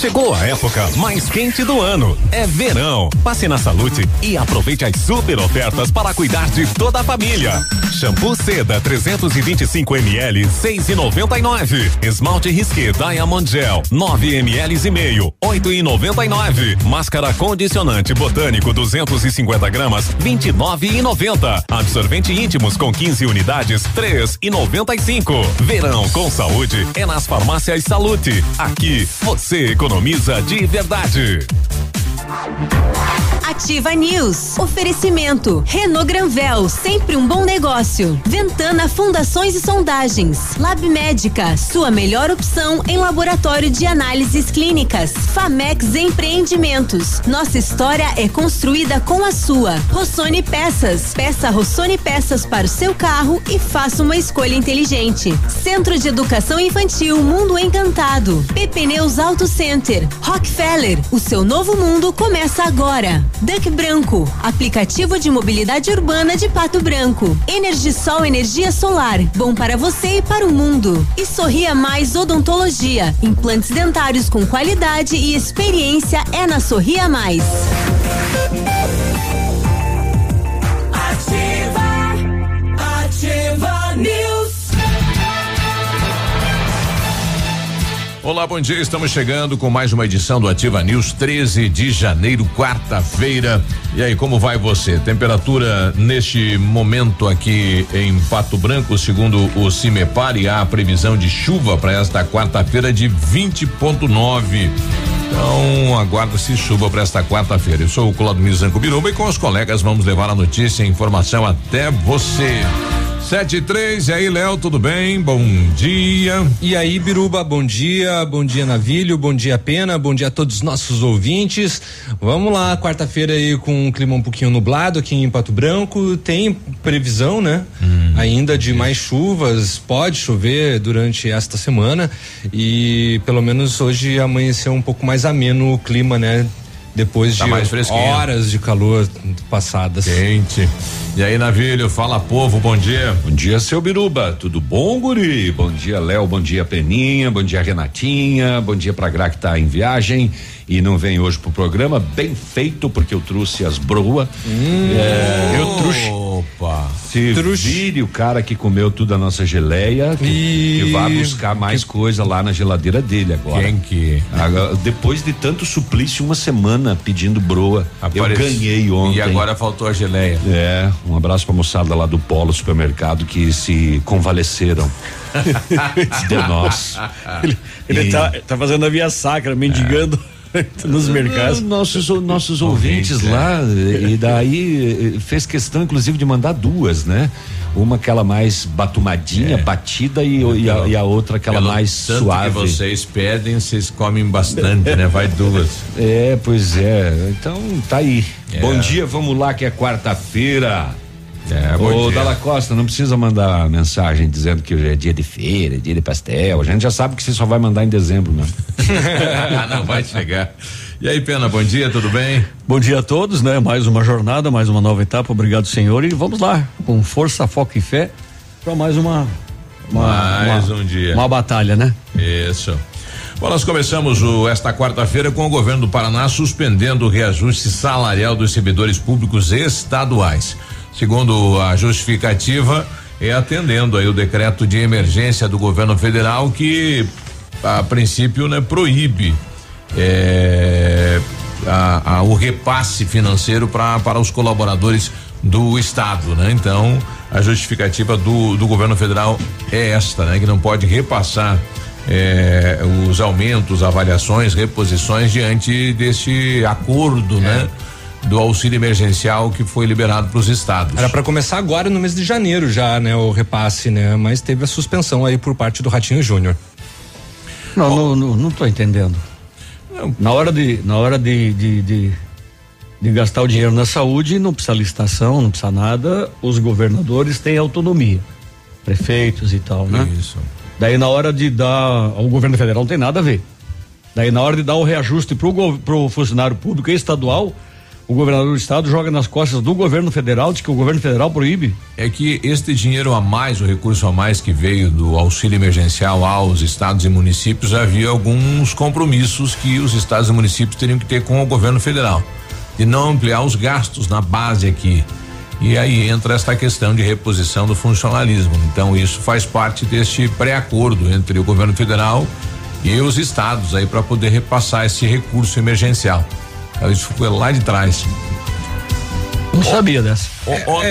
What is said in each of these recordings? Chegou a época mais quente do ano. É verão. Passe na Salute e aproveite as super ofertas para cuidar de toda a família. Shampoo Seda 325 ml, 6,99. Esmalte Risqué Diamond Gel 9 ml e meio, 8,99. Máscara condicionante botânico 250 gramas, 29,90. Absorvente íntimos com 15 unidades, 3,95. Verão com saúde é nas farmácias Salute. Aqui você economiza de verdade. Ativa News. Oferecimento Renault Granvel, sempre um bom negócio. Ventana Fundações e Sondagens. Lab Médica, sua melhor opção em laboratório de análises clínicas. Famex Empreendimentos. Nossa história é construída com a sua. Rossoni Peças. Peça Rossoni Peças para o seu carro e faça uma escolha inteligente. Centro de Educação Infantil Mundo Encantado. Pepneus Auto Center. Rockefeller. O seu novo mundo começa agora. Duck Branco, aplicativo de mobilidade urbana de Pato Branco. EnergiSol, energia solar, bom para você e para o mundo. E Sorria Mais Odontologia, implantes dentários com qualidade e experiência é na Sorria Mais. Ativa News. Olá, bom dia, estamos chegando com mais uma edição do Ativa News, 13 de janeiro, quarta-feira. E aí, como vai você? Temperatura neste momento aqui em Pato Branco, segundo o Cimepar, e há a previsão de chuva para esta quarta-feira de 20,9. Então, aguarda-se chuva para esta quarta-feira. Eu sou o Claudio Zancubiruba e com os colegas vamos levar a notícia e a informação até você. 7:03, e aí, Léo, tudo bem? Bom dia. E aí, Biruba, bom dia, Navilho, bom dia, Pena, bom dia a todos os nossos ouvintes. Vamos lá, quarta-feira aí com um clima um pouquinho nublado aqui em Pato Branco, tem previsão, né? Ainda de mais chuvas, pode chover durante esta semana e pelo menos hoje amanheceu um pouco mais ameno o clima, né? Depois tá de horas de calor passadas. Quente. E aí, Navilho, fala povo, bom dia. Bom dia, seu Biruba, tudo bom, guri? Bom dia, Léo, bom dia, Peninha, bom dia, Renatinha, bom dia pra Gra que tá em viagem e não vem hoje pro programa, bem feito, porque eu trouxe as broa. Eu trouxe. Opa. Se vire o cara que comeu tudo a nossa geleia e vai buscar mais coisa lá na geladeira dele agora. Quem que? Agora, depois de tanto suplício, uma semana pedindo broa, eu ganhei ontem. E agora faltou a geleia. É, um abraço pra moçada lá do Polo Supermercado que se convalesceram de nós. Ele tá fazendo a via sacra, mendigando. É. Nos mercados. Nossos ouvintes lá, e daí fez questão, inclusive, de mandar duas, né? Uma aquela mais batumadinha, batida, e a outra aquela mais tanto suave. Que vocês pedem, vocês comem bastante, né? Vai duas. É, pois é. Então, tá aí. É. Bom dia, vamos lá que é quarta-feira. Ô, Dalla Costa, não precisa mandar mensagem dizendo que hoje é dia de feira, dia de pastel. A gente já sabe que você só vai mandar em dezembro mesmo. Não vai chegar. E aí, Pena, bom dia, tudo bem? Bom dia a todos, né? Mais uma jornada, mais uma nova etapa. Obrigado, Senhor. E vamos lá, com força, foco e fé, para mais um dia. Uma batalha, né? Isso. Bom, nós começamos esta quarta-feira com o governo do Paraná suspendendo o reajuste salarial dos servidores públicos estaduais. Segundo a justificativa, é atendendo aí o decreto de emergência do governo federal que, a princípio, né, proíbe o repasse financeiro para os colaboradores do estado, né? Então, a justificativa do governo federal é esta, né? Que não pode repassar os aumentos, avaliações, reposições diante deste acordo, né? Do auxílio emergencial que foi liberado para os estados. Era para começar agora no mês de janeiro já, né? O repasse, né? Mas teve a suspensão aí por parte do Ratinho Júnior. Não tô entendendo. Não. Na hora de gastar o dinheiro na saúde, não precisa licitação, não precisa nada, os governadores têm autonomia, prefeitos e tal, né? Isso. Daí na hora de dar, o governo federal não tem nada a ver. Daí na hora de dar o reajuste pro funcionário público e estadual, o governador do estado joga nas costas do governo federal, diz que o governo federal proíbe. É que este dinheiro a mais, o recurso a mais que veio do auxílio emergencial aos estados e municípios, havia alguns compromissos que os estados e municípios teriam que ter com o governo federal, de não ampliar os gastos na base aqui. E aí entra esta questão de reposição do funcionalismo. Então isso faz parte deste pré-acordo entre o governo federal e os estados aí para poder repassar esse recurso emergencial. Isso foi lá de trás. Não sabia dessa.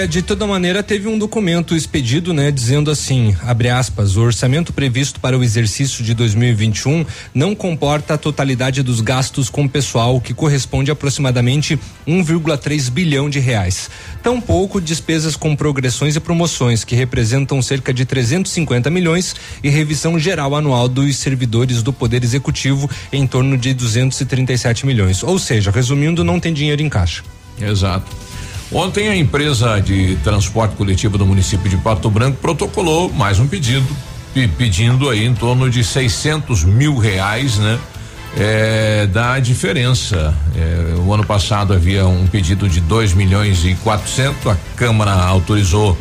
De toda maneira, teve um documento expedido, né, dizendo assim, abre aspas, o orçamento previsto para o exercício de 2021 não comporta a totalidade dos gastos com pessoal, que corresponde a aproximadamente 1,3 bilhão de reais. Tampouco despesas com progressões e promoções, que representam cerca de 350 milhões, e revisão geral anual dos servidores do Poder Executivo em torno de 237 milhões. Ou seja, resumindo, não tem dinheiro em caixa. Exato. Ontem a empresa de transporte coletivo do município de Pato Branco protocolou mais um pedido, pedindo aí em torno de 600 mil reais, né? Da diferença. O ano passado havia um pedido de 2.400.000, a Câmara autorizou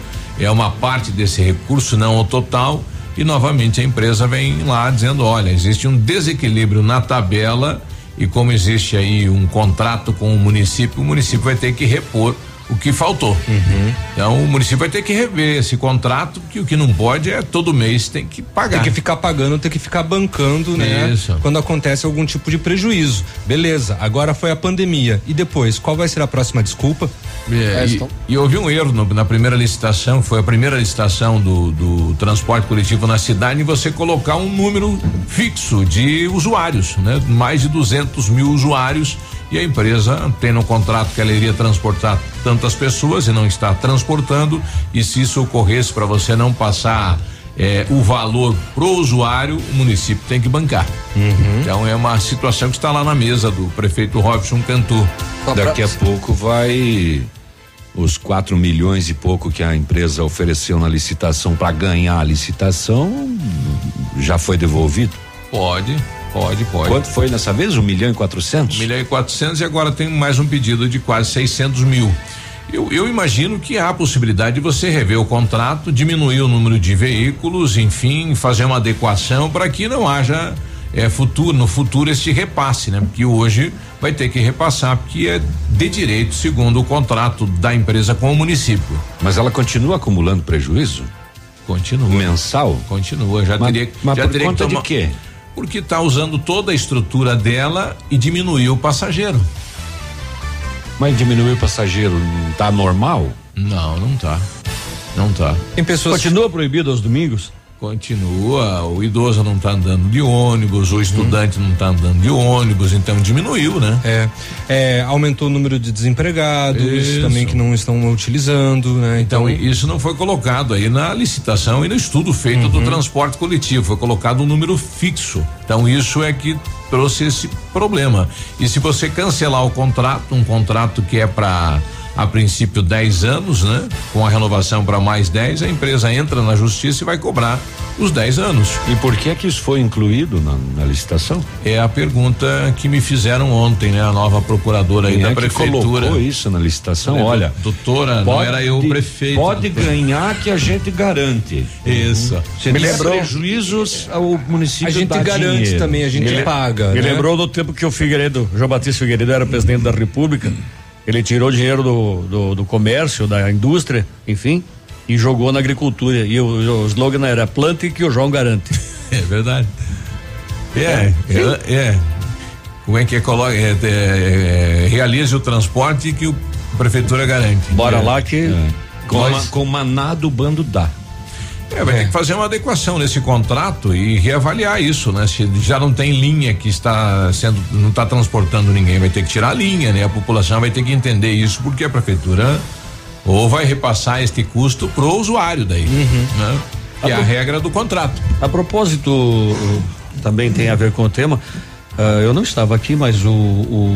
uma parte desse recurso, não o total, e novamente a empresa vem lá dizendo, olha, existe um desequilíbrio na tabela e como existe aí um contrato com o município vai ter que repor o que faltou. Uhum. Então o município vai ter que rever esse contrato, que o que não pode é todo mês tem que pagar. Tem que ficar pagando, tem que ficar bancando, né? Isso. Quando acontece algum tipo de prejuízo. Beleza, agora foi a pandemia. E depois, qual vai ser a próxima desculpa? E houve um erro na primeira licitação, foi a primeira licitação do transporte coletivo na cidade, e você colocar um número fixo de usuários, né? Mais de 200 mil usuários. E a empresa tem no contrato que ela iria transportar tantas pessoas e não está transportando, e se isso ocorresse, para você não passar o valor pro usuário, o município tem que bancar. Uhum. Então é uma situação que está lá na mesa do prefeito Robson Cantu. Daqui a pouco vai os 4 milhões e pouco que a empresa ofereceu na licitação para ganhar a licitação, já foi devolvido? Pode. Quanto foi nessa vez? 1.400.000? 1.400.000, e agora tem mais um pedido de quase 600 mil. Eu imagino que há a possibilidade de você rever o contrato, diminuir o número de veículos, enfim, fazer uma adequação para que não haja no futuro este repasse, né? Porque hoje vai ter que repassar, porque é de direito segundo o contrato da empresa com o município. Mas ela continua acumulando prejuízo? Continua. Mensal? Continua, já teria conta de quê? Porque está usando toda a estrutura dela e diminuiu o passageiro. Mas diminuiu o passageiro, não tá normal? Não tá. Tem pessoas. Continua proibido aos domingos? Continua, o idoso não tá andando de ônibus, o estudante não tá andando de ônibus, então diminuiu, né? Aumentou o número de desempregados, isso também, que não estão utilizando, né? Então isso não foi colocado aí na licitação e no estudo feito do transporte coletivo, foi colocado um número fixo. Então isso é que trouxe esse problema. E se você cancelar o contrato, um contrato que é para a princípio 10 anos, né? Com a renovação para mais 10, a empresa entra na justiça e vai cobrar os 10 anos. E por que isso foi incluído na licitação? É a pergunta que me fizeram ontem, né? A nova procuradora aí da prefeitura. Colocou isso na licitação? Olha, doutora, não era eu o prefeito. Pode ganhar que a gente garante. Isso. Você me lembrou prejuízos ao município. A gente garante dinheiro. Também, a gente paga. Me lembrou do tempo que o João Batista Figueiredo era presidente da República. Ele tirou dinheiro do comércio, da indústria, enfim, e jogou na agricultura. E o slogan era plante que o João garante. É verdade. Como é que coloca? Realize o transporte que a prefeitura garante. Bora lá que com manado o bando dá. Vai ter que fazer uma adequação nesse contrato e reavaliar isso, né? Se já não tem linha que não está transportando ninguém, vai ter que tirar a linha, né? A população vai ter que entender isso, porque a prefeitura ou vai repassar este custo pro usuário daí, né? Que é a regra do contrato. A propósito, também tem a ver com o tema, eu não estava aqui, mas o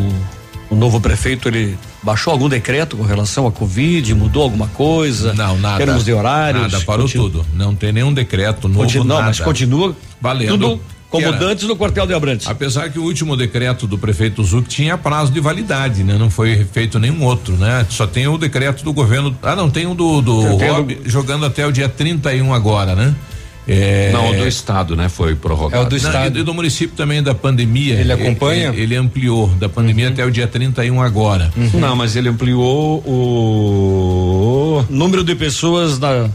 novo prefeito, ele baixou algum decreto com relação à Covid, mudou alguma coisa? Não, nada. Termos de horários? Nada, parou tudo. Não tem nenhum decreto novo, nada. Mas continua valendo. Tudo Comandantes do quartel de Abrantes. Apesar que o último decreto do prefeito Zuc tinha prazo de validade, né? Não foi feito nenhum outro, né? Só tem o decreto do governo, não, tem um do Rob jogando até o dia 31 agora, né? Não, o do estado, né? Foi prorrogado. É o do estado. E do município também da pandemia. Ele acompanha? Ele ampliou da pandemia até o dia 31 agora. Não, mas ele ampliou o número de pessoas da...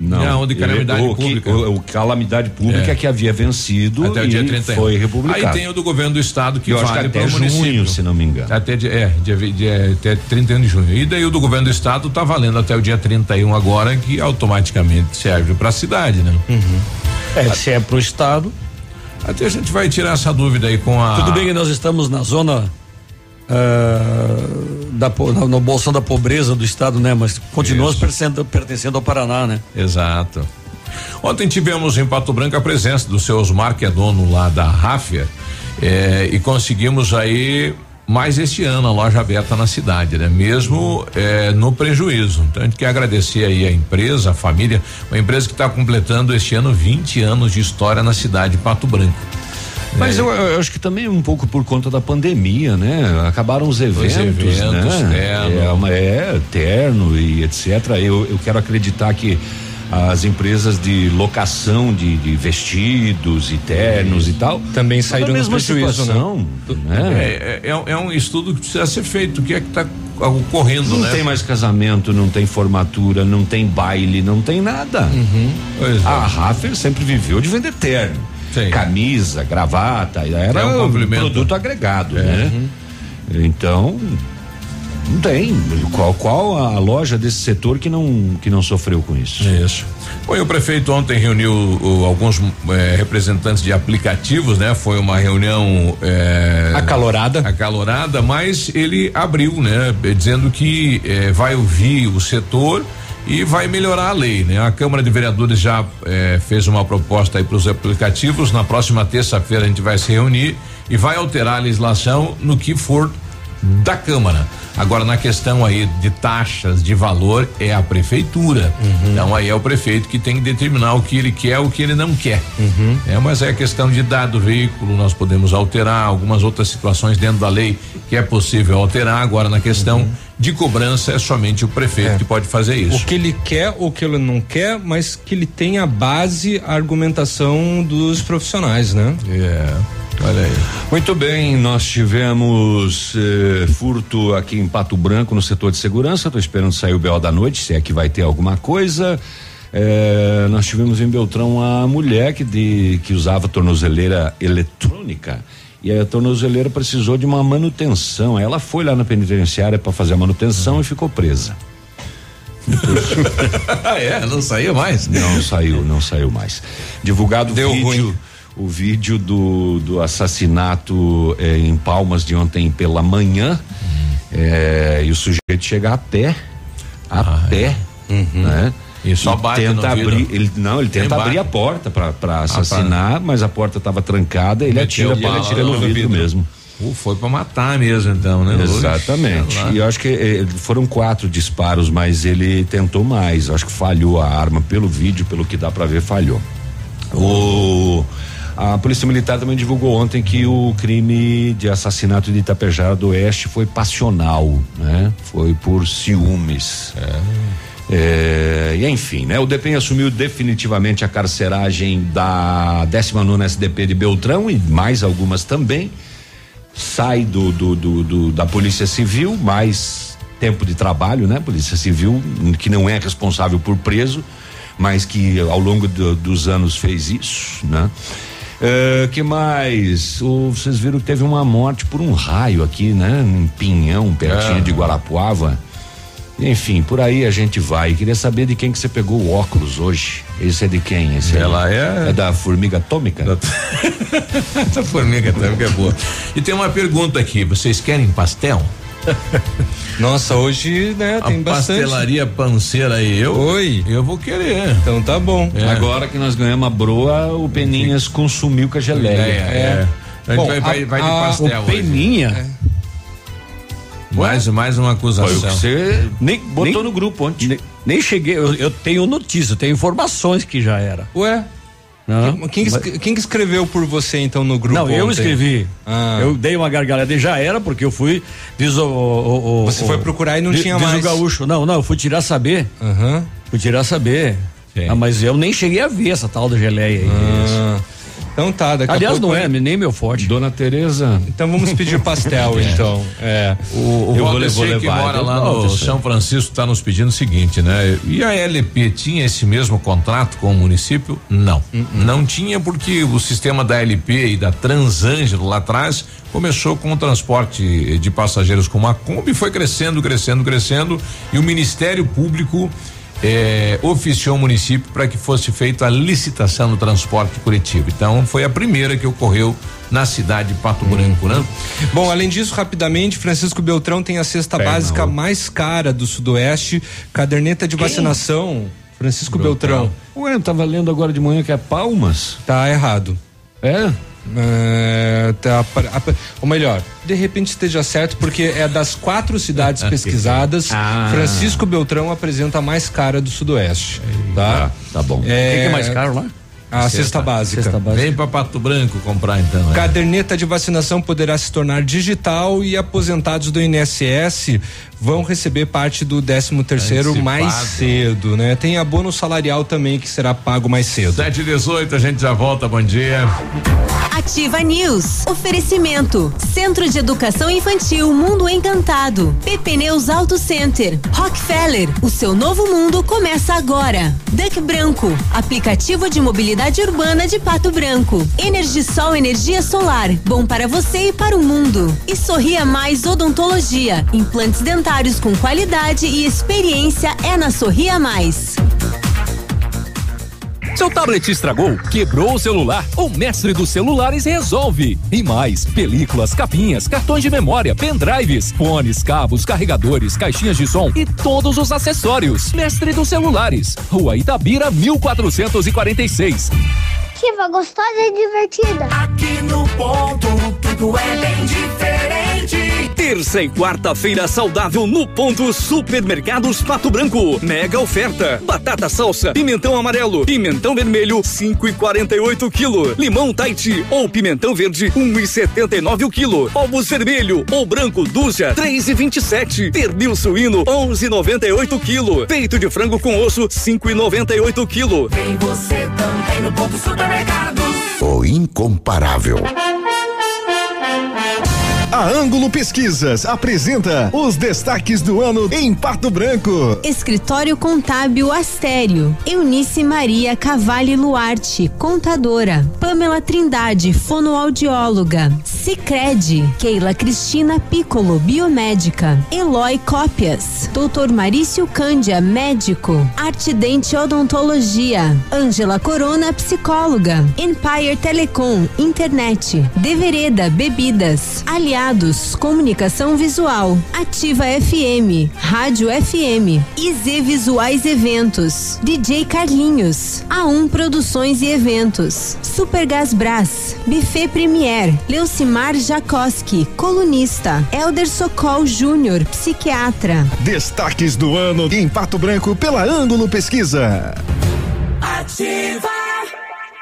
Não, de calamidade pública. O calamidade pública que havia vencido até o dia 31. Foi republicado. Aí tem o do governo do estado que vale para o município. Até junho, se não me engano. Até 31 de junho. E daí o do governo do estado tá valendo até o dia 31 agora, que automaticamente serve para a cidade, né? Se é pro estado. Até a gente vai tirar essa dúvida aí com a... Tudo bem que nós estamos na zona no bolsão da pobreza do estado, né? Mas continuamos pertencendo ao Paraná, né? Exato. Ontem tivemos em Pato Branco a presença do seu Osmar, que é dono lá da Ráfia, e conseguimos aí mais este ano a loja aberta na cidade, né? Mesmo no prejuízo. Então a gente quer agradecer aí a empresa, a família, uma empresa que está completando este ano 20 anos de história na cidade de Pato Branco. Mas eu acho que também um pouco por conta da pandemia, né? Acabaram os eventos, né? Terno e etc. Eu quero acreditar que as empresas de locação de vestidos e ternos e tal também saíram do prejuízo, não? Né? É um estudo que precisa ser feito. O que é que está ocorrendo, né? Não tem mais casamento, não tem formatura, não tem baile, não tem nada. A Raffer sempre viveu de vender terno. Sim. Camisa, gravata, era um produto agregado, né? Então, não tem qual a loja desse setor que não sofreu com isso. Isso. Bom, e o prefeito ontem reuniu alguns representantes de aplicativos, né? Foi uma reunião acalorada, mas ele abriu, né? Dizendo que vai ouvir o setor e vai melhorar a lei, né? A Câmara de Vereadores já fez uma proposta aí para os aplicativos. Na próxima terça-feira a gente vai se reunir e vai alterar a legislação no que for da Câmara. Agora, na questão aí de taxas, de valor, é a prefeitura. Então aí é o prefeito que tem que determinar o que ele quer, o que ele não quer. Mas é a questão de dado veículo, nós podemos alterar algumas outras situações dentro da lei que é possível alterar. Agora, na questão de cobrança, é somente o prefeito que pode fazer isso. O que ele quer, o que ele não quer, mas que ele tenha a base, a argumentação dos profissionais, né? Olha aí. Muito bem, nós tivemos furto aqui em Pato Branco no setor de segurança. Tô esperando sair o BO da noite, se é que vai ter alguma coisa. Nós tivemos em Beltrão a mulher que usava tornozeleira eletrônica. E a tornozeleira precisou de uma manutenção. Ela foi lá na penitenciária para fazer a manutenção e ficou presa. Não saiu mais? Não saiu mais. Divulgado o vídeo do assassinato em Palmas de ontem pela manhã. E o sujeito chega a pé, né? E só bate no vidro. Ele tenta abrir a porta para assassinar, mas a porta estava trancada, ele atira no vidro mesmo. Foi para matar mesmo, então, né? Exatamente. E eu acho que foram 4 disparos, mas ele tentou mais. Eu acho que falhou a arma, pelo vídeo, pelo que dá para ver, falhou. A Polícia Militar também divulgou ontem que o crime de assassinato de Itapejara do Oeste foi passional, né? Foi por ciúmes. Enfim, né? O DEPEN assumiu definitivamente a carceragem da 19ª SDP de Beltrão e mais algumas também. Sai da Polícia Civil, mais tempo de trabalho, né? Polícia Civil, que não é responsável por preso, mas que ao longo dos anos fez isso, né? Que mais? Vocês viram que teve uma morte por um raio aqui, né? Em Pinhão, pertinho de Guarapuava. Enfim, por aí a gente vai. Queria saber de quem que você pegou o óculos hoje. Esse é de quem? É da formiga atômica? Essa formiga atômica é boa. E tem uma pergunta aqui, vocês querem pastel? Nossa, hoje, né, tem bastante. Pastelaria Panceira aí, eu vou querer. Então tá bom. Agora que nós ganhamos a broa, o Peninhas consumiu com a geleia. A gente vai de pastel hoje. Peninha? Mais uma acusação. Foi o que você nem botou no grupo ontem. Nem cheguei, eu tenho notícia, eu tenho informações que já era. Não. Quem escreveu por você então no grupo? Não, ontem? Eu escrevi. Ah. Eu dei uma gargalhada e já era, porque eu fui. Você foi procurar e não tinha mais. Diz o gaúcho. Não, eu fui tirar saber. Uhum. Fui tirar saber. Ah, mas eu nem cheguei a ver essa tal da geleia aí. Ah. Então tá, daqui aliás, a pouco... Aliás, não é nem meu forte. Dona Tereza. Então vamos pedir pastel, então. É. Eu vou levar. Que mora lá no São Francisco está nos pedindo o seguinte, né? E a LP tinha esse mesmo contrato com o município? Não. Não tinha, porque o sistema da LP e da Transângelo lá atrás começou com o transporte de passageiros com uma Kombi, foi crescendo e o Ministério Público oficiou o município para que fosse feita a licitação do transporte coletivo. Então, foi a primeira que ocorreu na cidade de Pato Branco, né? Bom, além disso, rapidamente, Francisco Beltrão tem a cesta básica mais cara do Sudoeste, caderneta de vacinação. Francisco Beltrão. Ué, eu tava lendo agora de manhã que é Palmas. Tá errado. É? Ou melhor, de repente esteja certo, porque é das 4 cidades pesquisadas, Francisco Beltrão apresenta a mais cara do Sudoeste. Tá bom. O que é mais caro lá? A cesta básica. Vem pra Pato Branco comprar então. Caderneta de vacinação poderá se tornar digital e aposentados do INSS vão receber parte do 13º mais cedo, né? Tem abono salarial também que será pago mais cedo. 7h18, a gente já volta, bom dia. Ativa News, oferecimento, Centro de Educação Infantil Mundo Encantado, Pepneus Auto Center, Rockefeller, o seu novo mundo começa agora. Duck Branco, aplicativo de mobilidade urbana de Pato Branco, EnergiSol, energia solar, bom para você e para o mundo. E Sorria Mais Odontologia, implantes dentais com qualidade e experiência é na Sorria Mais. Seu tablet estragou, quebrou o celular? O mestre dos celulares resolve. E mais, películas, capinhas, cartões de memória, pendrives, fones, cabos, carregadores, caixinhas de som e todos os acessórios. Mestre dos celulares, Rua Itabira 1446. Ativa, gostosa e divertida. Aqui no ponto, tudo é bem diferente. Terça e quarta-feira saudável no ponto Supermercados Pato Branco. Mega oferta. Batata salsa, pimentão amarelo, pimentão vermelho, 5,48 quilo. Limão Taiti ou pimentão verde, 1,79 o quilo. Ovos vermelho ou branco dúzia, 3,27. Pernil suíno, 11,98 quilo. Peito de frango com osso, 5,98 quilo. Tem você também no ponto Supermercados. O incomparável. A Ângulo Pesquisas apresenta os destaques do ano em Pato Branco. Escritório Contábil Astério, Eunice Maria Cavalli Luarte, contadora, Pamela Trindade, fonoaudióloga, Sicredi, Keila Cristina Piccolo, biomédica, Eloy Cópias, Dr. Marício Cândia, médico, Artidente Odontologia, Ângela Corona, psicóloga, Empire Telecom, internet, Devereda, bebidas, Aliás Comunicação Visual, Ativa FM, Rádio FM, IZ Visuais Eventos, DJ Carlinhos, A1 Produções e Eventos, Supergás Brás, Buffet Premier, Leucimar Jacoski, colunista, Elder Sokol Júnior, psiquiatra. Destaques do ano em Pato Branco pela Ângulo Pesquisa. Ativa!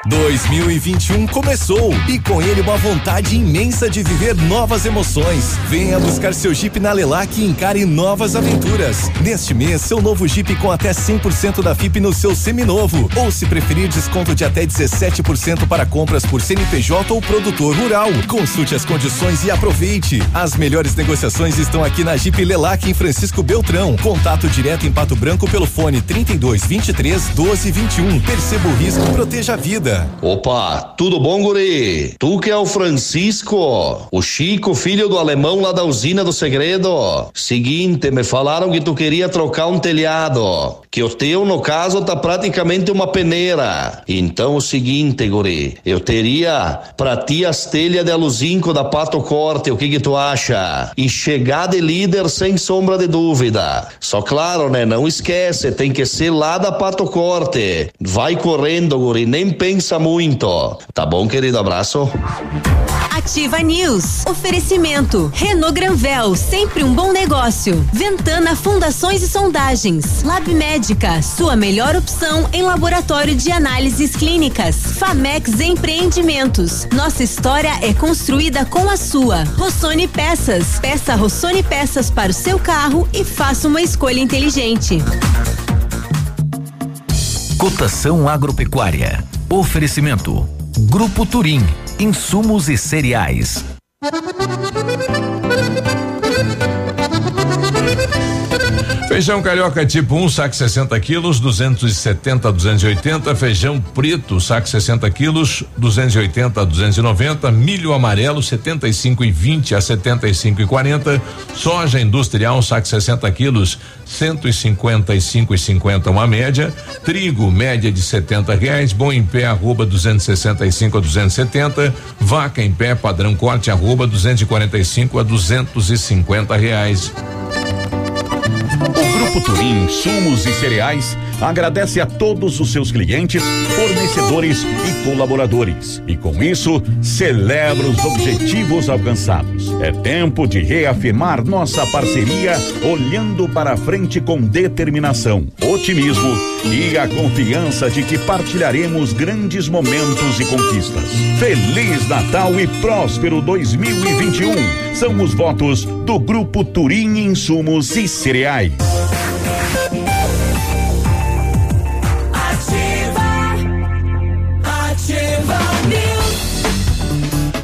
2021 começou e com ele uma vontade imensa de viver novas emoções. Venha buscar seu Jeep na Lelac e encare novas aventuras. Neste mês, seu novo Jeep com até 100% da Fipe no seu seminovo. Ou se preferir, desconto de até 17% para compras por CNPJ ou produtor rural. Consulte as condições e aproveite. As melhores negociações estão aqui na Jeep Lelac em Francisco Beltrão. Contato direto em Pato Branco pelo fone 3223-1221. Perceba o risco e proteja a vida. Opa, tudo bom, guri? Tu que é o Francisco, o Chico, filho do alemão lá da usina do segredo. Seguinte, me falaram que tu queria trocar um telhado, que o teu, no caso, tá praticamente uma peneira. Então, o seguinte, guri, eu teria pra ti as telhas de aluzinco da Pato Corte, o que tu acha? E chegar de líder sem sombra de dúvida. Só claro, né? Não esquece, tem que ser lá da Pato Corte. Vai correndo, guri, nem pensa cresça muito. Tá bom, querido? Abraço. Ativa News. Oferecimento. Renault Granvel, sempre um bom negócio. Ventana Fundações e Sondagens. Lab Médica, sua melhor opção em laboratório de análises clínicas. Famex Empreendimentos. Nossa história é construída com a sua. Rossoni Peças. Peça Rossoni Peças para o seu carro e faça uma escolha inteligente. Cotação agropecuária. Oferecimento. Grupo Turim, insumos e cereais. Feijão carioca tipo 1, saco 60 quilos, 270 a 280. Feijão preto, saco 60 quilos, 280 a 290. Milho amarelo, 75,20 a 75,40. Soja industrial, saco 60 quilos, 155,50 uma média. Trigo, média de R$70. Bom em pé, arroba 265 a 270. Vaca em pé, padrão corte, arroba 245 a R$250. O Grupo Turim, insumos e cereais, agradece a todos os seus clientes, fornecedores e colaboradores. E com isso, celebra os objetivos alcançados. É tempo de reafirmar nossa parceria, olhando para a frente com determinação, otimismo e a confiança de que partilharemos grandes momentos e conquistas. Feliz Natal e próspero 2021. São os votos do Grupo Turim, insumos e cereais.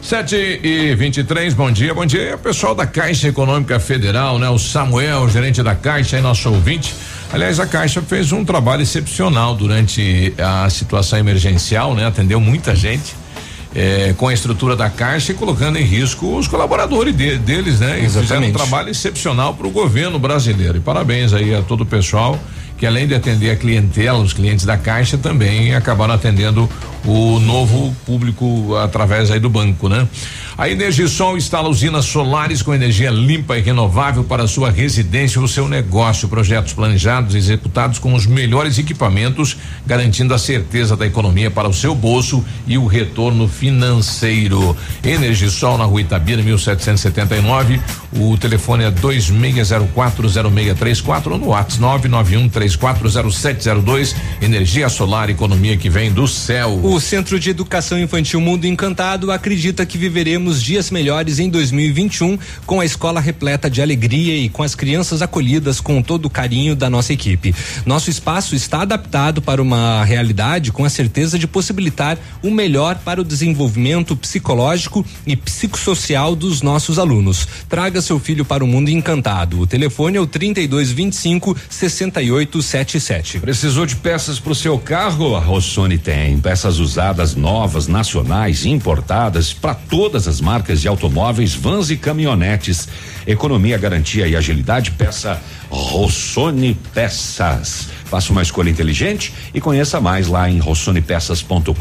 Sete e 23, bom dia, pessoal da Caixa Econômica Federal, né? O Samuel, gerente da Caixa, é nosso ouvinte. Aliás, a Caixa fez um trabalho excepcional durante a situação emergencial, né? Atendeu muita gente com a estrutura da Caixa e colocando em risco os colaboradores deles, né? Exatamente. E fizeram um trabalho excepcional para o governo brasileiro. E parabéns aí a todo o pessoal que, além de atender a clientela, os clientes da Caixa, também acabaram atendendo o novo público através aí do banco, né? A EnergiSol instala usinas solares com energia limpa e renovável para sua residência ou seu negócio. Projetos planejados e executados com os melhores equipamentos, garantindo a certeza da economia para o seu bolso e o retorno financeiro. EnergiSol na Rua Itabira, 1779. O telefone é 26040634 ou no WhatsApp 991340702. Energia solar, economia que vem do céu. O Centro de Educação Infantil Mundo Encantado acredita que viveremos dias melhores em 2021, com a escola repleta de alegria e com as crianças acolhidas com todo o carinho da nossa equipe. Nosso espaço está adaptado para uma realidade com a certeza de possibilitar o melhor para o desenvolvimento psicológico e psicossocial dos nossos alunos. Traga seu filho para o Mundo Encantado. O telefone é o 3225-6877. Precisou de peças para o seu carro? A Rossoni tem. Peças usadas, novas, nacionais, importadas, para todas as marcas de automóveis, vans e caminhonetes. Economia, garantia e agilidade. Peça Rossoni Peças. Faça uma escolha inteligente e conheça mais lá em rossonipeças.com.br.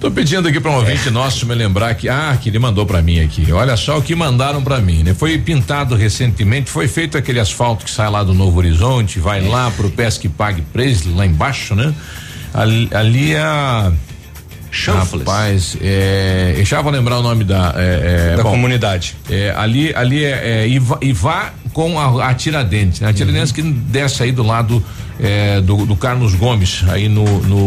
Tô pedindo aqui para um ouvinte nosso me lembrar que ele mandou para mim aqui. Olha só o que mandaram para mim, né? Foi pintado recentemente, foi feito aquele asfalto que sai lá do Novo Horizonte, vai lá pro Pesque Pague Preço, lá embaixo, né? Ali a Chanfles. Rapaz, eu já vou lembrar o nome da comunidade. Ali é Ivá com a Tiradentes, né? A Tiradentes que desce aí do lado do Carlos Gomes, aí no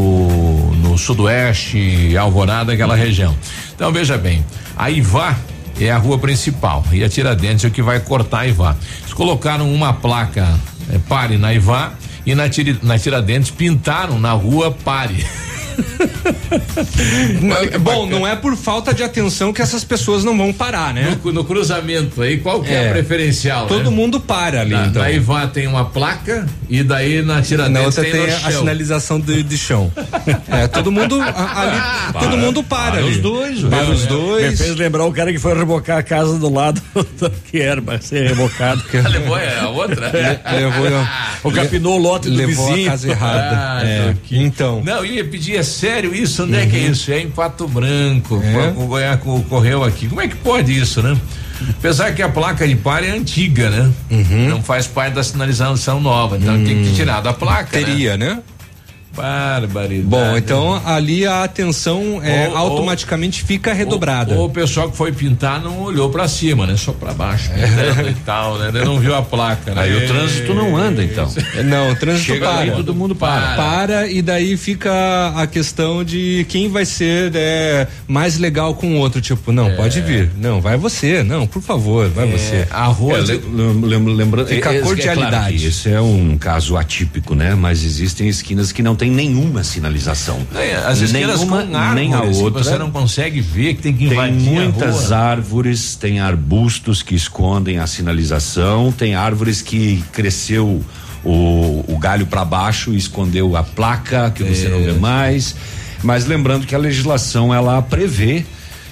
Sudoeste, Alvorada, aquela região. Então veja bem, a Ivá é a rua principal e a Tiradentes é o que vai cortar a Ivá. Eles colocaram uma placa pare na Ivá e na Tiradentes pintaram na rua pare. Bom, não é por falta de atenção que essas pessoas não vão parar, né? No cruzamento aí, qual que é a preferencial? Todo mundo para ali, então. Daí vá, tem uma placa e daí na Tiradentes na outra tem a sinalização de chão. Todo mundo ali, todo mundo para ali. Os dois, para os dois. Me fez lembrar o cara que foi rebocar a casa do lado que era pra ser rebocado. Levou a outra? Capinou o lote do vizinho. Levou a casa errada. Então. Não, ia pedir é sério isso, onde é que é isso? É em Pato Branco, ocorreu aqui. Como é que pode isso, né? Apesar que a placa de pare é antiga, né? Não faz parte da sinalização nova, então tem que tirar da placa. Teria, né? Barbaridade. Bom, então ali a atenção automaticamente fica redobrada. O pessoal que foi pintar não olhou pra cima, né? Só pra baixo, pintando e tal, né? Não viu a placa, né? Aí o trânsito não anda, então. Não, o trânsito chega para. Aí, todo mundo para. Para, e daí fica a questão de quem vai ser mais legal com o outro, tipo, não, pode vir, não, vai você, não, por favor, vai você. A rua, lembrando, fica cordialidade. É claro que isso é um caso atípico, né? Mas existem esquinas que não tem nenhuma sinalização. As esquinas com árvores, nem a outra. Você não consegue ver, que tem que invadir. Tem muitas árvores, tem arbustos que escondem a sinalização, tem árvores que cresceu o galho para baixo e escondeu a placa que você não vê mais. Mas lembrando que a legislação ela prevê,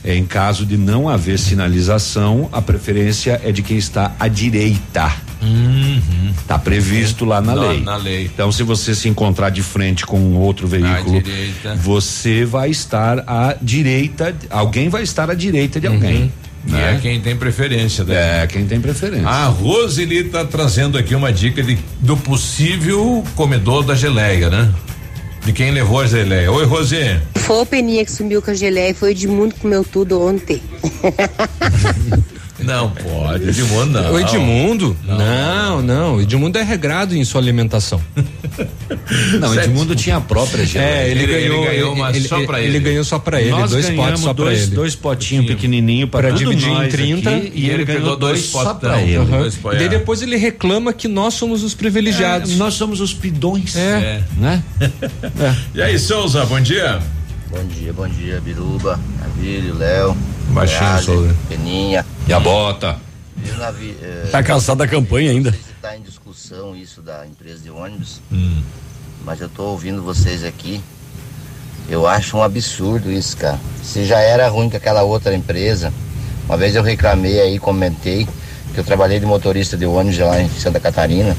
em caso de não haver sinalização, a preferência é de quem está à direita. Tá previsto lá na lei. Então, se você se encontrar de frente com outro veículo, você vai estar à direita, alguém vai estar à direita de alguém. Né? É quem tem preferência. É quem tem preferência. A Roseli tá trazendo aqui uma dica do possível comedor da geleia, né? De quem levou a geleia. Oi, Rosê. Foi o Peninha que sumiu com a geleia e foi o Edmundo que comeu tudo ontem. Não pode, Edmundo não. O Edmundo? Não. Edmundo é regrado em sua alimentação. Não, Edmundo tinha a própria geleia. É, ele ganhou uma só pra ele. Ele ganhou só pra ele, dois potes só pra ele. Dois potinhos pequenininhos pra dividir em 30 aqui, e ele ganhou dois potes só pra ele. E daí depois ele reclama que nós somos os privilegiados. Nós somos os pidões. Né? E aí, Souza, bom dia. Bom dia, Biruba, Navírio, Léo. Baixinho, Souza. Peninha. E a bota. Tá calçado da campanha ainda. Não sei se tá em discussão isso da empresa de ônibus, mas eu tô ouvindo vocês aqui. Eu acho um absurdo isso, cara. Se já era ruim com aquela outra empresa, uma vez eu reclamei aí, comentei, que eu trabalhei de motorista de ônibus lá em Santa Catarina.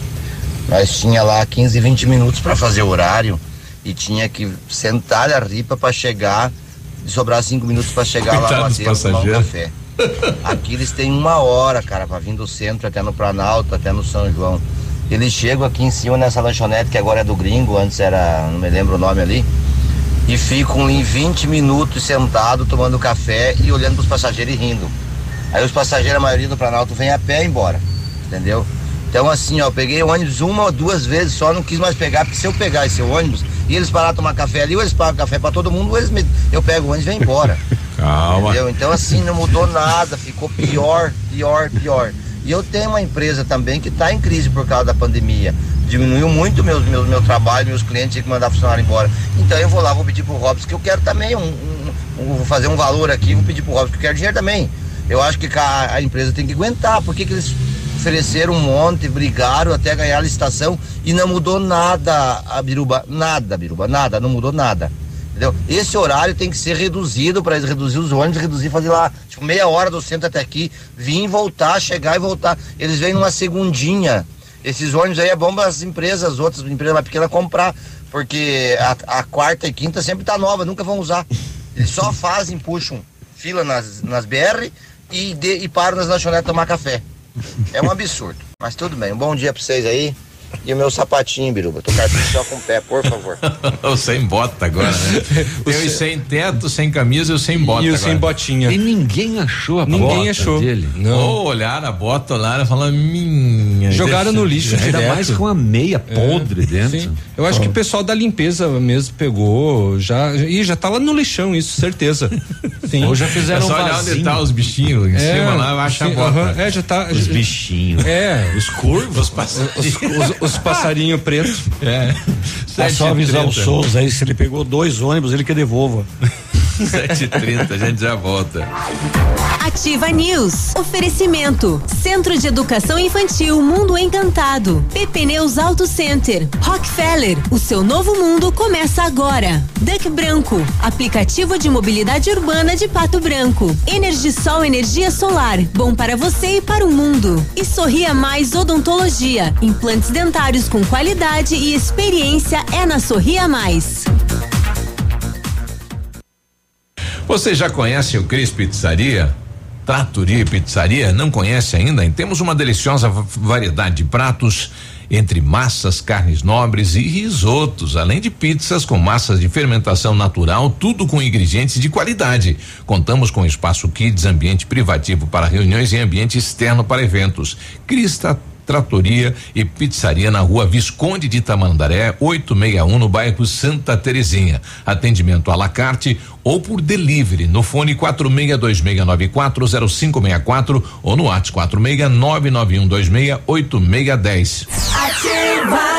Nós tinha lá 15, 20 minutos pra fazer horário e tinha que sentar a ripa pra chegar, de sobrar 5 minutos pra chegar coitado lá pra tomar um café. Aqui eles têm uma hora, cara, pra vir do centro até no Planalto, até no São João. Eles chegam aqui em cima nessa lanchonete que agora é do gringo, antes era, não me lembro o nome ali, e ficam em 20 minutos sentados tomando café e olhando pros passageiros e rindo. Aí os passageiros, a maioria do Planalto, vem a pé e embora, entendeu? Então assim, ó, eu peguei ônibus uma ou duas vezes só, não quis mais pegar, porque se eu pegar esse ônibus e eles parar tomar café ali, ou eles pagam café pra todo mundo, ou eles eu pego o ônibus e vem embora. Calma. Entendeu? Então assim, não mudou nada, ficou pior. E eu tenho uma empresa também que tá em crise por causa da pandemia. Diminuiu muito meu trabalho, meus clientes tinham que mandar funcionário embora. Então eu vou lá, vou pedir pro Robson que eu quero também vou fazer um valor aqui, vou pedir pro Robson que eu quero dinheiro também. Eu acho que a empresa tem que aguentar, porque que eles ofereceram um monte, brigaram até ganhar a licitação e não mudou nada a Biruba, não mudou nada, entendeu? Esse horário tem que ser reduzido para eles reduzir os ônibus, fazer lá, tipo, meia hora do centro até aqui, vir, voltar, chegar e voltar, eles vêm numa segundinha, esses ônibus aí é bom para as empresas, as outras empresas mais pequenas comprar, porque a quarta e quinta sempre tá nova, nunca vão usar, eles só fazem, puxam fila nas BR e param nas lanchonetes tomar café. É um absurdo, mas tudo bem. Um bom dia pra vocês aí. E o meu sapatinho, Biruba. Tô carpinho só com o pé, por favor. Sem bota agora, né? Eu sem teto, sem camisa, eu sem bota. E eu sem botinha. E ninguém achou a bota. Dele. Não. Ou olharam a bota lá e falaram, minha. Jogaram no lixo, ainda mais com a meia podre dentro. Sim. Eu acho que o pessoal da limpeza mesmo pegou. Já tá lá no lixão, isso, certeza. Sim. Ou já fizeram só olhar onde tá os bichinhos em cima lá, eu acho a bota. Já tá. Os bichinhos. Os corvos passando. Os passarinhos pretos. É só avisar o Souza aí, se ele pegou dois ônibus, ele que devolva. 7h30, a gente já volta. Ativa News. Oferecimento. Centro de Educação Infantil Mundo Encantado. Pepneus Auto Center. Rockefeller. O seu novo mundo começa agora. Duck Branco. Aplicativo de mobilidade urbana de Pato Branco. EnergiSol, energia solar. Bom para você e para o mundo. E Sorria Mais Odontologia. Implantes dentários com qualidade e experiência é na Sorria Mais. Vocês já conhecem o Cris Pizzaria? Trattoria Pizzaria? Não conhece ainda? Temos uma deliciosa variedade de pratos entre massas, carnes nobres e risotos, além de pizzas com massas de fermentação natural, tudo com ingredientes de qualidade. Contamos com espaço kids, ambiente privativo para reuniões e ambiente externo para eventos. Crista Tratoria e Pizzaria na Rua Visconde de Tamandaré, 861, no bairro Santa Terezinha. Atendimento à la carte ou por delivery no fone 4626940564 ou no WhatsApp 46991268610. Ativa!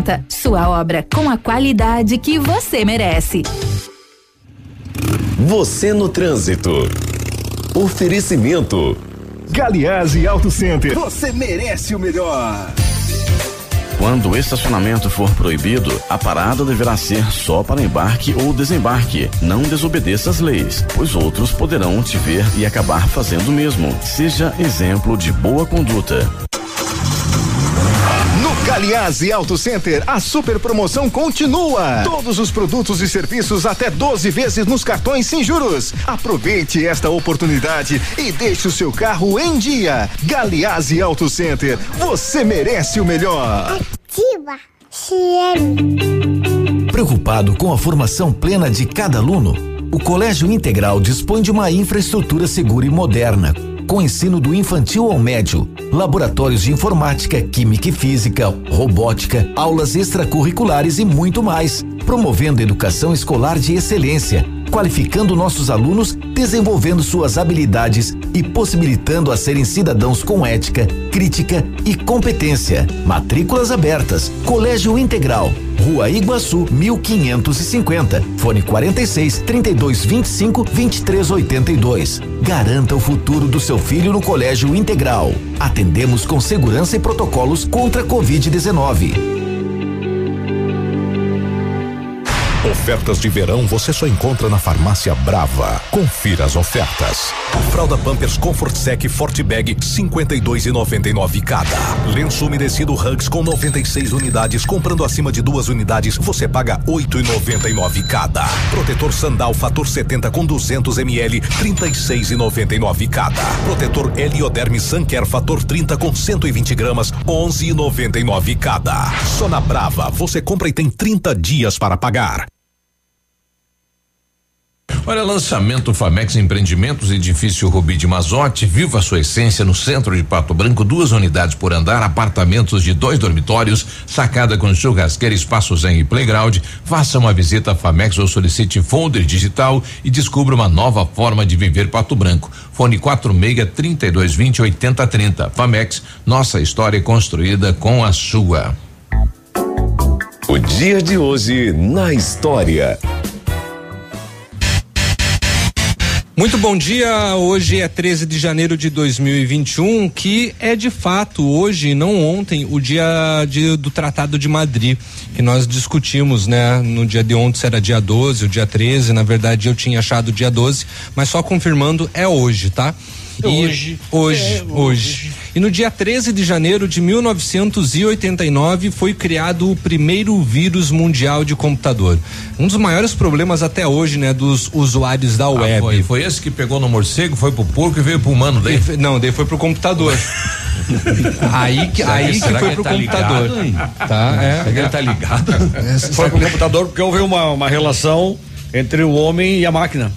Sua obra com a qualidade que você merece. Você no trânsito. Oferecimento Galiase Auto Center. Você merece o melhor. Quando o estacionamento for proibido, a parada deverá ser só para embarque ou desembarque. Não desobedeça as leis, pois outros poderão te ver e acabar fazendo o mesmo. Seja exemplo de boa conduta. Galiase Auto Center, a super promoção continua. Todos os produtos e serviços até 12 vezes nos cartões sem juros. Aproveite esta oportunidade e deixe o seu carro em dia. Galiase Auto Center, você merece o melhor. Ativa CM. Preocupado com a formação plena de cada aluno, o Colégio Integral dispõe de uma infraestrutura segura e moderna, com ensino do infantil ao médio, laboratórios de informática, química e física, robótica, aulas extracurriculares e muito mais, promovendo educação escolar de excelência, qualificando nossos alunos, desenvolvendo suas habilidades e possibilitando a serem cidadãos com ética, crítica e competência. Matrículas abertas. Colégio Integral, Rua Iguaçu 1550, fone 46 3225 2382. Garanta o futuro do seu filho no Colégio Integral. Atendemos com segurança e protocolos contra a Covid-19. Ofertas de verão você só encontra na Farmácia Brava. Confira as ofertas. Fralda Pampers Comfort Sec Forte Bag R$52,99 cada. Lenço umedecido Hugs com 96 unidades. Comprando acima de 2 unidades você paga R$8,99 cada. Protetor Sandal Fator 70 com 200 ml R$36,99 cada. Protetor Helioderm Suncare Fator 30 com 120 gramas R$11,99 cada. Só na Brava você compra e tem 30 dias para pagar. Olha, lançamento Famex Empreendimentos, edifício Rubi de Mazotti, viva sua essência no centro de Pato Branco, 2 unidades por andar, apartamentos de 2 dormitórios, sacada com churrasqueira, espaço zen e playground. Faça uma visita a Famex ou solicite folder digital e descubra uma nova forma de viver Pato Branco. Fone 46 3220 8030. Famex, nossa história construída com a sua. O dia de hoje na história. Muito bom dia, hoje é 13 de janeiro de 2021, que é de fato hoje, não ontem, o dia do Tratado de Madrid, que nós discutimos, né? No dia de ontem era dia 12, o dia 13, na verdade eu tinha achado dia 12, mas só confirmando, é hoje, tá? E hoje. E no dia 13 de janeiro de 1989 foi criado o primeiro vírus mundial de computador. Um dos maiores problemas até hoje, né, dos usuários da web. Foi esse que pegou no morcego, foi pro porco e veio pro humano daí? Daí foi pro computador. Será foi que pro computador. Ligado, tá, será que ele tá ligado? Foi pro computador porque houve uma relação entre o homem e a máquina.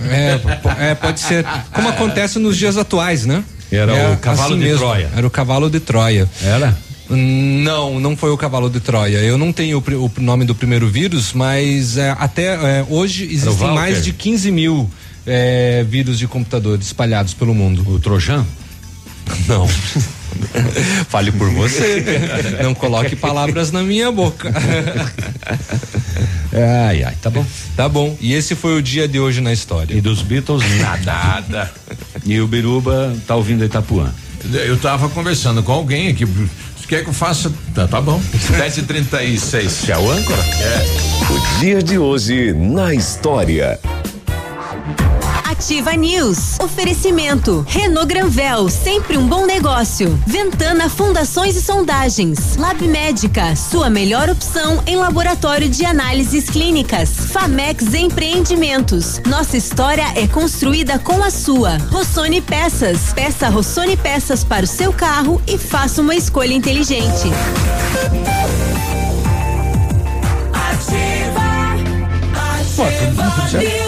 Pode ser. Como acontece nos dias atuais, né? Era o cavalo de Troia. Era o cavalo de Troia. Era? Não foi o cavalo de Troia. Eu não tenho o nome do primeiro vírus, mas hoje existem mais de 15 mil vírus de computador espalhados pelo mundo. O Trojan? Não. Fale por você. Não coloque palavras na minha boca. Tá bom. Tá bom. E esse foi o dia de hoje na história. E dos Beatles, nada. E o Biruba tá ouvindo Itapuã. Eu tava conversando com alguém aqui. Tu quer que eu faça? Tá bom. 7h36. Tchau, âncora. O dia de hoje na história. Ativa News. Oferecimento. Renault Granvel, sempre um bom negócio. Ventana Fundações e Sondagens. Lab Médica, sua melhor opção em laboratório de análises clínicas. Famex Empreendimentos. Nossa história é construída com a sua. Rossoni Peças. Peça Rossoni Peças para o seu carro e faça uma escolha inteligente. Ativa News.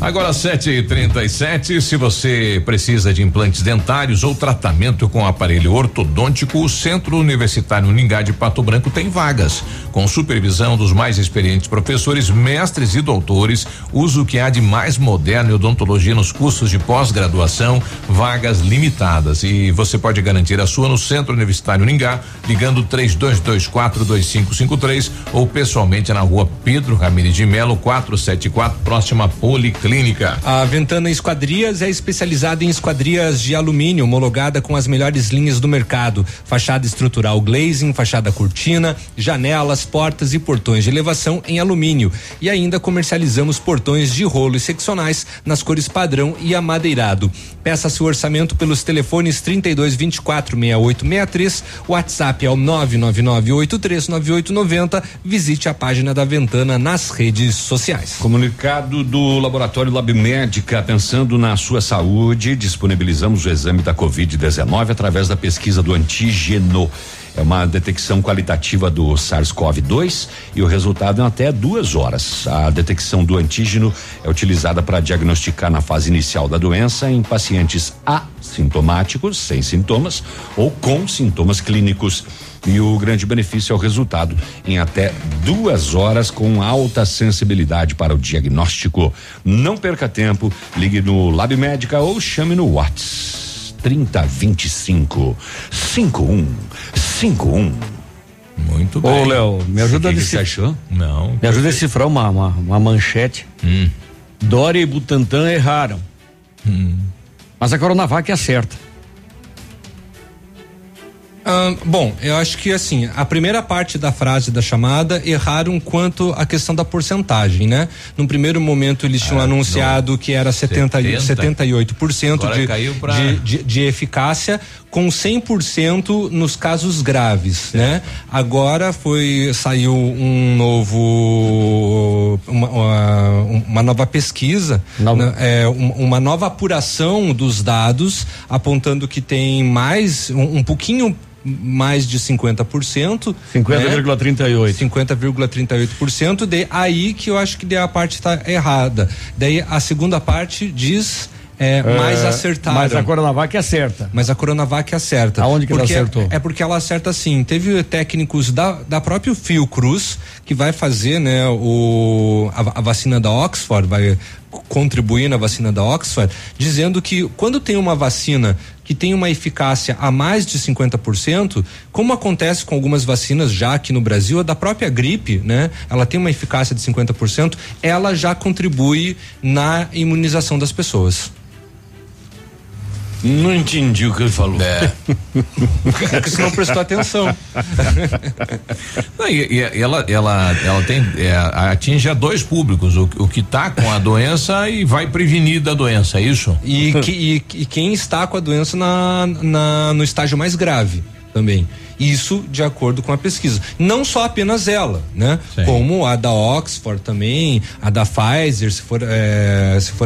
Agora 7h37, se você precisa de implantes dentários ou tratamento com aparelho ortodôntico, o Centro Universitário Uningá de Pato Branco tem vagas. Com supervisão dos mais experientes professores, mestres e doutores, usa o que há de mais moderno em odontologia nos cursos de pós-graduação, vagas limitadas. E você pode garantir a sua no Centro Universitário Uningá, ligando 32242553 ou pessoalmente na rua Pedro Ramirez de Melo 474, próxima à Policlínica. A Ventana Esquadrias é especializada em esquadrias de alumínio, homologada com as melhores linhas do mercado. Fachada estrutural glazing, fachada cortina, janelas, portas e portões de elevação em alumínio. E ainda comercializamos portões de rolo e seccionais nas cores padrão e amadeirado. Peça seu orçamento pelos telefones 32246863, o WhatsApp é o 999839890. Visite a página da Ventana nas redes sociais. Comunicado do Laboratório Lab Médica, pensando na sua saúde, disponibilizamos o exame da Covid-19 através da pesquisa do antígeno. É uma detecção qualitativa do SARS-CoV-2 e o resultado em até 2 horas. A detecção do antígeno é utilizada para diagnosticar na fase inicial da doença em pacientes assintomáticos, sem sintomas, ou com sintomas clínicos. E o grande benefício é o resultado em até 2 horas com alta sensibilidade para o diagnóstico. Não perca tempo, ligue no Lab Médica ou chame no WhatsApp 3025-5151. Muito bem. Ô, Léo, me ajuda a decifrar. Você achou? Não. Me ajuda a decifrar uma manchete. Dória e Butantan erraram. Mas a Coronavac acerta. Bom, eu acho que assim, a primeira parte da frase da chamada erraram quanto à questão da porcentagem, né? Num primeiro momento eles tinham anunciado que era 78% de eficácia, com 100% nos casos graves, né? Agora saiu uma nova pesquisa, uma nova apuração dos dados, apontando que tem mais, um pouquinho mais de 50%. 50,38%. 50,38%. Daí que eu acho que a parte está errada. Daí a segunda parte diz mais acertaram. Mas a Coronavac acerta. Aonde que ela acertou? É porque ela acerta assim. Teve técnicos da própria Fiocruz que vai fazer, né, a vacina da Oxford, vai contribuir na vacina da Oxford, dizendo que quando tem uma vacina que tem uma eficácia a mais de 50%, como acontece com algumas vacinas já aqui no Brasil, a da própria gripe, né? Ela tem uma eficácia de 50%, ela já contribui na imunização das pessoas. Não entendi o que ele falou. É que você não prestou atenção. Não, ela tem, atinge a 2 públicos, o que está com a doença e vai prevenir da doença, é isso? E quem está com a doença no estágio mais grave também. Isso de acordo com a pesquisa. Não só apenas ela, né? Sim. Como a da Oxford também, a da Pfizer, se for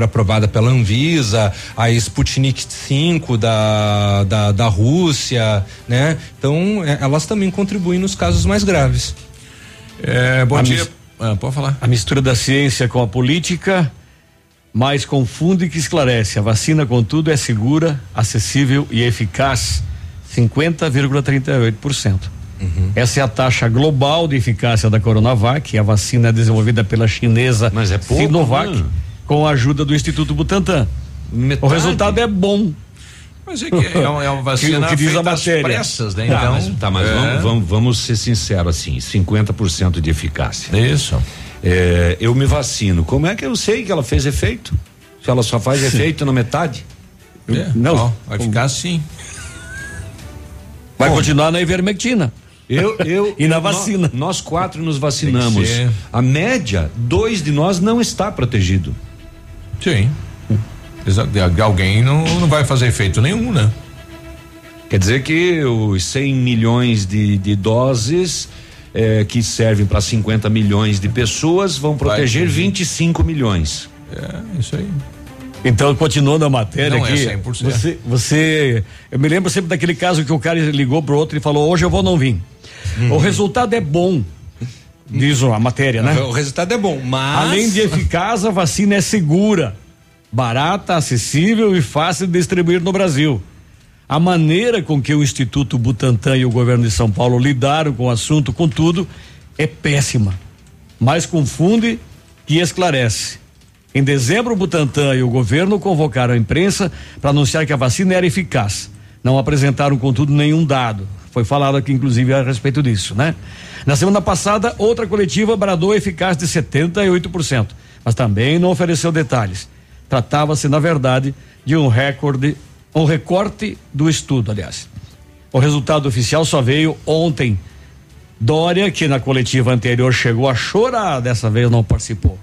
aprovada pela Anvisa, a Sputnik 5 da Rússia, né? Então, elas também contribuem nos casos mais graves. Bom dia. Pode falar. A mistura da ciência com a política mais confunde que esclarece. A vacina, contudo, é segura, acessível e eficaz. 50,38%. Essa é a taxa global de eficácia da Coronavac, a vacina desenvolvida pela chinesa Sinovac, com a ajuda do Instituto Butantan. O resultado é bom. Mas é que é uma vacina que diz a matéria. Pressas, né? Então, vamos ser sinceros assim, 50% de eficácia. Isso. Eu me vacino. Como é que eu sei que ela fez efeito? Se ela só faz efeito na metade? Não. Vai ficar assim. Vai continuar na ivermectina. E na vacina. Nós quatro nos vacinamos. A média, 2 de nós não está protegido. Sim. Alguém não vai fazer efeito nenhum, né? Quer dizer que os 100 milhões de doses que servem para 50 milhões de pessoas vão proteger 25 milhões. É, isso aí. Então, continuando a matéria aqui, é 100%. Eu me lembro sempre daquele caso que o cara ligou pro outro e falou, hoje eu vou não vir. O resultado é bom, diz a matéria, né? O resultado é bom, mas... Além de eficaz, a vacina é segura, barata, acessível e fácil de distribuir no Brasil. A maneira com que o Instituto Butantan e o governo de São Paulo lidaram com o assunto, contudo, é péssima, mais confunde que esclarece. Em dezembro, o Butantan e o governo convocaram a imprensa para anunciar que a vacina era eficaz. Não apresentaram, contudo, nenhum dado. Foi falado aqui, inclusive, a respeito disso, né? Na semana passada, outra coletiva bradou eficaz de 78%, mas também não ofereceu detalhes. Tratava-se, na verdade, de um recorte do estudo, aliás. O resultado oficial só veio ontem. Dória, que na coletiva anterior chegou a chorar, dessa vez não participou.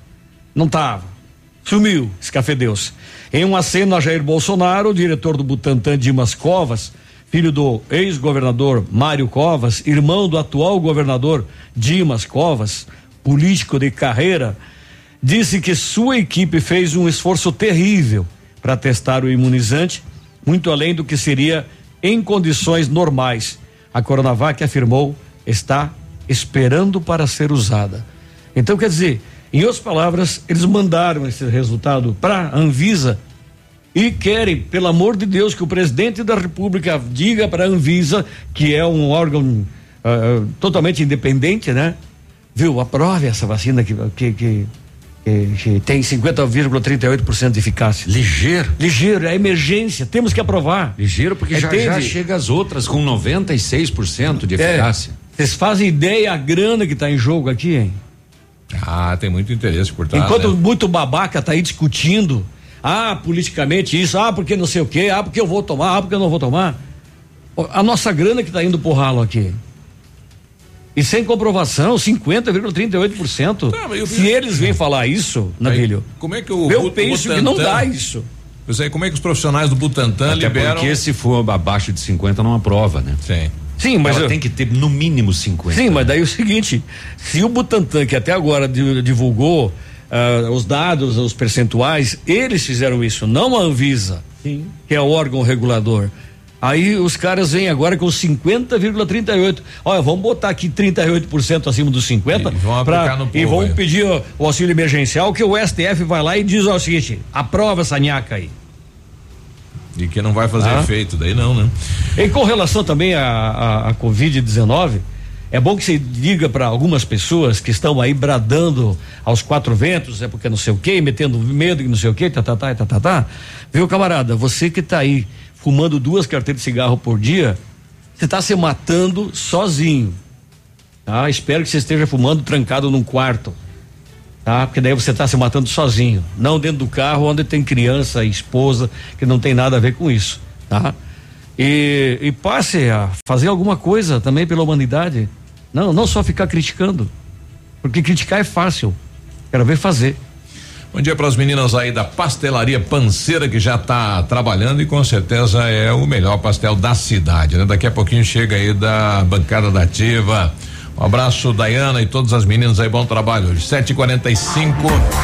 Não estava. Sumiu, escafedeu-se. Em um aceno a Jair Bolsonaro, o diretor do Butantan, Dimas Covas, filho do ex-governador Mário Covas, irmão do atual governador Dimas Covas, político de carreira, disse que sua equipe fez um esforço terrível para testar o imunizante, muito além do que seria em condições normais. A Coronavac, afirmou, está esperando para ser usada. Então, quer dizer, em outras palavras, eles mandaram esse resultado para a Anvisa e querem, pelo amor de Deus, que o presidente da República diga para a Anvisa, que é um órgão totalmente independente, né? Viu? Aprove essa vacina que tem 50,38% de eficácia. Ligeiro, é emergência, temos que aprovar. Ligeiro porque já chega as outras com 96% de eficácia. Vocês fazem ideia a grana que está em jogo aqui, hein? Ah, tem muito interesse por trás. Enquanto, né? Muito babaca tá aí discutindo, politicamente isso, porque não sei o quê, porque eu vou tomar, porque eu não vou tomar. A nossa grana que tá indo pro ralo aqui. E sem comprovação, 50,38%. Se eles vêm falar isso, Navilho. Como é que eu penso que não dá isso? Eu sei, como é que os profissionais do Butantan liberam? Porque se for abaixo de 50 não aprova, né? Sim. Sim, mas ela tem que ter no mínimo 50. Sim, mas daí é o seguinte, se o Butantan, que até agora divulgou os dados, os percentuais, eles fizeram isso, não a Anvisa, sim, que é o órgão regulador. Aí os caras vêm agora com 50,38. Olha, vamos botar aqui 38% acima dos 50 e vão pedir o auxílio emergencial, que o STF vai lá e diz o seguinte, aprova essa nhaca aí. E que não vai fazer efeito, daí não, né? E com relação também à Covid-19, é bom que você diga para algumas pessoas que estão aí bradando aos quatro ventos, porque não sei o quê, metendo medo que não sei o quê, Viu, camarada, você que tá aí fumando 2 carteiras de cigarro por dia, você tá se matando sozinho, tá? Espero que você esteja fumando trancado num quarto, tá? Porque daí você está se matando sozinho, não dentro do carro onde tem criança e esposa que não tem nada a ver com isso, tá? E passe a fazer alguma coisa também pela humanidade, não só ficar criticando, porque criticar é fácil, quero ver fazer. Bom dia para as meninas aí da pastelaria Panceira, que já está trabalhando e com certeza é o melhor pastel da cidade, né? Daqui a pouquinho chega aí da bancada da Ativa. Um abraço, Dayana, e todas as meninas aí, bom trabalho. 7:45.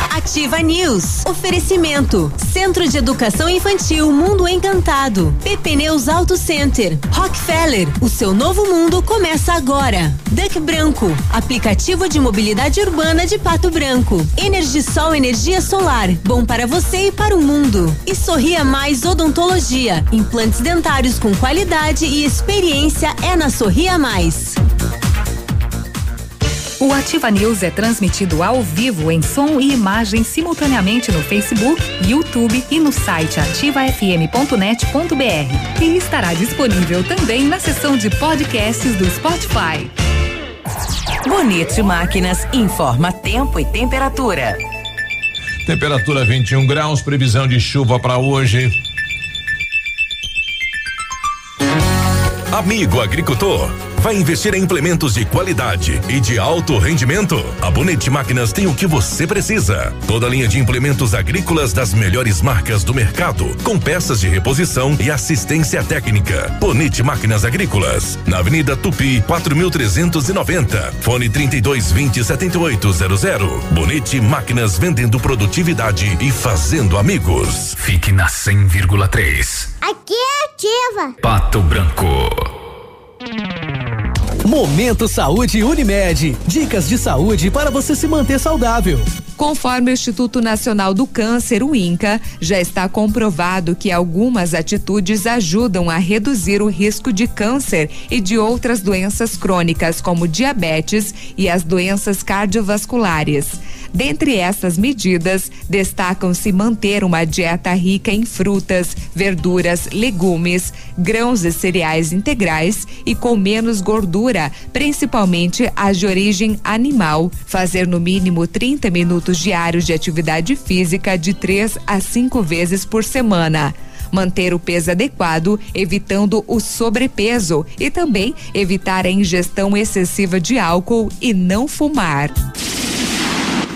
Ativa News. Oferecimento. Centro de Educação Infantil Mundo Encantado. Pepneus Auto Center. Rockefeller. O seu novo mundo começa agora. Duck Branco. Aplicativo de mobilidade urbana de Pato Branco. EnergiSol, energia solar. Bom para você e para o mundo. E Sorria Mais Odontologia. Implantes dentários com qualidade e experiência é na Sorria Mais. O Ativa News é transmitido ao vivo em som e imagem simultaneamente no Facebook, YouTube e no site ativafm.net.br. E estará disponível também na seção de podcasts do Spotify. Bonito Máquinas informa tempo e temperatura. Temperatura 21 graus, previsão de chuva para hoje. Amigo agricultor, vai investir em implementos de qualidade e de alto rendimento? A Bonete Máquinas tem o que você precisa. Toda a linha de implementos agrícolas das melhores marcas do mercado, com peças de reposição e assistência técnica. Bonete Máquinas Agrícolas, na Avenida Tupi, 4390, fone 3220-7800. Bonete Máquinas, vendendo produtividade e fazendo amigos. Fique na 100,3. Aqui é ativa. Pato Branco. Momento Saúde Unimed. Dicas de saúde para você se manter saudável. Conforme o Instituto Nacional do Câncer, o INCA, já está comprovado que algumas atitudes ajudam a reduzir o risco de câncer e de outras doenças crônicas, como diabetes e as doenças cardiovasculares. Dentre essas medidas, destacam-se manter uma dieta rica em frutas, verduras, legumes, grãos e cereais integrais e com menos gordura, principalmente as de origem animal. Fazer no mínimo 30 minutos diários de atividade física de 3 a 5 vezes por semana. Manter o peso adequado, evitando o sobrepeso e também evitar a ingestão excessiva de álcool e não fumar.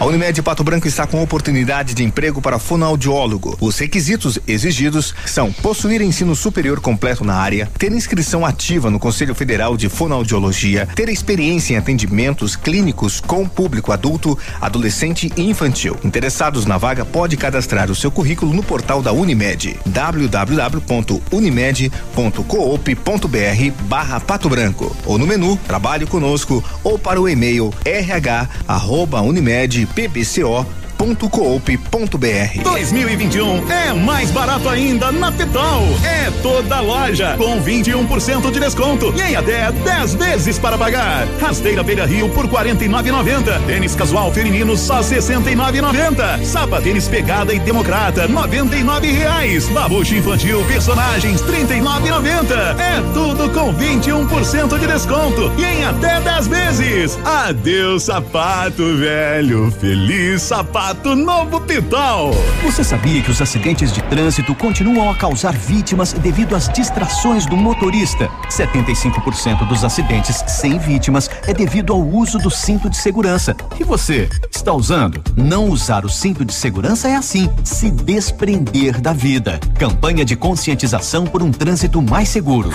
A Unimed Pato Branco está com oportunidade de emprego para fonoaudiólogo. Os requisitos exigidos são possuir ensino superior completo na área, ter inscrição ativa no Conselho Federal de Fonoaudiologia, ter experiência em atendimentos clínicos com público adulto, adolescente e infantil. Interessados na vaga, pode cadastrar o seu currículo no portal da Unimed, www.unimed.coop.br/Pato Branco, ou no menu Trabalhe Conosco, ou para o e-mail rh@unimed.com. pbco.coop.br. 2021 é mais barato ainda na Fetal. É toda loja com 21% de desconto e em até 10 vezes para pagar. Rasteira Beira Rio por R$49,90. Tênis casual feminino só R$69,90. Sapatênis Pegada e Democrata R$99. Babucho infantil Personagens R$39,90. É tudo com 21% de desconto e em até 10 vezes. Adeus sapato velho, feliz sapato novo Pital. Você sabia que os acidentes de trânsito continuam a causar vítimas devido às distrações do motorista? 75% dos acidentes sem vítimas é devido ao uso do cinto de segurança. E você, está usando? Não usar o cinto de segurança é assim, se desprender da vida. Campanha de conscientização por um trânsito mais seguro.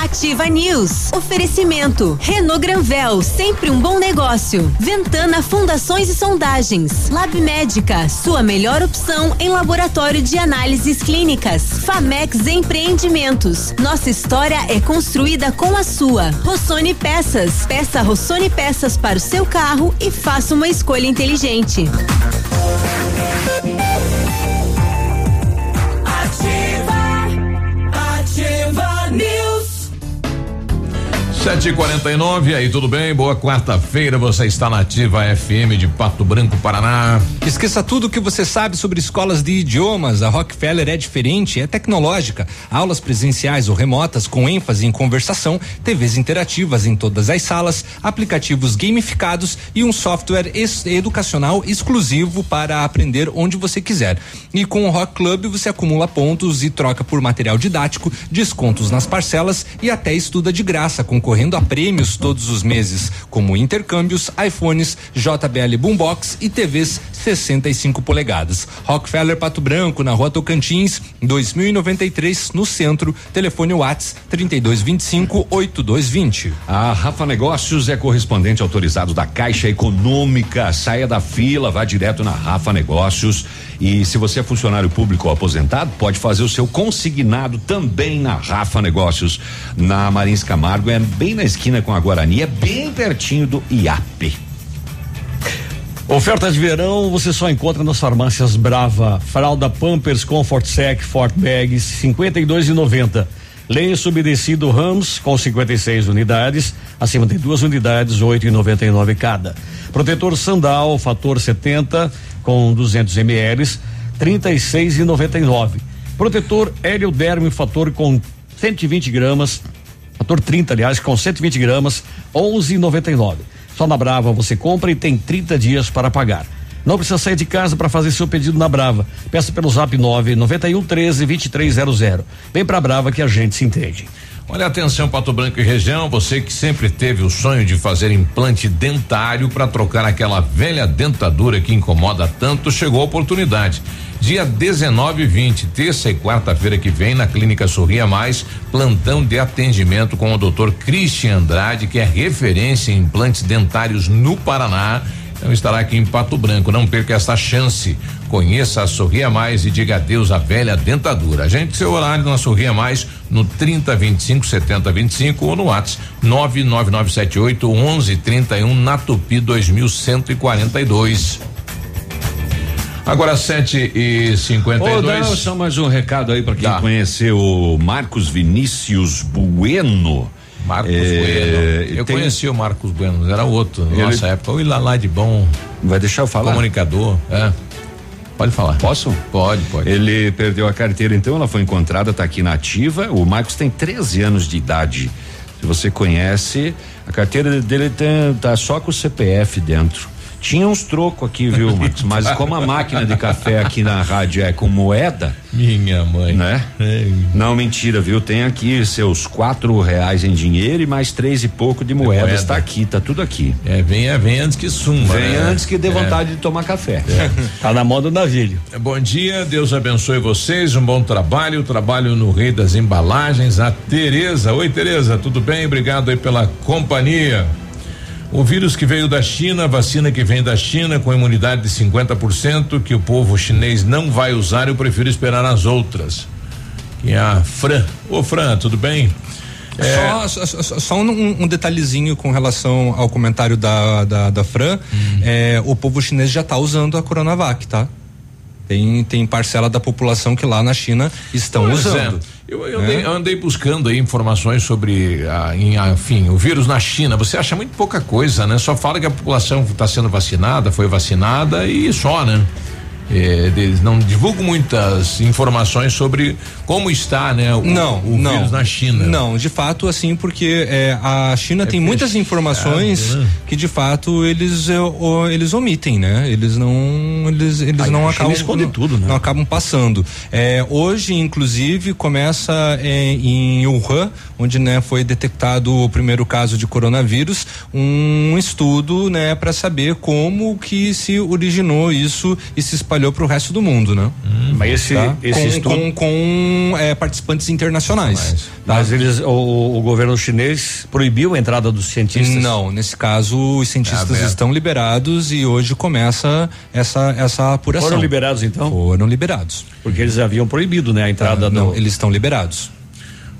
Ativa News. Oferecimento. Renault Granvel, sempre um bom negócio. Ventana Fundações e Sondagens. Lab Médica, sua melhor opção em laboratório de análises clínicas. Famex Empreendimentos. Nossa história é construída com a sua. Rossoni Peças. Peça Rossoni Peças para o seu carro e faça uma escolha inteligente. Ativa News. 7h49, aí tudo bem? Boa quarta-feira, você está na Ativa FM de Pato Branco, Paraná. Esqueça tudo o que você sabe sobre escolas de idiomas. A Rockefeller é diferente, é tecnológica. Aulas presenciais ou remotas com ênfase em conversação, TVs interativas em todas as salas, aplicativos gamificados e um software educacional exclusivo para aprender onde você quiser. E com o Rock Club você acumula pontos e troca por material didático, descontos nas parcelas e até estuda de graça, concorrendo a prêmios todos os meses, como intercâmbios, iPhones, JBL Boombox e TVs 65 polegadas. Rockefeller Pato Branco, na Rua Tocantins, 2093, no centro. Telefone WhatsApp 3225-8220. A Rafa Negócios é correspondente autorizado da Caixa Econômica. Saia da fila, vá direto na Rafa Negócios. E se você é funcionário público ou aposentado, pode fazer o seu consignado também na Rafa Negócios. Na Marins Camargo, é bem na esquina com a Guarani, é bem pertinho do IAP. Oferta de verão você só encontra nas farmácias Brava. Fralda Pampers Comfort Sec Fort Bags R$52,90. Lenço umedecido Rams com 56 unidades, as 52 unidades R$8,99 cada. Protetor Sandal fator 70 com 200 ml R$36,99. Protetor Helioderme fator com 120 gramas fator 30, aliás, com 120 gramas, R$11,99. Só na Brava você compra e tem 30 dias para pagar. Não precisa sair de casa para fazer seu pedido na Brava. Peça pelo Zap 991 13 2300. Vem pra Brava que a gente se entende. Olha, atenção, Pato Branco e região, você que sempre teve o sonho de fazer implante dentário para trocar aquela velha dentadura que incomoda tanto, chegou a oportunidade. Dia 19 e 20, terça e quarta-feira que vem, na Clínica Sorria Mais, plantão de atendimento com o Dr. Christian Andrade, que é referência em implantes dentários no Paraná. Então estará aqui em Pato Branco, não perca essa chance. Conheça a Sorria Mais e diga adeus à velha dentadura. Agende seu horário na Sorria Mais no 3025 7025 ou no WhatsApp 99978 1131, na Tupi 2142. Agora 7h52. Dá só mais um recado aí para quem conheceu o Marcos Vinícius Bueno. Marcos Bueno. Eu conheci o Marcos Bueno, era outro na nossa época. O Ilalá de Bom. Vai deixar eu falar? Comunicador. É. Pode falar. Posso? Pode. Ele perdeu a carteira, então ela foi encontrada, está aqui na ativa. O Marcos tem 13 anos de idade. Se você conhece, a carteira dele tá só com o CPF dentro. Tinha uns trocos aqui, viu, Marcos? Mas como a máquina de café aqui na rádio é com moeda. Minha mãe. Né? É. Não, mentira, viu? Tem aqui seus R$4 em dinheiro e mais 3 e pouco de moeda. Está aqui, tá tudo aqui. É, vem antes que suma. Vem antes que dê vontade de tomar café. É. Tá na moda do navio. Bom dia, Deus abençoe vocês, um bom trabalho no Rei das Embalagens. A Tereza, oi Tereza, tudo bem? Obrigado aí pela companhia. O vírus que veio da China, a vacina que vem da China com imunidade de 50%, que o povo chinês não vai usar, eu prefiro esperar as outras. E a Fran, ô Fran, tudo bem? Só um detalhezinho com relação ao comentário da Fran, o povo chinês já está usando a Coronavac, tá? Tem parcela da população que lá na China estão usando. Eu andei buscando aí informações sobre o vírus na China. Você acha muito pouca coisa, né? Só fala que a população está sendo vacinada, foi vacinada e só, né? Eles não divulgam muitas informações sobre como está, né? O vírus na China. Não, de fato, assim, porque a China tem muitas informações, né? Que de fato eles omitem, né? Eles não acabam passando. Hoje, inclusive, começa em Wuhan, onde, né, foi detectado o primeiro caso de coronavírus, um estudo, né, para saber como que se originou isso e se espalhou para o resto do mundo, né? Mas esse estudo com participantes internacionais. Tá? Mas o governo chinês proibiu a entrada dos cientistas? Não, nesse caso os cientistas estão liberados e hoje começa essa apuração. Foram liberados então? Foram liberados. Porque eles haviam proibido, né, a entrada. Não, eles estão liberados.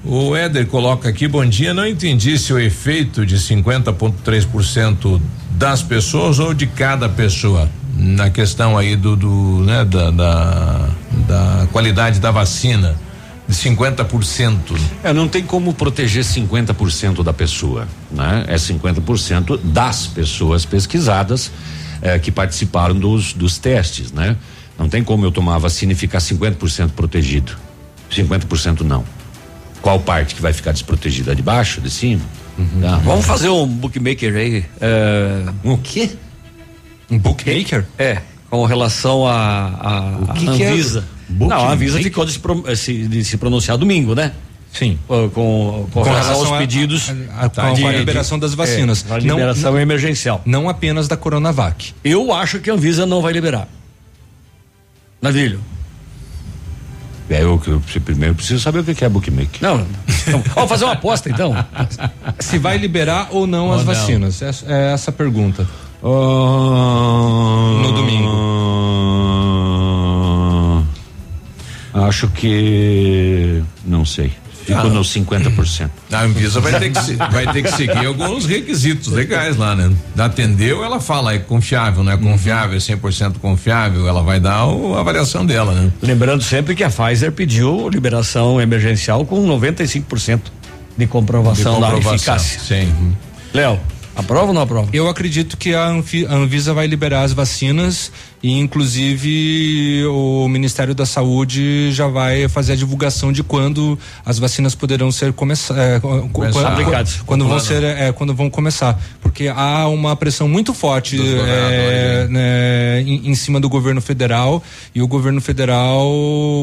O Éder coloca aqui, bom dia, não entendi se o efeito de 50,3% das pessoas ou de cada pessoa na questão aí né, da qualidade da vacina de 50%. Não tem como proteger 50% da pessoa, né? 50% das pessoas pesquisadas que participaram dos testes, né? Não tem como eu tomar a vacina e ficar 50% protegido. 50% não. Qual parte que vai ficar desprotegida? De baixo, de cima? Uhum. Tá. Vamos fazer um bookmaker aí. O quê? Um bookmaker? Com relação a Anvisa. A Anvisa ficou de se pronunciar domingo, né? Sim. Com relação aos pedidos. Com a liberação das vacinas. A liberação emergencial. Não apenas da Coronavac. Eu acho que a Anvisa não vai liberar. Navilho. Você primeiro precisa saber o que é bookmaker. Não. Vamos fazer uma aposta então. Se vai liberar ou não as vacinas. É essa a pergunta. No domingo. Acho que não sei. Ficou nos 50%. A Anvisa vai ter que seguir alguns requisitos legais lá, né? Atendeu, ela fala, é confiável, não é confiável, é 100% confiável, ela vai dar a avaliação dela, né? Lembrando sempre que a Pfizer pediu liberação emergencial com 95% de comprovação da eficácia. Sim. Léo, aprova ou não aprova? Eu acredito que a Anvisa vai liberar as vacinas E inclusive o Ministério da Saúde já vai fazer a divulgação de quando as vacinas poderão ser aplicadas, quando vão ser, quando vão começar, porque há uma pressão muito forte em cima do governo federal, e o governo federal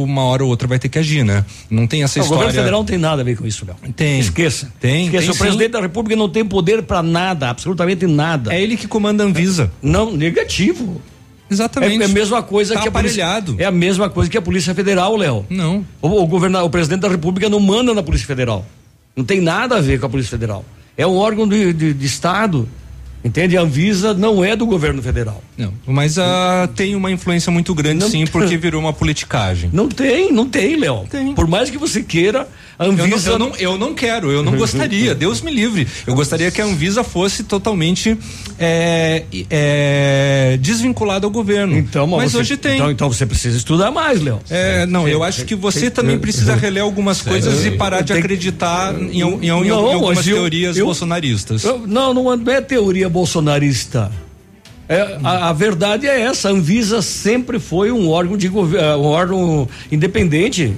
uma hora ou outra vai ter que agir, né? Não tem essa história. O governo federal não tem nada a ver com isso, Léo. Tem. Esqueça. Tem, o presidente da República não tem poder para nada, absolutamente nada. É ele que comanda a Anvisa. Não, negativo. Exatamente. É a mesma coisa tá que aparelhado. É a mesma coisa que a Polícia Federal, Léo. Não. O presidente da República não manda na Polícia Federal. Não tem nada a ver com a Polícia Federal. É um órgão de Estado. Entende? A Anvisa não é do governo federal. Não, mas tem uma influência muito grande, não, sim, porque virou uma politicagem. Não tem, Léo. Por mais que você queira, a Anvisa... Eu não quero, eu não gostaria, Deus me livre. Eu gostaria que a Anvisa fosse totalmente desvinculada ao governo. Então, mas hoje tem. Então você precisa estudar mais, Léo. Eu acho que você também precisa reler algumas coisas e parar de acreditar em algumas teorias bolsonaristas. Não é teoria bolsonarista. A verdade é essa, a Anvisa sempre foi um órgão um órgão independente,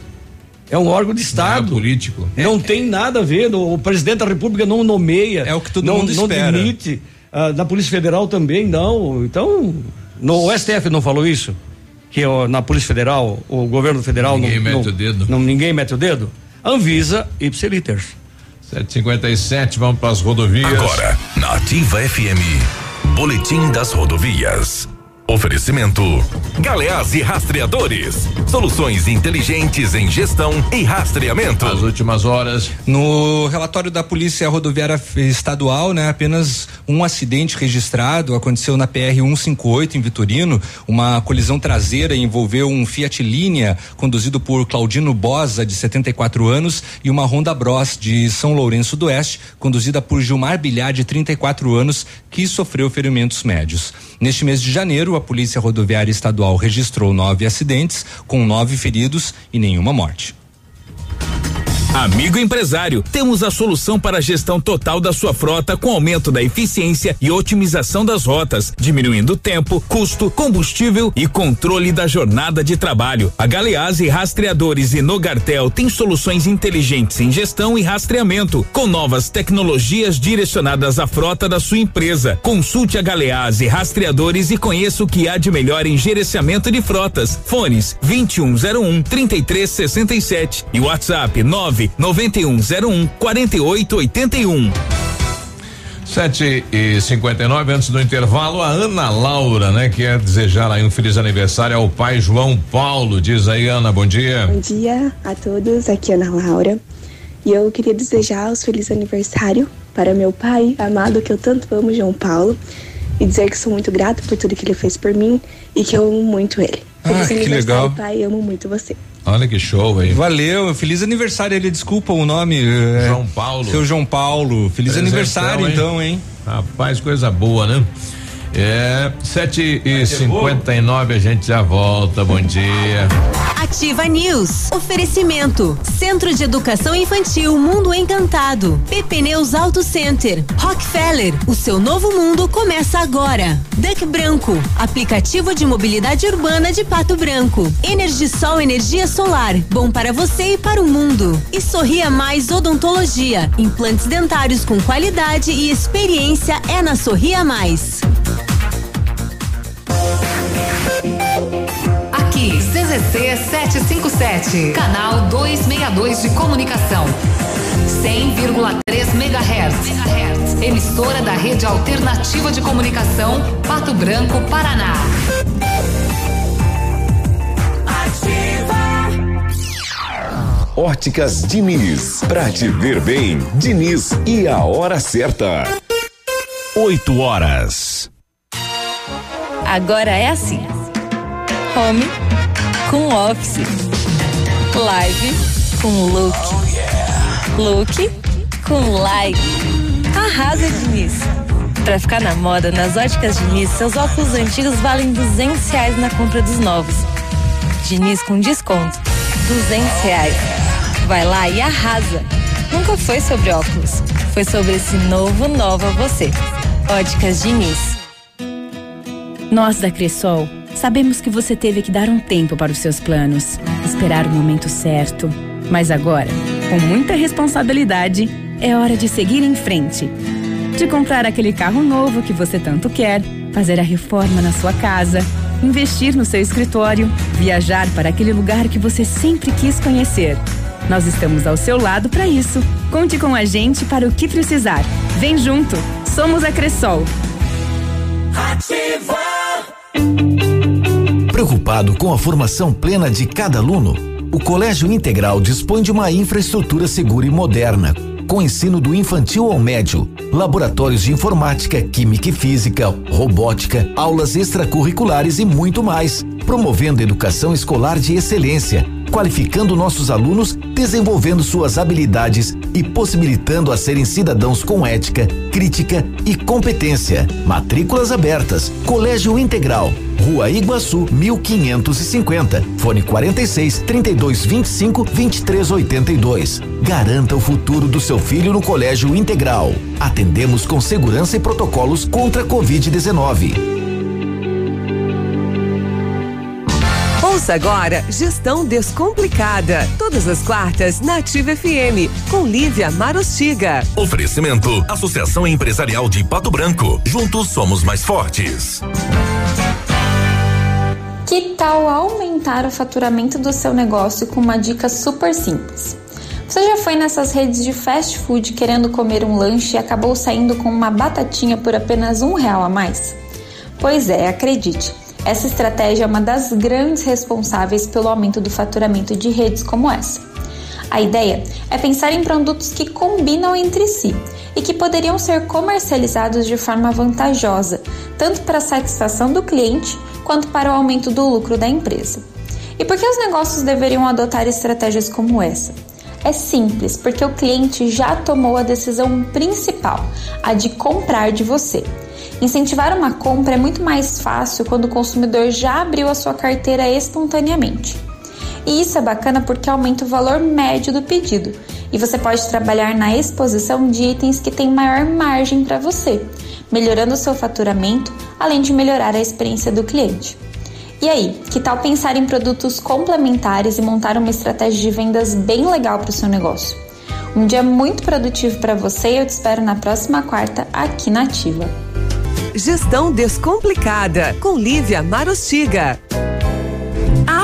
é um órgão de Estado. Não é político. Não tem nada a ver, o presidente da República não nomeia. É o que todo mundo espera. Não demite, na Polícia Federal também não, então, o STF não falou isso? Que na Polícia Federal, o governo federal ninguém mete o dedo? Anvisa, ipsis literis. 7h57, vamos para as rodovias. Agora, na Ativa FM, Boletim das Rodovias. Oferecimento: Galeás e Rastreadores. Soluções inteligentes em gestão e rastreamento. As últimas horas. No relatório da Polícia Rodoviária Estadual, né? Apenas um acidente registrado aconteceu na PR 158 em Vitorino. Uma colisão traseira envolveu um Fiat Linea conduzido por Claudino Bosa, de 74 anos, e uma Honda Bros de São Lourenço do Oeste, conduzida por Gilmar Bilhar, de 34 anos, que sofreu ferimentos médios. Neste mês de janeiro, a Polícia Rodoviária Estadual registrou 9 acidentes, com 9 feridos e nenhuma morte. Amigo empresário, temos a solução para a gestão total da sua frota, com aumento da eficiência e otimização das rotas, diminuindo tempo, custo, combustível e controle da jornada de trabalho. A Galeás e Rastreadores e Nogartel tem soluções inteligentes em gestão e rastreamento, com novas tecnologias direcionadas à frota da sua empresa. Consulte a Galeás e Rastreadores e conheça o que há de melhor em gerenciamento de frotas. Fones 2101-3367 e WhatsApp 99101-4881. 7h59, antes do intervalo, a Ana Laura, né, quer desejar aí um feliz aniversário ao pai João Paulo. Diz aí, Ana, bom dia. Bom dia a todos, aqui é Ana Laura. E eu queria desejar os feliz aniversário para meu pai amado, que eu tanto amo, João Paulo, e dizer que sou muito grata por tudo que ele fez por mim e que eu amo muito ele. Feliz aniversário, que legal. Pai, amo muito você. Olha que show aí. Valeu, feliz aniversário. Ele desculpa o nome. João Paulo. Seu João Paulo. Feliz aniversário, hein? Então, hein? Rapaz, coisa boa, né? 7h59, a gente já volta. Bom dia. Ativa News. Oferecimento: Centro de Educação Infantil Mundo Encantado, Pepneus Auto Center, Rockefeller. O seu novo mundo começa agora. Duck Branco, aplicativo de mobilidade urbana de Pato Branco. EnergiSol, energia solar, bom para você e para o mundo. E Sorria Mais Odontologia, implantes dentários com qualidade e experiência é na Sorria Mais. Aqui, CZC 757, canal 262 de comunicação, 100,3 MHz, emissora da Rede Alternativa de Comunicação, Pato Branco, Paraná. Ativa. Óticas Diniz, pra te ver bem. Diniz e a hora certa. 8h. Agora é assim: home com office, live com look, look com live. Arrasa, Diniz. Pra ficar na moda, nas óticas Diniz, seus óculos antigos valem R$200 na compra dos novos. Diniz com desconto, R$200. Vai lá e arrasa. Nunca foi sobre óculos, foi sobre esse nova você. Óticas Diniz. Nós da Cressol Sabemos que você teve que dar um tempo para os seus planos, esperar o momento certo. Mas agora, com muita responsabilidade, é hora de seguir em frente. De comprar aquele carro novo que você tanto quer, fazer a reforma na sua casa, investir no seu escritório, viajar para aquele lugar que você sempre quis conhecer. Nós estamos ao seu lado para isso. Conte com a gente para o que precisar. Vem junto, somos a Cressol. Ativa. Preocupado com a formação plena de cada aluno, o Colégio Integral dispõe de uma infraestrutura segura e moderna, com ensino do infantil ao médio, laboratórios de informática, química e física, robótica, aulas extracurriculares e muito mais, promovendo educação escolar de excelência, qualificando nossos alunos, desenvolvendo suas habilidades e possibilitando a serem cidadãos com ética, crítica e competência. Matrículas abertas. Colégio Integral. Rua Iguaçu, 1550. Fone 46 3225 2382. Garanta o futuro do seu filho no Colégio Integral. Atendemos com segurança e protocolos contra a Covid-19. Ouça agora Gestão Descomplicada, todas as quartas na Ativa FM, com Lívia Marostiga. Oferecimento, Associação Empresarial de Pato Branco, juntos somos mais fortes. Que tal aumentar o faturamento do seu negócio com uma dica super simples? Você já foi nessas redes de fast food querendo comer um lanche e acabou saindo com uma batatinha por apenas R$1 a mais? Pois é, acredite. Essa estratégia é uma das grandes responsáveis pelo aumento do faturamento de redes como essa. A ideia é pensar em produtos que combinam entre si e que poderiam ser comercializados de forma vantajosa, tanto para a satisfação do cliente quanto para o aumento do lucro da empresa. E por que os negócios deveriam adotar estratégias como essa? É simples, porque o cliente já tomou a decisão principal, a de comprar de você. Incentivar uma compra é muito mais fácil quando o consumidor já abriu a sua carteira espontaneamente. E isso é bacana porque aumenta o valor médio do pedido e você pode trabalhar na exposição de itens que têm maior margem para você, melhorando o seu faturamento, além de melhorar a experiência do cliente. E aí, que tal pensar em produtos complementares e montar uma estratégia de vendas bem legal para o seu negócio? Um dia muito produtivo para você e eu te espero na próxima quarta aqui na Ativa. Gestão Descomplicada, com Lívia Marostiga. A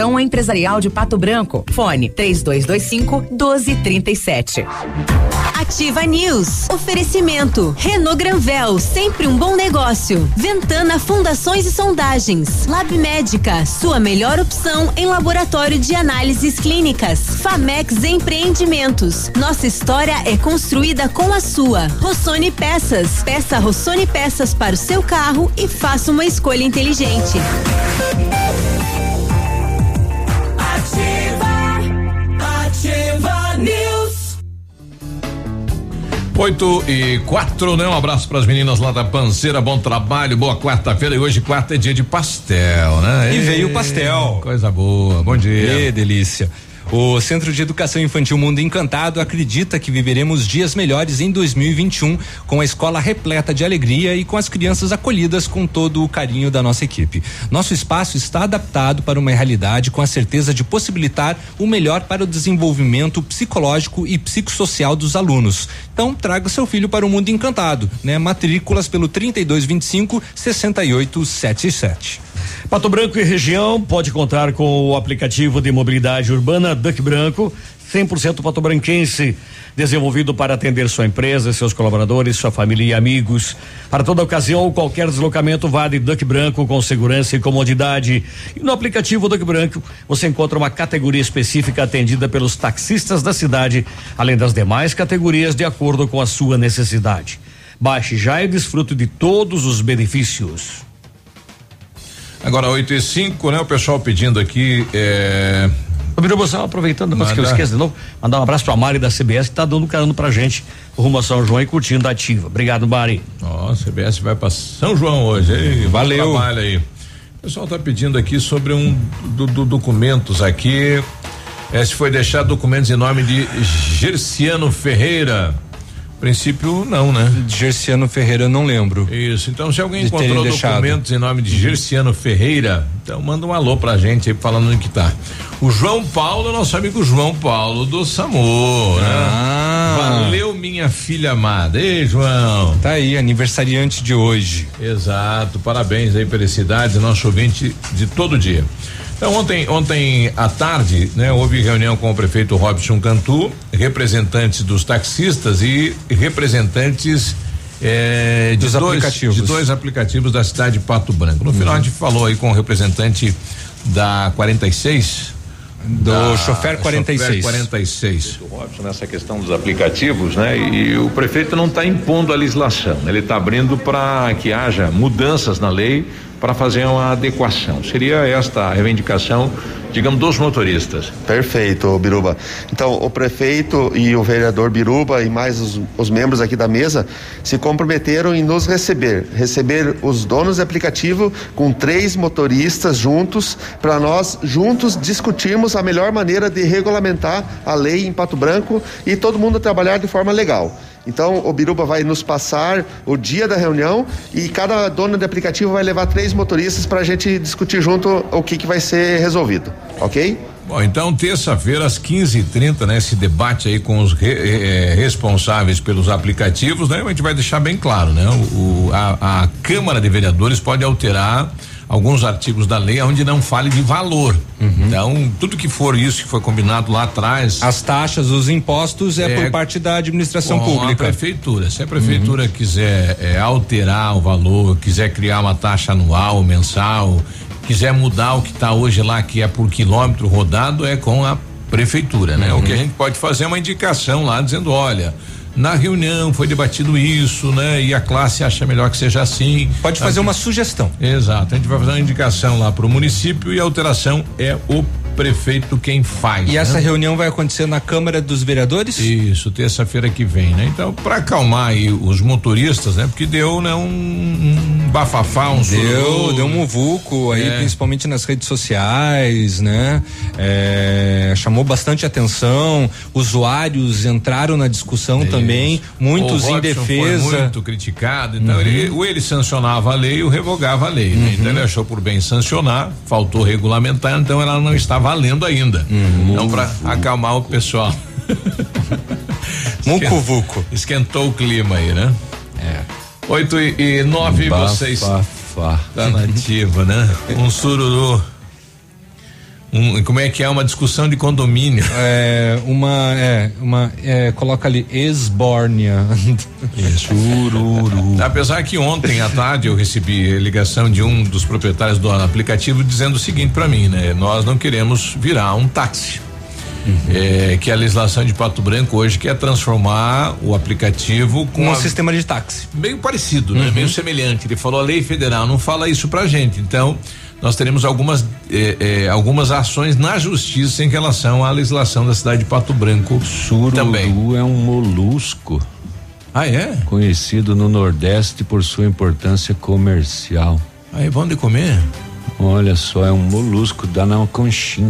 Empresarial de Pato Branco. Fone 3225-1237. Ativa News. Oferecimento. Renault Granvel, sempre um bom negócio. Ventana Fundações e Sondagens. Lab Médica, sua melhor opção em laboratório de análises clínicas. Famex Empreendimentos. Nossa história é construída com a sua. Rossoni Peças. Peça Rossoni Peças para o seu carro e faça uma escolha inteligente. Ativa News. 8h04, né? Um abraço para as meninas lá da Panceira, bom trabalho, boa quarta-feira. E hoje quarta é dia de pastel, né? E veio o pastel. Coisa boa, bom dia. E delícia. O Centro de Educação Infantil Mundo Encantado acredita que viveremos dias melhores em 2021, com a escola repleta de alegria e com as crianças acolhidas com todo o carinho da nossa equipe. Nosso espaço está adaptado para uma realidade com a certeza de possibilitar o melhor para o desenvolvimento psicológico e psicossocial dos alunos. Então, traga seu filho para o Mundo Encantado, né? Matrículas pelo 3225-6877. Pato Branco e região pode contar com o aplicativo de mobilidade urbana Duck Branco, 100% patobranquense, desenvolvido para atender sua empresa, seus colaboradores, sua família e amigos. Para toda ocasião ou qualquer deslocamento, vá de Duck Branco com segurança e comodidade. E no aplicativo Duck Branco, você encontra uma categoria específica atendida pelos taxistas da cidade, além das demais categorias de acordo com a sua necessidade. Baixe já e desfrute de todos os benefícios. Agora 8h05, né? O pessoal pedindo aqui. Só aproveitando, mas que eu esqueço de novo, mandar um abraço pra Mari da CBS que tá dando carona pra gente rumo a São João e curtindo a ativa. Obrigado, Mari. Ó, CBS vai pra São João hoje, hein? Valeu. Aí. O pessoal tá pedindo aqui sobre um do documentos aqui. Se foi deixar documentos em nome de Gerciano Ferreira. Princípio não, né? De Gerciano Ferreira eu não lembro. Isso, então se alguém encontrou documentos em nome de Gerciano Ferreira, então manda um alô pra gente aí falando que tá. O João Paulo, nosso amigo João Paulo do SAMU, né? Valeu, minha filha amada. Ei, João. Tá aí, aniversariante de hoje. Exato, parabéns aí felicidades, nosso ouvinte de todo dia. Então ontem à tarde, né, houve reunião com o prefeito Robson Cantu, representantes dos taxistas e representantes de dois aplicativos da cidade de Pato Branco. No final a gente falou aí com o representante da 46 do chofer 46. O Robson nessa questão dos aplicativos, né? E o prefeito não está impondo a legislação, ele está abrindo para que haja mudanças na lei para fazer uma adequação. Seria esta a reivindicação, digamos, dos motoristas. Perfeito, Biruba. Então, o prefeito e o vereador Biruba e mais os membros aqui da mesa se comprometeram em nos receber os donos de aplicativo com 3 motoristas juntos, para nós juntos discutirmos a melhor maneira de regulamentar a lei em Pato Branco e todo mundo trabalhar de forma legal. Então, o Biruba vai nos passar o dia da reunião e cada dono de aplicativo vai levar 3 motoristas para a gente discutir junto o que vai ser resolvido, ok? Bom, então terça-feira às 15h30, né? Esse debate aí com os responsáveis pelos aplicativos, né? A gente vai deixar bem claro, né? A Câmara de Vereadores pode alterar alguns artigos da lei onde não fale de valor. Uhum. Então, tudo que for isso que foi combinado lá atrás. As taxas, os impostos por parte da administração pública. A prefeitura. Se a prefeitura quiser alterar o valor, quiser criar uma taxa anual, mensal, quiser mudar o que está hoje lá, que é por quilômetro rodado, é com a prefeitura, né? O que a gente pode fazer é uma indicação lá dizendo, olha, na reunião foi debatido isso, né? E a classe acha melhor que seja assim. Pode fazer uma sugestão. Exato, a gente vai fazer uma indicação lá pro município e a alteração é o prefeito quem faz. E essa reunião vai acontecer na Câmara dos Vereadores? Isso, terça-feira que vem, né? Então, para acalmar aí os motoristas, né? Porque deu, né? Um bafafá, deu um muvuco aí, principalmente nas redes sociais, né? Chamou bastante atenção, usuários entraram na discussão também, muitos em defesa. Foi muito criticado, então ele sancionava a lei ou revogava a lei, né? Então ele achou por bem sancionar, faltou regulamentar, então ela não está valendo ainda. Então para acalmar o pessoal. Mucuvuco. Esquentou o clima aí, né? 8h09, vocês tá na ativa, né? Um sururu. Como é que é uma discussão de condomínio? Coloca ali esbórnia. Sururu. Apesar que ontem à tarde eu recebi ligação de um dos proprietários do aplicativo dizendo o seguinte para mim, né? Nós não queremos virar um táxi. Que a legislação de Pato Branco hoje quer transformar o aplicativo com um sistema de táxi. Meio parecido, né? Meio semelhante. Ele falou a lei federal, não fala isso pra gente. Então, nós teremos algumas ações na justiça em relação à legislação da cidade de Pato Branco. Sururu também. É um molusco. Ah, é? Conhecido no Nordeste por sua importância comercial. Aí, vão de comer? Olha só, é um molusco, dá na conchinha.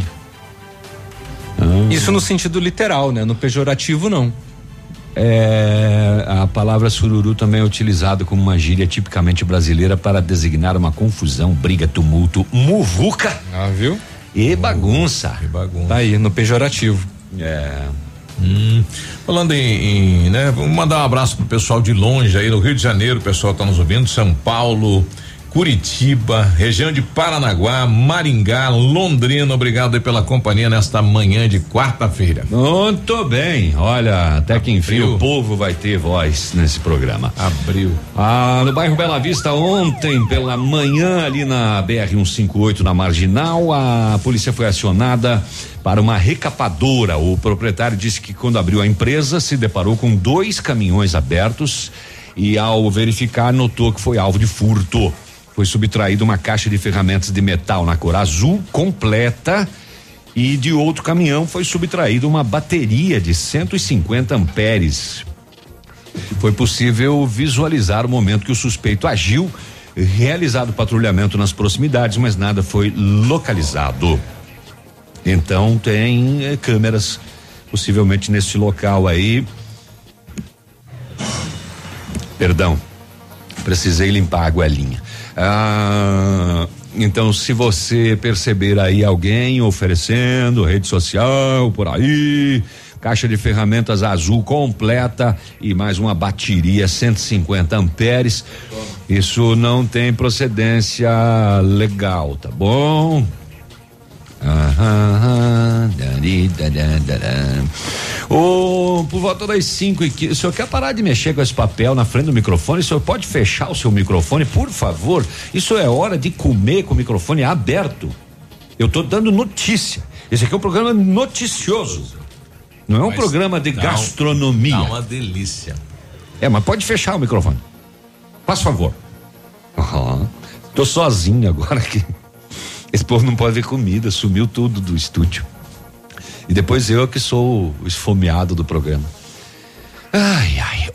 Isso no sentido literal, né? No pejorativo, não. A palavra sururu também é utilizada como uma gíria tipicamente brasileira para designar uma confusão, briga, tumulto, muvuca. Viu? E bagunça. Tá aí, no pejorativo. Falando em, né? Vamos mandar um abraço pro pessoal de longe aí no Rio de Janeiro, o pessoal tá nos ouvindo, São Paulo, Curitiba, região de Paranaguá, Maringá, Londrina, obrigado aí pela companhia nesta manhã de quarta-feira. Muito bem, olha, até que enfim o povo vai ter voz nesse programa. Abril. No bairro Bela Vista ontem pela manhã ali na BR-158 na Marginal, a polícia foi acionada para uma recapadora. O proprietário disse que quando abriu a empresa se deparou com 2 caminhões abertos e ao verificar notou que foi alvo de furto. Foi subtraída uma caixa de ferramentas de metal na cor azul completa e de outro caminhão foi subtraída uma bateria de 150 amperes. Foi possível visualizar o momento que o suspeito agiu, realizado patrulhamento nas proximidades, mas nada foi localizado. Então tem câmeras possivelmente nesse local aí. Perdão, precisei limpar a goelinha. Então, se você perceber aí alguém oferecendo rede social por aí, caixa de ferramentas azul completa e mais uma bateria 150 amperes, isso não tem procedência legal, tá bom? Por volta das 5h15, o senhor quer parar de mexer com esse papel na frente do microfone? O senhor pode fechar o seu microfone, por favor? Isso é hora de comer com o microfone aberto. Eu tô dando notícia. Esse aqui é um programa noticioso. Não é um programa de gastronomia. Tá uma delícia. É, mas pode fechar o microfone. Faz favor. Tô sozinho agora aqui. Esse povo não pode ver comida, sumiu tudo do estúdio. E depois eu que sou o esfomeado do programa. Ai, ai.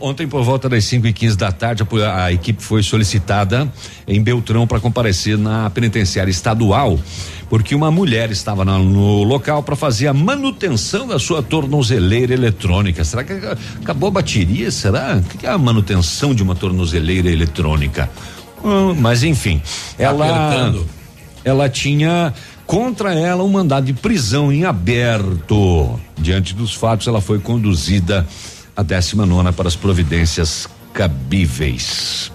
Ontem por volta das 5h15 da tarde, a equipe foi solicitada em Beltrão para comparecer na penitenciária estadual, porque uma mulher estava no local para fazer a manutenção da sua tornozeleira eletrônica. Será que acabou a bateria? Será? O que é a manutenção de uma tornozeleira eletrônica? Mas enfim, ela tinha contra ela um mandado de prisão em aberto. Diante dos fatos, ela foi conduzida à 19ª para as providências cabíveis.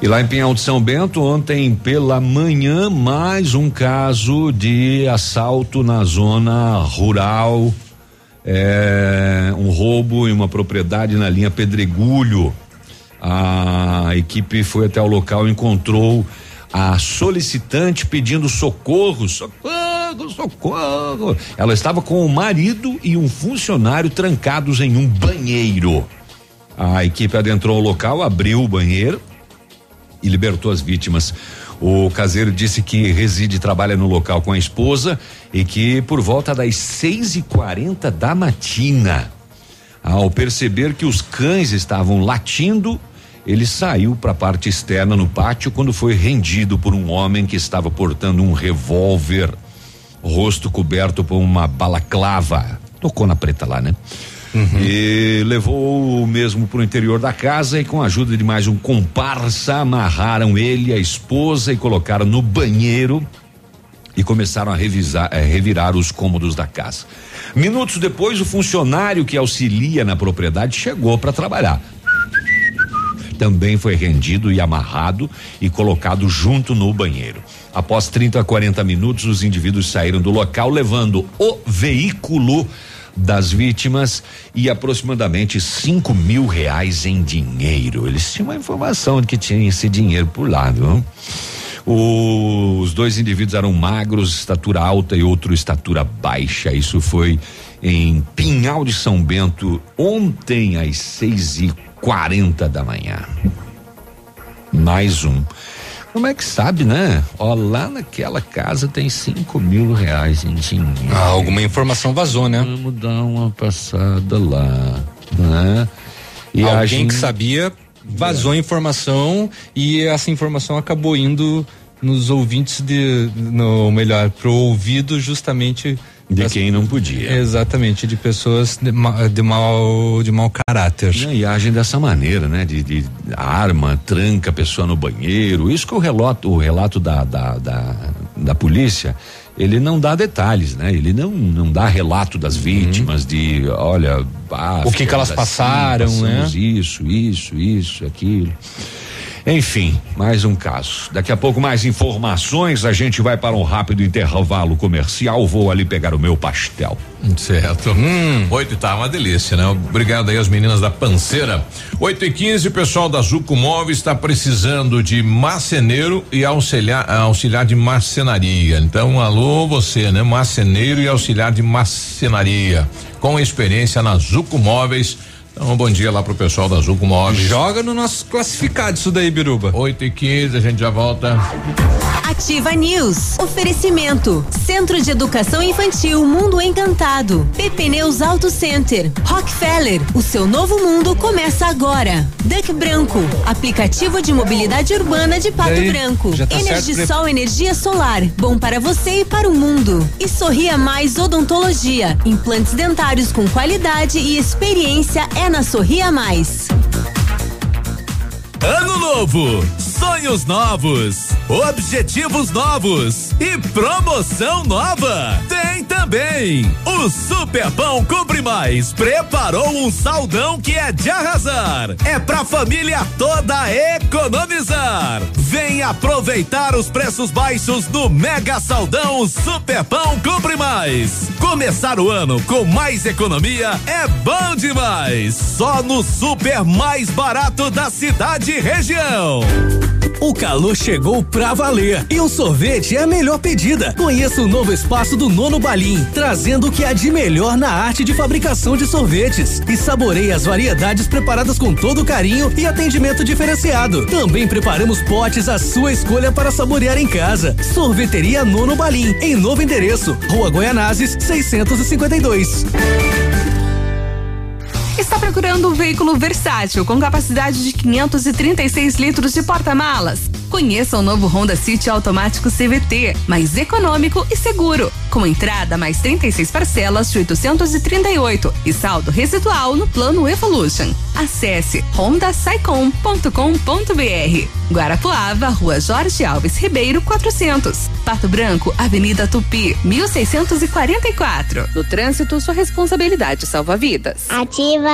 E lá em Pinhal de São Bento, ontem pela manhã, mais um caso de assalto na zona rural, um roubo em uma propriedade na linha Pedregulho. A equipe foi até o local e encontrou a solicitante pedindo socorro, socorro, socorro. Ela estava com o marido e um funcionário trancados em um banheiro. A equipe adentrou o local, abriu o banheiro e libertou as vítimas. O caseiro disse que reside e trabalha no local com a esposa e que por volta das 6h40 da matina, ao perceber que os cães estavam latindo, ele saiu para a parte externa no pátio quando foi rendido por um homem que estava portando um revólver, rosto coberto por uma balaclava. Tocou na preta lá, né? Uhum. E levou o mesmo para o interior da casa e, com a ajuda de mais um comparsa, amarraram ele, a esposa, e colocaram no banheiro e começaram a revirar os cômodos da casa. Minutos depois, o funcionário que auxilia na propriedade chegou para trabalhar. Também foi rendido e amarrado e colocado junto no banheiro. Após 30 a 40 minutos, os indivíduos saíram do local levando o veículo das vítimas e aproximadamente R$5.000 em dinheiro. Eles tinham uma informação de que tinha esse dinheiro por lá, viu? Os dois indivíduos eram magros, estatura alta e outro estatura baixa. Isso foi em Pinhal de São Bento, ontem às 6h40 da manhã. Mais um. Como é que sabe, né? Ó, lá naquela casa tem R$5.000 em dinheiro. Ah, alguma informação vazou, né? Vamos dar uma passada lá, né? E alguém que sabia vazou a informação e essa informação acabou indo nos ouvintes pro ouvido justamente de quem não podia. Exatamente, de pessoas de mau caráter. E agem dessa maneira, né? De arma, tranca a pessoa no banheiro. Isso que o relato da polícia, ele não dá detalhes, né? Ele não dá relato das vítimas, de olha, o que elas passaram, né? Isso, aquilo. Enfim, mais um caso. Daqui a pouco mais informações, a gente vai para um rápido intervalo comercial, vou ali pegar o meu pastel. Certo. 8 tá uma delícia, né? Obrigado aí às meninas da Panceira. 8h15, o pessoal da Zuco Móveis está precisando de marceneiro e auxiliar de marcenaria. Então, alô você, né? Marceneiro e auxiliar de marcenaria. Com experiência na Zuco Móveis. Então, um bom dia lá pro pessoal da Zuc, uma hora. Joga no nosso classificado isso daí, Biruba. 8h15, a gente já volta. Ativa News. Oferecimento. Centro de Educação Infantil Mundo Encantado. Pepneus Auto Center. Rockefeller. O seu novo mundo começa agora. Duck Branco. Aplicativo de mobilidade urbana de Pato Branco. Tá EnergiSol, energia solar. Bom para você e para o mundo. E Sorria Mais Odontologia. Implantes dentários com qualidade e experiência é na Sorria Mais. Ano novo, sonhos novos, objetivos novos e promoção nova. Tem também o Super Pão Compre Mais preparou um saldão que é de arrasar. É pra família toda economizar. Vem aproveitar os preços baixos do mega saldão Super Pão Compre Mais. Começar o ano com mais economia é bom demais. Só no super mais barato da cidade e região. O calor chegou pra valer e o sorvete é a melhor pedida. Conheça o novo espaço do Nono Balim, trazendo o que há de melhor na arte de fabricação de sorvetes. E saboreie as variedades preparadas com todo carinho e atendimento diferenciado. Também preparamos potes à sua escolha para saborear em casa. Sorveteria Nono Balim, em novo endereço, Rua Goianazes, 652. Está procurando um veículo versátil com capacidade de 536 litros de porta-malas? Conheça o novo Honda City Automático CVT, mais econômico e seguro, com entrada mais 36 parcelas de 838 e saldo residual no plano Evolution. Acesse hondasaicom.com.br. Guarapuava, Rua Jorge Alves Ribeiro, 400. Pato Branco, Avenida Tupi, 1644. No trânsito, sua responsabilidade salva vidas. Ativa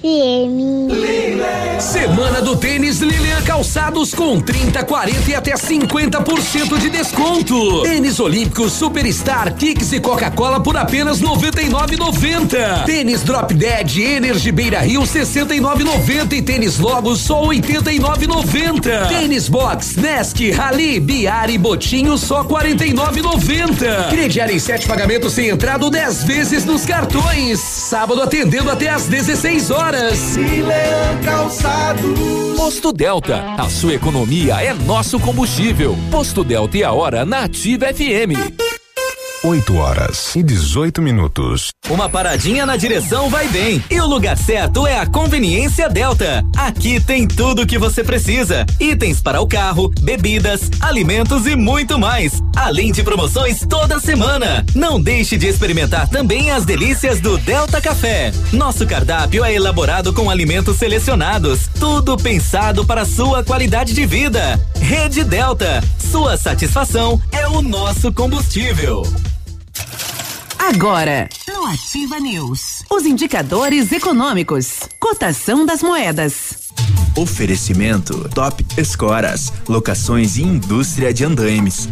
FM. Lilian. Semana do Tênis Lilian Calçados com 30, 40 e até 50% de desconto. Tênis Olímpico Superstar, Kicks e Coca-Cola por apenas R$ 99,90. Tênis Drop Dead Energy Beira Rio, R$ 69,90 e tênis Logo só R$ 89,90. Tênis Box, Nesk, Rally, Biari e Botinho só R$ 49,90. Crediário em 7 pagamentos sem entrada ou 10 vezes nos cartões. Sábado atendendo até às 16h. Milan Calçados. Posto Delta, a sua economia é nosso combustível. Posto Delta e a hora na Ativa FM. 8h18. Uma paradinha na direção vai bem. E o lugar certo é a Conveniência Delta. Aqui tem tudo o que você precisa: itens para o carro, bebidas, alimentos e muito mais. Além de promoções toda semana. Não deixe de experimentar também as delícias do Delta Café. Nosso cardápio é elaborado com alimentos selecionados. Tudo pensado para sua qualidade de vida. Rede Delta. Sua satisfação é o nosso combustível. Agora, no Ativa News, os indicadores econômicos, cotação das moedas. Oferecimento Top Escoras, locações e indústria de andaimes.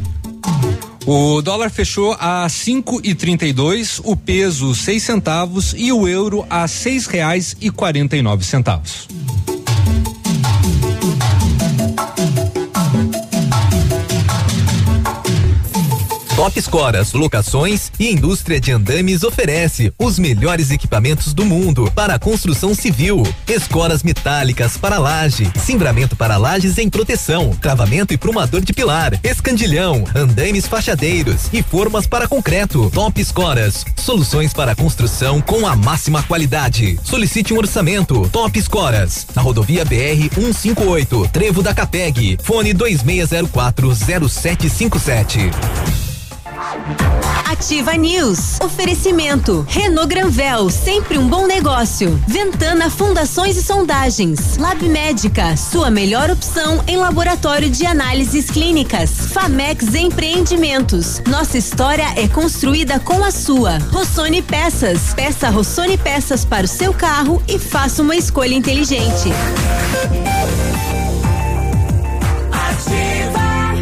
O dólar fechou a 5,32, o peso 6 centavos e o euro a R$6,49. Top Escoras, locações e indústria de andames oferece os melhores equipamentos do mundo para a construção civil, escoras metálicas para laje, cimbramento para lajes em proteção, travamento e prumador de pilar, escandilhão, andames fachadeiros e formas para concreto. Top Escoras, soluções para construção com a máxima qualidade. Solicite um orçamento. Top Escoras, na rodovia BR 158, Trevo da Capeg, fone 26040757. Ativa News. Oferecimento. Renault Granvel, sempre um bom negócio. Ventana Fundações e Sondagens. Lab Médica, sua melhor opção em laboratório de análises clínicas. Famex Empreendimentos. Nossa história é construída com a sua. Rossoni Peças. Peça Rossoni Peças para o seu carro e faça uma escolha inteligente. Ativa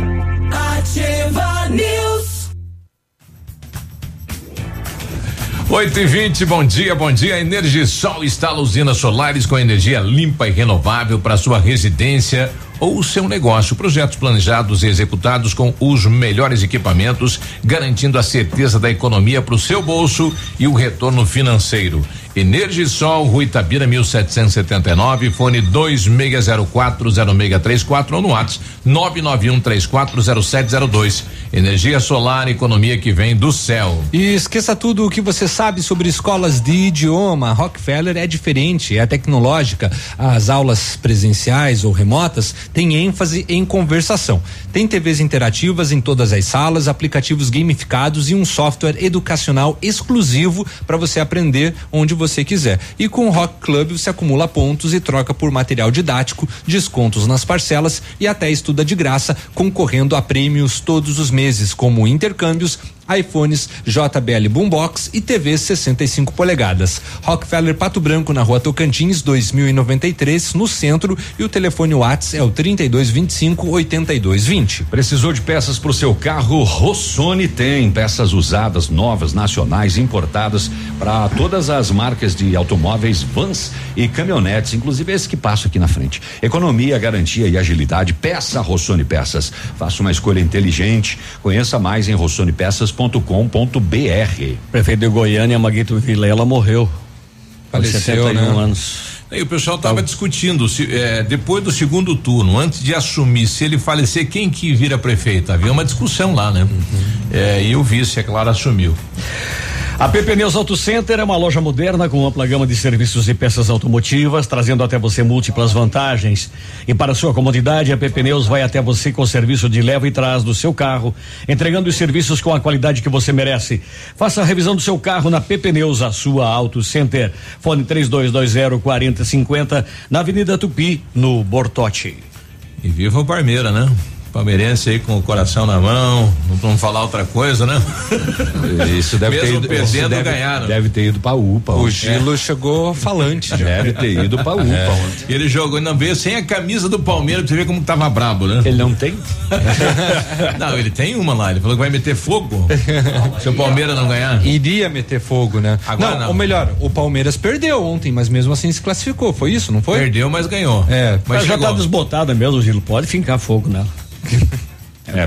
News. 8h20, bom dia, EnergiSol instala usinas solares com energia limpa e renovável para sua residência ou o seu negócio. Projetos planejados e executados com os melhores equipamentos, garantindo a certeza da economia para o seu bolso e o retorno financeiro. EnergiSol, Rui Tabira 1779, fone 26040634 ou no WhatsApp 991340702. Energia solar, economia que vem do céu. E esqueça tudo o que você sabe sobre escolas de idioma. Rockefeller é diferente, é tecnológica. As aulas presenciais ou remotas têm ênfase em conversação. Tem TVs interativas em todas as salas, aplicativos gamificados e um software educacional exclusivo para você aprender onde você quiser. E com o Rock Club você acumula pontos e troca por material didático, descontos nas parcelas e até estuda de graça, concorrendo a prêmios todos os meses, como intercâmbios, iPhones, JBL Boombox e TV 65 polegadas. Rockefeller Pato Branco, na Rua Tocantins 2093, no centro, e o telefone WhatsApp é o 3225-8220. Precisou de peças para o seu carro? Rossoni tem peças usadas, novas, nacionais, importadas para todas as marcas de automóveis, vans e caminhonetes, inclusive esse que passa aqui na frente. Economia, garantia e agilidade. Peça Rossoni Peças. Faça uma escolha inteligente. Conheça mais em rossonipeças.com.br. Prefeito de Goiânia, Maguito Vilela, morreu. Faleceu, com 71 anos. E o pessoal estava discutindo se, depois do segundo turno, antes de assumir, se ele falecer, quem que vira prefeito? Havia uma discussão lá, né? E o vice, é claro, assumiu. A Pepneus Auto Center é uma loja moderna com ampla gama de serviços e peças automotivas, trazendo até você múltiplas vantagens. E para sua comodidade, a Pepneus vai até você com o serviço de leva e trás do seu carro, entregando os serviços com a qualidade que você merece. Faça a revisão do seu carro na Pepneus, a sua Auto Center. Fone 3220-4050, na Avenida Tupi, no Bortote. E viva o Parmeira, né? Palmeirense aí com o coração na mão, não vamos falar outra coisa, né? Isso deve mesmo ter ido, perdendo, deve, ganharam. Deve ter ido pra UPA. O Gilo chegou falante. Deve ter ido pra UPA ontem. Ele jogou, não veio sem a camisa do Palmeiras, pra você ver como tava brabo, né? Ele não tem? Não, ele tem uma lá, ele falou que vai meter fogo. Se o Palmeiras não ganhar. Iria meter fogo, né? Agora não, ou melhor, o Palmeiras perdeu ontem, mas mesmo assim se classificou, foi isso, não foi? Perdeu, mas ganhou. Mas já tá desbotada mesmo, o Gilo, pode fincar fogo nela.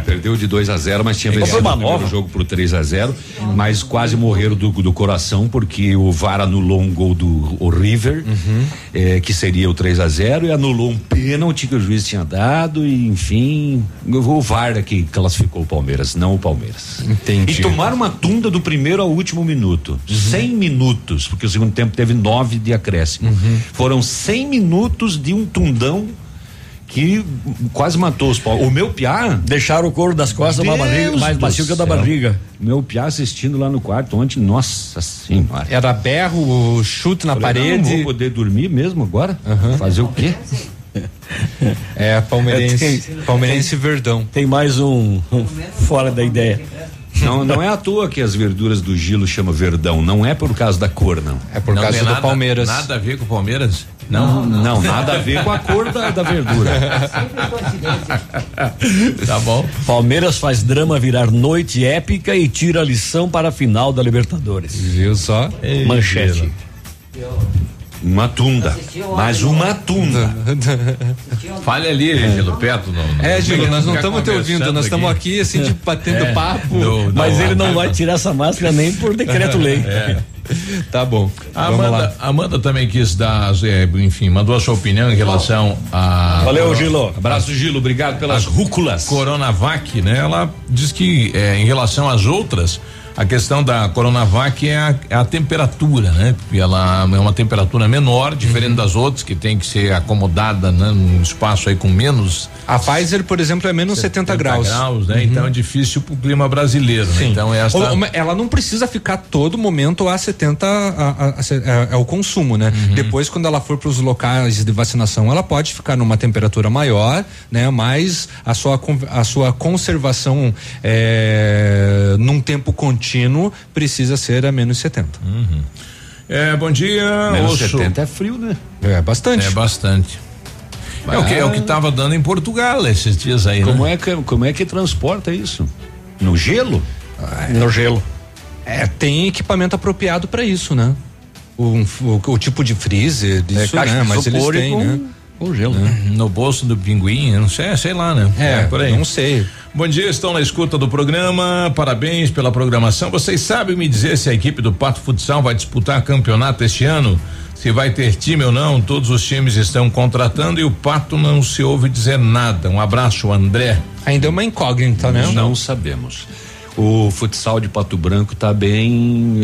Perdeu de 2-0, mas tinha vencido o primeiro jogo por 3-0, mas quase morreram do coração, porque o VAR anulou um gol do River, que seria o 3-0, e anulou um pênalti que o juiz tinha dado, e enfim, o VAR que classificou o Palmeiras, não o Palmeiras. Entendi. E tomaram uma tunda do primeiro ao último minuto, 100 minutos, porque o segundo tempo teve 9 de acréscimo. Foram 100 minutos de um tundão que quase matou os pau. O meu piá, deixaram o couro das costas mais macio que o da barriga. Meu piá assistindo lá no quarto ontem, nossa senhora. Era berro, chute na parede. Não vou poder dormir mesmo agora? Fazer o quê? Palmeirense Verdão. Tem mais um fora da ideia. Não é à toa que as verduras do Gilo chama Verdão, não é por causa da cor, não. É por causa do Palmeiras. Nada a ver com o Palmeiras? Não, nada a ver com a cor da verdura. Tá bom. Palmeiras faz drama virar noite épica e tira a lição para a final da Libertadores. Viu só? Manchete. Uma tunda, mas uma tunda. Fale ali, Gilo, perto. Gilo, nós não estamos te ouvindo, nós estamos aqui assim, tipo, batendo papo. Mas ele não vai tirar essa máscara nem por decreto-lei. Tá bom. Amanda também quis dar, mandou a sua opinião em relação a... Valeu, Gilo. Abraço, Gilo, obrigado pelas rúculas. Coronavac, né? Ela diz que em relação às outras, a questão da Coronavac é a temperatura, né? Porque ela é uma temperatura menor, diferente das outras, que tem que ser acomodada, né? Num espaço aí com menos. A Pfizer, por exemplo, é menos 70 graus, né? Então é difícil pro clima brasileiro, né? Então ela não precisa ficar todo momento a 70 é o consumo, né? Depois, quando ela for para os locais de vacinação, ela pode ficar numa temperatura maior, né? Mas a sua conservação num tempo contínuo precisa ser a menos 70. Bom dia. Menos 70 é frio, né? É bastante. É o que tava dando em Portugal esses dias aí. Como é que transporta isso? No gelo? No gelo. Tem equipamento apropriado para isso, né? O tipo de freezer, isso, né? Mas eles têm, né? Congelo, né? No bolso do pinguim, não sei, sei lá, né? É, por aí. Não sei. Bom dia, estão na escuta do programa, parabéns pela programação. Vocês sabem me dizer se a equipe do Pato Futsal vai disputar campeonato este ano? Se vai ter time ou não? Todos os times estão contratando e o Pato não se ouve dizer nada. Um abraço, André. Ainda é uma incógnita, né? Não sabemos. O futsal de Pato Branco está bem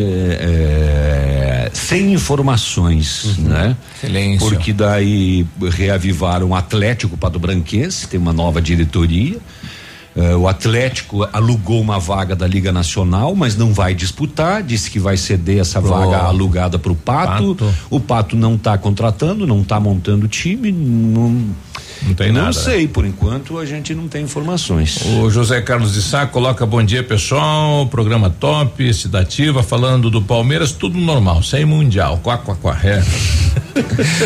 sem informações, né? Excelência. Porque daí reavivaram o Atlético Pato Branquense, tem uma nova diretoria. O Atlético alugou uma vaga da Liga Nacional, mas não vai disputar, disse que vai ceder essa vaga alugada para o Pato. O Pato não está contratando, não está montando time, não tem nada. Não sei, por enquanto a gente não tem informações. O José Carlos de Sá coloca bom dia pessoal, programa top, sedativa, falando do Palmeiras, tudo normal, sem mundial,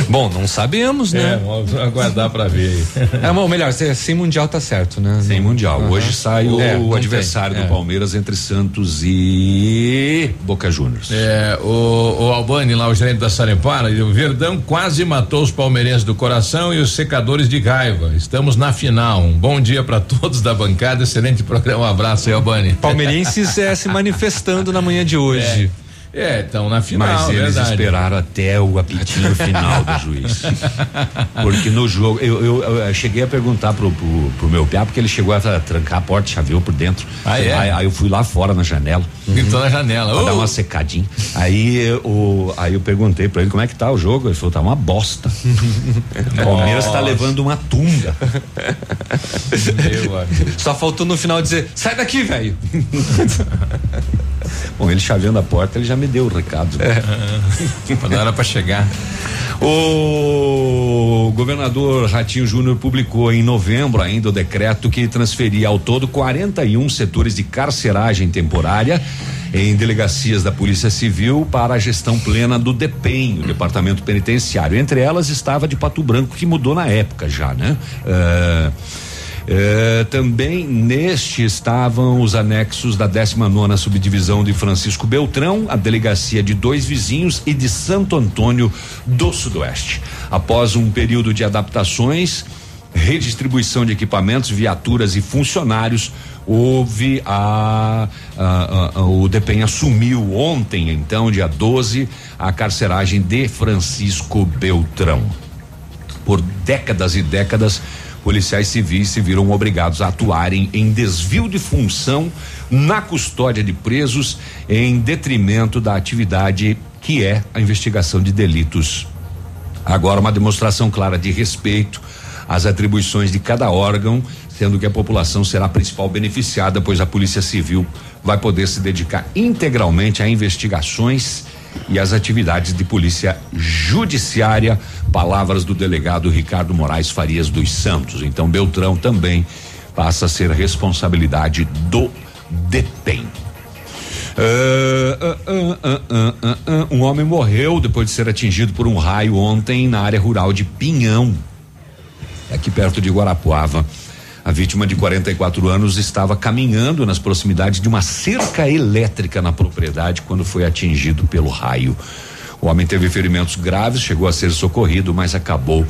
Bom, não sabemos, né? Vamos aguardar pra ver. Bom, melhor, sem mundial tá certo, né? Sem mundial, hoje sai o adversário do Palmeiras entre Santos e Boca Juniors. O Albani lá, o gerente da Sarepara, o Verdão quase matou os palmeirenses do coração e os secadores de raiva. Estamos na final. Um bom dia para todos da bancada. Excelente programa. Um abraço aí, Albani. Palmeirenses se manifestando na manhã de hoje. Então na final. Mas eles esperaram até o apitinho final do juiz. Porque no jogo, eu cheguei a perguntar pro meu piá, porque ele chegou a trancar a porta, chaveou por dentro. Aí eu fui lá fora na janela. Gritou na janela. Pra dar uma secadinha. Aí eu perguntei pra ele como é que tá o jogo. Ele falou, tá uma bosta. O Palmeiras tá levando uma tunga. Só faltou no final dizer, sai daqui, velho. Bom, ele chaveando a porta, ele já me deu o recado. Quando era pra chegar. O governador Ratinho Júnior publicou em novembro ainda o decreto que transferia ao todo 41 setores de carceragem temporária em delegacias da Polícia Civil para a gestão plena do DEPEN, o Departamento Penitenciário. Entre elas estava de Pato Branco, que mudou na época já, né? Também neste estavam os anexos da 19ª subdivisão de Francisco Beltrão, a delegacia de Dois Vizinhos e de Santo Antônio do Sudoeste. Após um período de adaptações, redistribuição de equipamentos, viaturas e funcionários, houve o DEPEN assumiu ontem, então, dia 12, a carceragem de Francisco Beltrão. Por décadas e décadas, policiais civis se viram obrigados a atuarem em desvio de função na custódia de presos em detrimento da atividade que é a investigação de delitos. Agora, uma demonstração clara de respeito às atribuições de cada órgão, sendo que a população será a principal beneficiada, pois a Polícia Civil vai poder se dedicar integralmente a investigações e as atividades de polícia judiciária, palavras do delegado Ricardo Moraes Farias dos Santos. Então Beltrão também passa a ser responsabilidade do DEPEN. Um homem morreu depois de ser atingido por um raio ontem na área rural de Pinhão, aqui perto de Guarapuava. A vítima de 44 anos estava caminhando nas proximidades de uma cerca elétrica na propriedade quando foi atingido pelo raio. O homem teve ferimentos graves, chegou a ser socorrido, mas acabou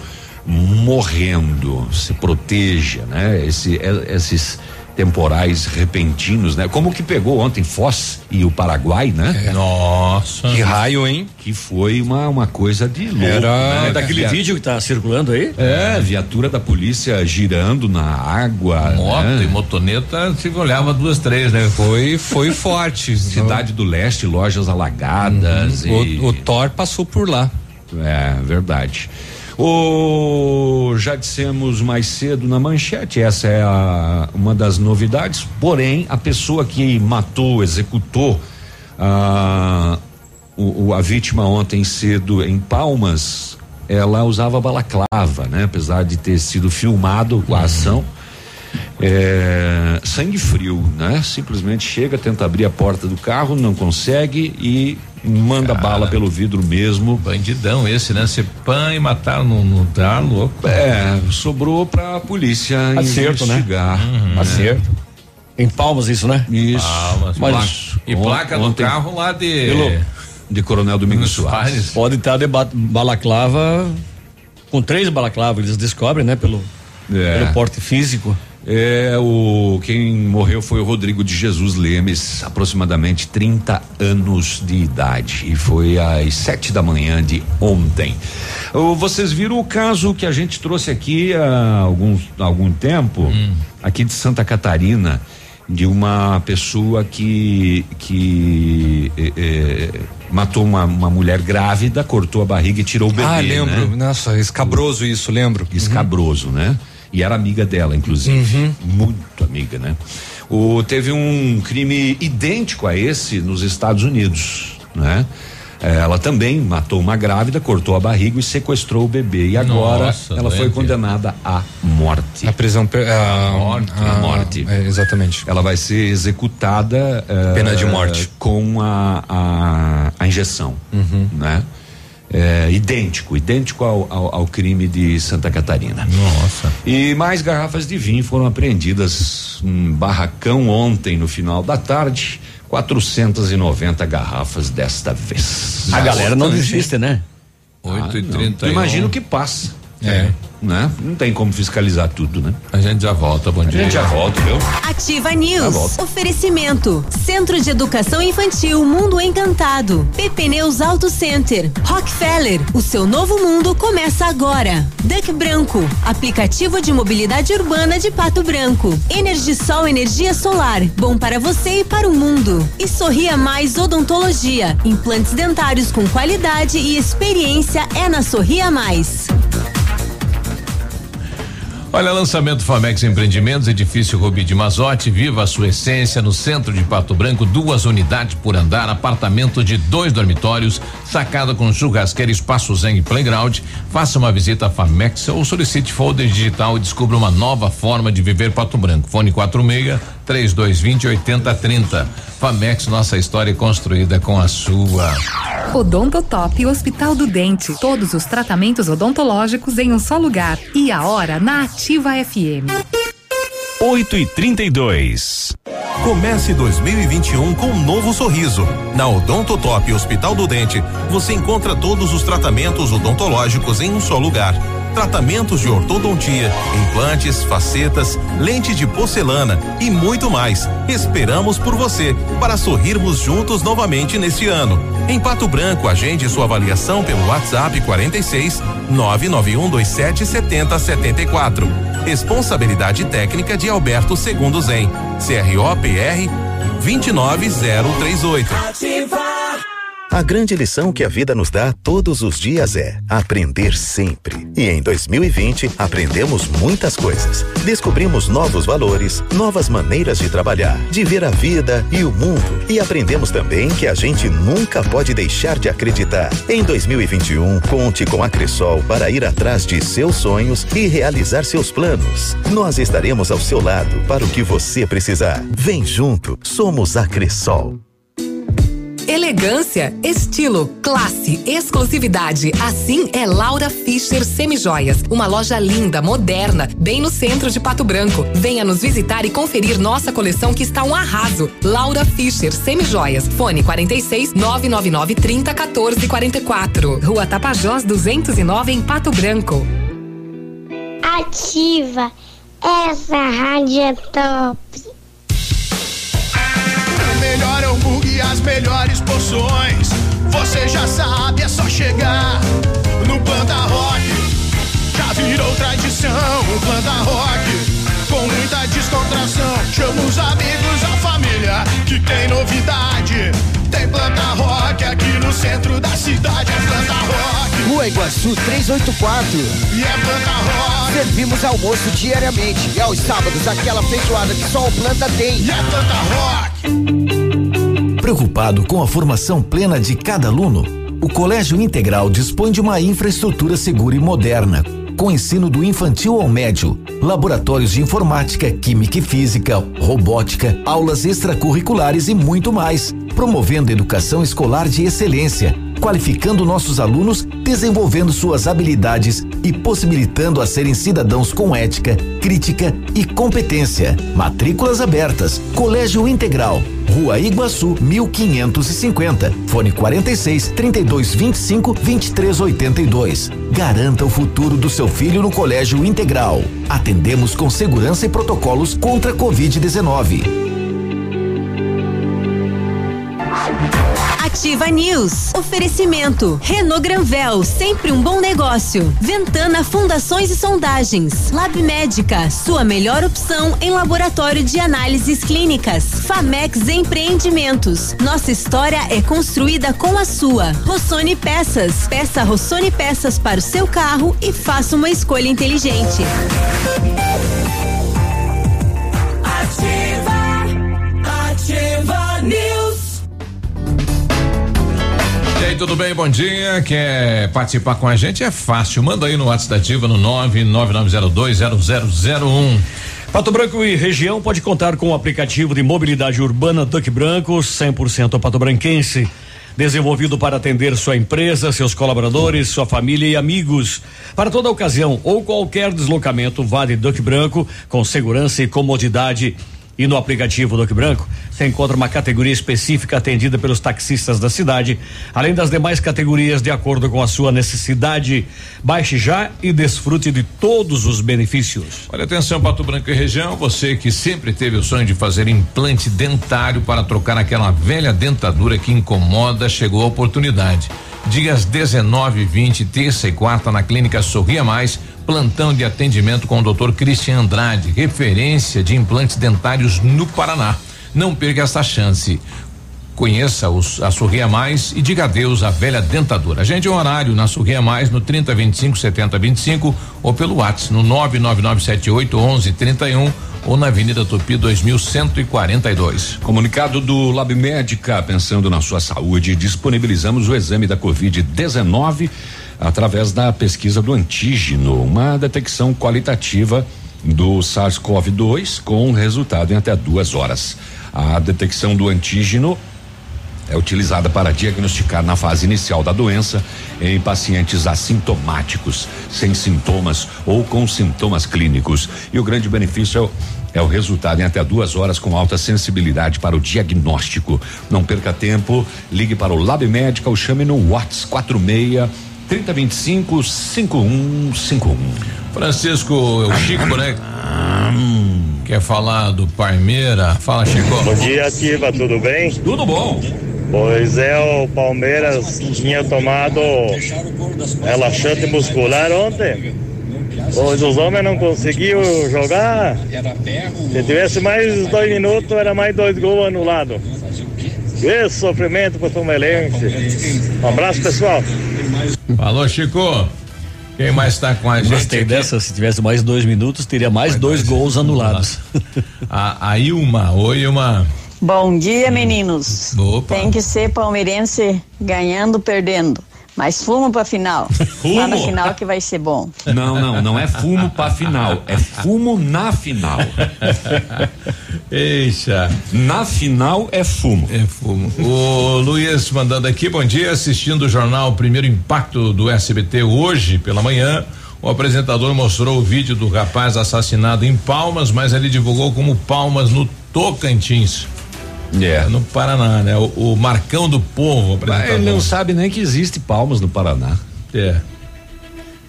morrendo. Se proteja, né? Esses temporais repentinos, né? Como que pegou ontem Foz e o Paraguai, né? Nossa. Que raio, hein? Que foi uma coisa de louco. Era, né? Daquele vídeo que tá circulando aí? Viatura da polícia girando na água. Moto, né? E motoneta, se olhava duas, três, né? Foi forte. Cidade do Leste, lojas alagadas. O Thor passou por lá. É, verdade. Já dissemos mais cedo na manchete, essa é uma das novidades, porém a pessoa que matou, executou a vítima ontem cedo em Palmas, ela usava balaclava, né? Apesar de ter sido filmado a ação, sangue frio, né? Simplesmente chega, tenta abrir a porta do carro, não consegue e manda bala pelo vidro mesmo. Bandidão esse, né? Se pã e mataram no tá louco. Sobrou pra polícia investigar. Né? Né? Acerto. Em Palmas isso, né? Isso. Palmas. Mas, e placa do carro lá de Coronel Domingos Soares. Pode estar de balaclava com 3 balaclavas, eles descobrem, né? Pelo porte físico. Quem morreu foi o Rodrigo de Jesus Lemes, aproximadamente 30 anos de idade, e foi às 7h de ontem. Vocês viram o caso que a gente trouxe aqui há algum tempo, aqui de Santa Catarina, de uma pessoa que matou uma mulher grávida, cortou a barriga e tirou o bebê. Ah, lembro, né? Nossa, escabroso isso, lembro. Escabroso, né? E era amiga dela, inclusive. Uhum. Muito amiga, né? Teve um crime idêntico a esse nos Estados Unidos, né? Ela também matou uma grávida, cortou a barriga e sequestrou o bebê. E agora ela foi condenada à morte. A prisão... A morte. Exatamente. Ela vai ser executada... Pena de morte. Com a injeção, né? Idêntico ao crime de Santa Catarina. Nossa. E mais garrafas de vinho foram apreendidas em barracão ontem, no final da tarde, 490 garrafas desta vez. Nossa. A galera não desiste, né? 8h30. Imagina o que passa. Né? Não tem como fiscalizar tudo, né? A gente já volta, bom dia. A gente já volta, viu? Ativa News. Oferecimento. Centro de Educação Infantil Mundo Encantado. Pepneus Auto Center. Rockefeller. O seu novo mundo começa agora. Duck Branco. Aplicativo de mobilidade urbana de Pato Branco. EnergiSol, energia solar. Bom para você e para o mundo. E Sorria Mais Odontologia. Implantes dentários com qualidade e experiência é na Sorria Mais. Olha, lançamento Famex Empreendimentos, edifício Rubi de Mazotti, viva a sua essência no centro de Pato Branco, 2 unidades por andar, apartamento de 2 dormitórios, sacada com churrasqueira, espaço Zen Playground. Faça uma visita à Famex ou solicite folder digital e descubra uma nova forma de viver Pato Branco. Fone 46-3220-8030. Famex, nossa história construída com a sua. Odontotop, Hospital do Dente, todos os tratamentos odontológicos em um só lugar. E a hora na Ativa FM. 8h32. Comece 2021 com um novo sorriso. Na Odontotop Hospital do Dente, você encontra todos os tratamentos odontológicos em um só lugar. Tratamentos de ortodontia, implantes, facetas, lente de porcelana e muito mais. Esperamos por você para sorrirmos juntos novamente neste ano. Em Pato Branco, agende sua avaliação pelo WhatsApp 46 991277074. Responsabilidade técnica de Alberto Segundo Zen. CROPR 29038. Ativa. A grande lição que a vida nos dá todos os dias é aprender sempre. E em 2020, aprendemos muitas coisas. Descobrimos novos valores, novas maneiras de trabalhar, de ver a vida e o mundo. E aprendemos também que a gente nunca pode deixar de acreditar. Em 2021, conte com a Cressol para ir atrás de seus sonhos e realizar seus planos. Nós estaremos ao seu lado para o que você precisar. Vem junto, somos a Cressol. Elegância, estilo, classe, exclusividade. Assim é Laura Fischer Semijoias. Uma loja linda, moderna, bem no centro de Pato Branco. Venha nos visitar e conferir nossa coleção que está um arraso. Laura Fischer Semijoias. Fone 46 999 30 14 44. Rua Tapajós 209 em Pato Branco. Ativa, essa rádio é top. Melhor hambúrguer e as melhores porções. Você já sabe, é só chegar no Planta Rock. Já virou tradição o Planta Rock. Com muita descontração, chama os amigos, a família, que tem novidade. Tem Planta Rock aqui no centro da cidade. É Planta Rock. Rua Iguaçu 384. E é Planta Rock. Servimos almoço diariamente e aos sábados aquela feijoada que só o Planta tem. E é Planta Rock. Preocupado com a formação plena de cada aluno, o Colégio Integral dispõe de uma infraestrutura segura e moderna, com ensino do infantil ao médio, laboratórios de informática, química e física, robótica, aulas extracurriculares e muito mais, promovendo a educação escolar de excelência, qualificando nossos alunos, desenvolvendo suas habilidades e possibilitando a serem cidadãos com ética, crítica e competência. Matrículas abertas. Colégio Integral. Rua Iguaçu, 1550. Fone 46 3225 2382. Garanta o futuro do seu filho no Colégio Integral. Atendemos com segurança e protocolos contra a Covid-19. Ativa News. Oferecimento. Renault Granvel, sempre um bom negócio. Ventana Fundações e Sondagens. Lab Médica, sua melhor opção em laboratório de análises clínicas. Famex Empreendimentos. Nossa história é construída com a sua. Rossoni Peças. Peça Rossoni Peças para o seu carro e faça uma escolha inteligente. Ativa News. E aí, tudo bem? Bom dia. Quer participar com a gente? É fácil. Manda aí no WhatsApp da Ativa no 999020001. Pato Branco e região pode contar com o aplicativo de mobilidade urbana Duck Branco, 100% patobranquense, desenvolvido para atender sua empresa, seus colaboradores, sua família e amigos. Para toda ocasião ou qualquer deslocamento, vá de Duck Branco com segurança e comodidade. E no aplicativo Duck Branco, você encontra uma categoria específica atendida pelos taxistas da cidade, além das demais categorias de acordo com a sua necessidade. Baixe já e desfrute de todos os benefícios. Olha, atenção, Pato Branco e região, você que sempre teve o sonho de fazer implante dentário para trocar aquela velha dentadura que incomoda, chegou a oportunidade. Dias 19, 20, terça e quarta na Clínica Sorria Mais, plantão de atendimento com o Dr. Cristian Andrade, referência de implantes dentários no Paraná. Não perca essa chance. Conheça a Sorria Mais e diga adeus à velha dentadura. Agende um horário na Sorria Mais no 3025 7025 ou pelo WhatsApp no 99978 1131 ou na Avenida Tupi 2142. Comunicado do Lab Médica, pensando na sua saúde, disponibilizamos o exame da Covid-19 através da pesquisa do antígeno, uma detecção qualitativa do SARS-CoV-2 com resultado em até 2 horas. A detecção do antígeno é utilizada para diagnosticar na fase inicial da doença em pacientes assintomáticos, sem sintomas ou com sintomas clínicos. E o grande benefício é o resultado em até 2 horas com alta sensibilidade para o diagnóstico. Não perca tempo, ligue para o Lab Médica ou chame no WhatsApp 46 3025 5151. Francisco, o Chico, né? Quer falar do Parmeira? Fala, Chico. Bom dia, Ativa, tudo bem? Tudo bom. Pois é, o Palmeiras tinha tomado relaxante muscular ontem. Pois os homens não conseguiram jogar. Se tivesse mais 2 minutos, era mais 2 gols anulados. Que sofrimento pro palmeirense. Um abraço, pessoal. Falou, Chico. Quem mais tá com a gente? Gostei dessa, se tivesse mais 2 minutos, teria mais 2 gols anulados. A Ilma, oi, Ilma. Bom dia, meninos. Opa. Tem que ser palmeirense ganhando, perdendo. Mas fumo pra final. Fumo? Lá na final que vai ser bom. Não é fumo pra final, é fumo na final. Eixa. Na final é fumo. É fumo. O Luiz mandando aqui, bom dia, assistindo o jornal Primeiro Impacto do SBT hoje pela manhã. O apresentador mostrou o vídeo do rapaz assassinado em Palmas, mas ele divulgou como Palmas no Tocantins. No Paraná, né? O Marcão do Povo, apresentador. Ele não sabe nem que existe Palmas no Paraná.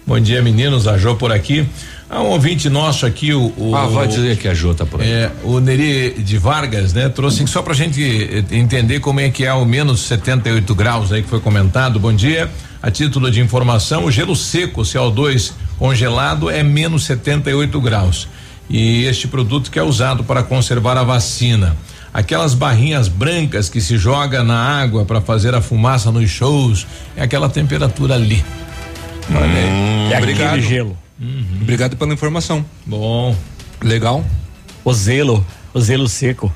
Bom dia, meninos, a Jô por aqui. Um ouvinte nosso aqui, vai dizer que a Jô tá por aí. O Neri de Vargas, né? Trouxe só pra gente entender como é que é o menos 78 graus aí que foi comentado. Bom dia, a título de informação, o gelo seco, CO2 congelado é menos 78 graus. E este produto que é usado para conservar a vacina. Aquelas barrinhas brancas que se joga na água para fazer a fumaça nos shows, é aquela temperatura ali. Olha aí. É aquele gelo. Obrigado pela informação. Bom. Legal. O zelo seco.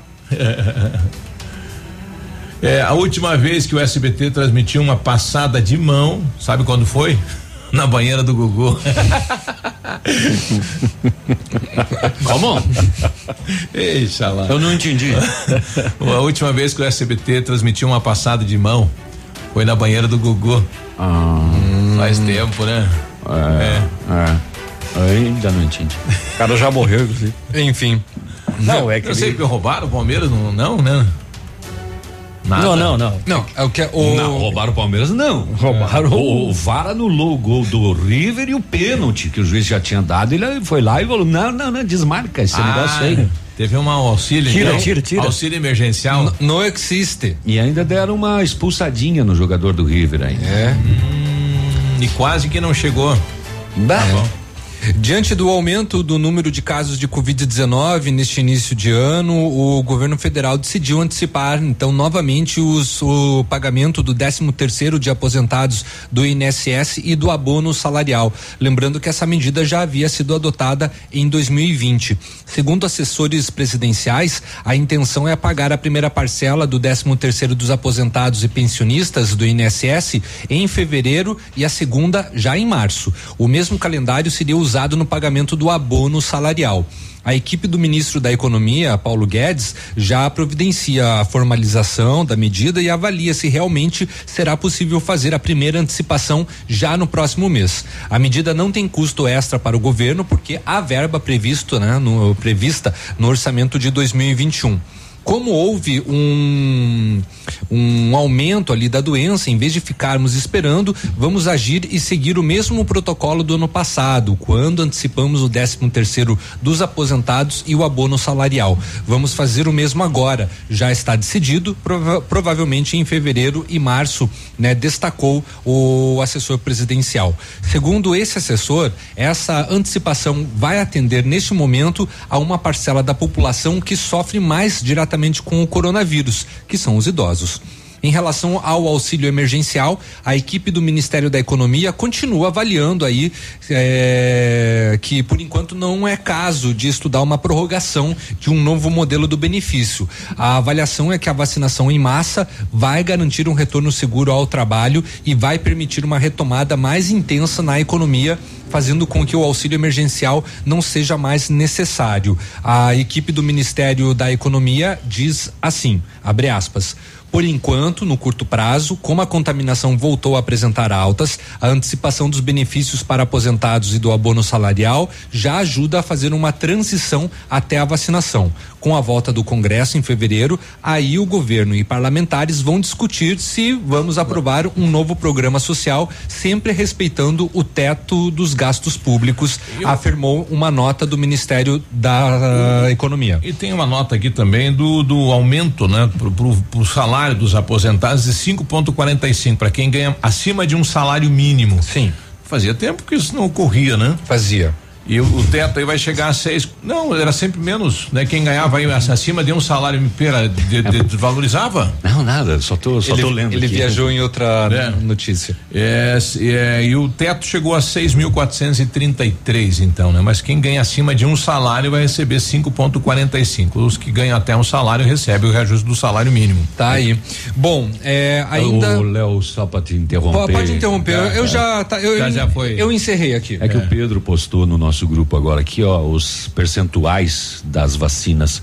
A última vez que o SBT transmitiu uma passada de mão, sabe quando foi? Na banheira do Gugu. Como? Eixa lá. Eu não entendi. A última vez que o SBT transmitiu uma passada de mão foi na banheira do Gugu. Faz tempo, né? Eu ainda não entendi. O cara já morreu, inclusive. Enfim. Não, é que. Eu sei que roubaram o Palmeiras, não, né? Nada. Não, é o que o... Não, roubaram o Palmeiras, não. Roubaram. O VAR anulou o gol do River e o pênalti que o juiz já tinha dado, ele foi lá e falou, não, desmarca esse negócio aí. Teve um auxílio. Tira. Auxílio emergencial. Não existe. E ainda deram uma expulsadinha no jogador do River ainda. É. E quase que não chegou. Tá bom. Diante do aumento do número de casos de Covid-19 neste início de ano, o governo federal decidiu antecipar, então, novamente o pagamento do 13º de aposentados do INSS e do abono salarial. Lembrando que essa medida já havia sido adotada em 2020. Segundo assessores presidenciais, a intenção é pagar a primeira parcela do 13º dos aposentados e pensionistas do INSS em fevereiro e a segunda já em março. O mesmo calendário seria usado no pagamento do abono salarial. A equipe do ministro da Economia, Paulo Guedes, já providencia a formalização da medida e avalia se realmente será possível fazer a primeira antecipação já no próximo mês. A medida não tem custo extra para o governo porque há verba prevista no orçamento de 2021. Como houve um aumento ali da doença, em vez de ficarmos esperando, vamos agir e seguir o mesmo protocolo do ano passado, quando antecipamos o 13º dos aposentados e o abono salarial. Vamos fazer o mesmo agora, já está decidido, provavelmente em fevereiro e março, né? Destacou o assessor presidencial. Segundo esse assessor, essa antecipação vai atender neste momento a uma parcela da população que sofre mais diretamente com o coronavírus, que são os idosos. Em relação ao auxílio emergencial, a equipe do Ministério da Economia continua avaliando aí que por enquanto não é caso de estudar uma prorrogação de um novo modelo do benefício. A avaliação é que a vacinação em massa vai garantir um retorno seguro ao trabalho e vai permitir uma retomada mais intensa na economia, fazendo com que o auxílio emergencial não seja mais necessário. A equipe do Ministério da Economia diz assim, abre aspas, por enquanto, no curto prazo, como a contaminação voltou a apresentar altas, a antecipação dos benefícios para aposentados e do abono salarial já ajuda a fazer uma transição até a vacinação. Com a volta do Congresso em fevereiro, aí o governo e parlamentares vão discutir se vamos aprovar um novo programa social, sempre respeitando o teto dos gastos públicos, afirmou uma nota do Ministério da Economia. E tem uma nota aqui também do aumento, né, pro salário dos aposentados de 5,45 para quem ganha acima de um salário mínimo. Sim. Fazia tempo que isso não ocorria, né? Fazia. E o teto aí vai chegar a 6. Não, era sempre menos, né? Quem ganhava aí acima de um salário desvalorizava? Não, nada, só tô lendo. Ele aqui, viajou em outra notícia. E o teto chegou a 6.433, então, né? Mas quem ganha acima de um salário vai receber 5,45. Os que ganham até um salário recebem o reajuste do salário mínimo. Tá aí. Bom, ainda. Léo, só pra te interromper. Pode interromper. Já foi. Eu encerrei aqui. É que o Pedro postou no nosso grupo agora aqui, ó, os percentuais das vacinas: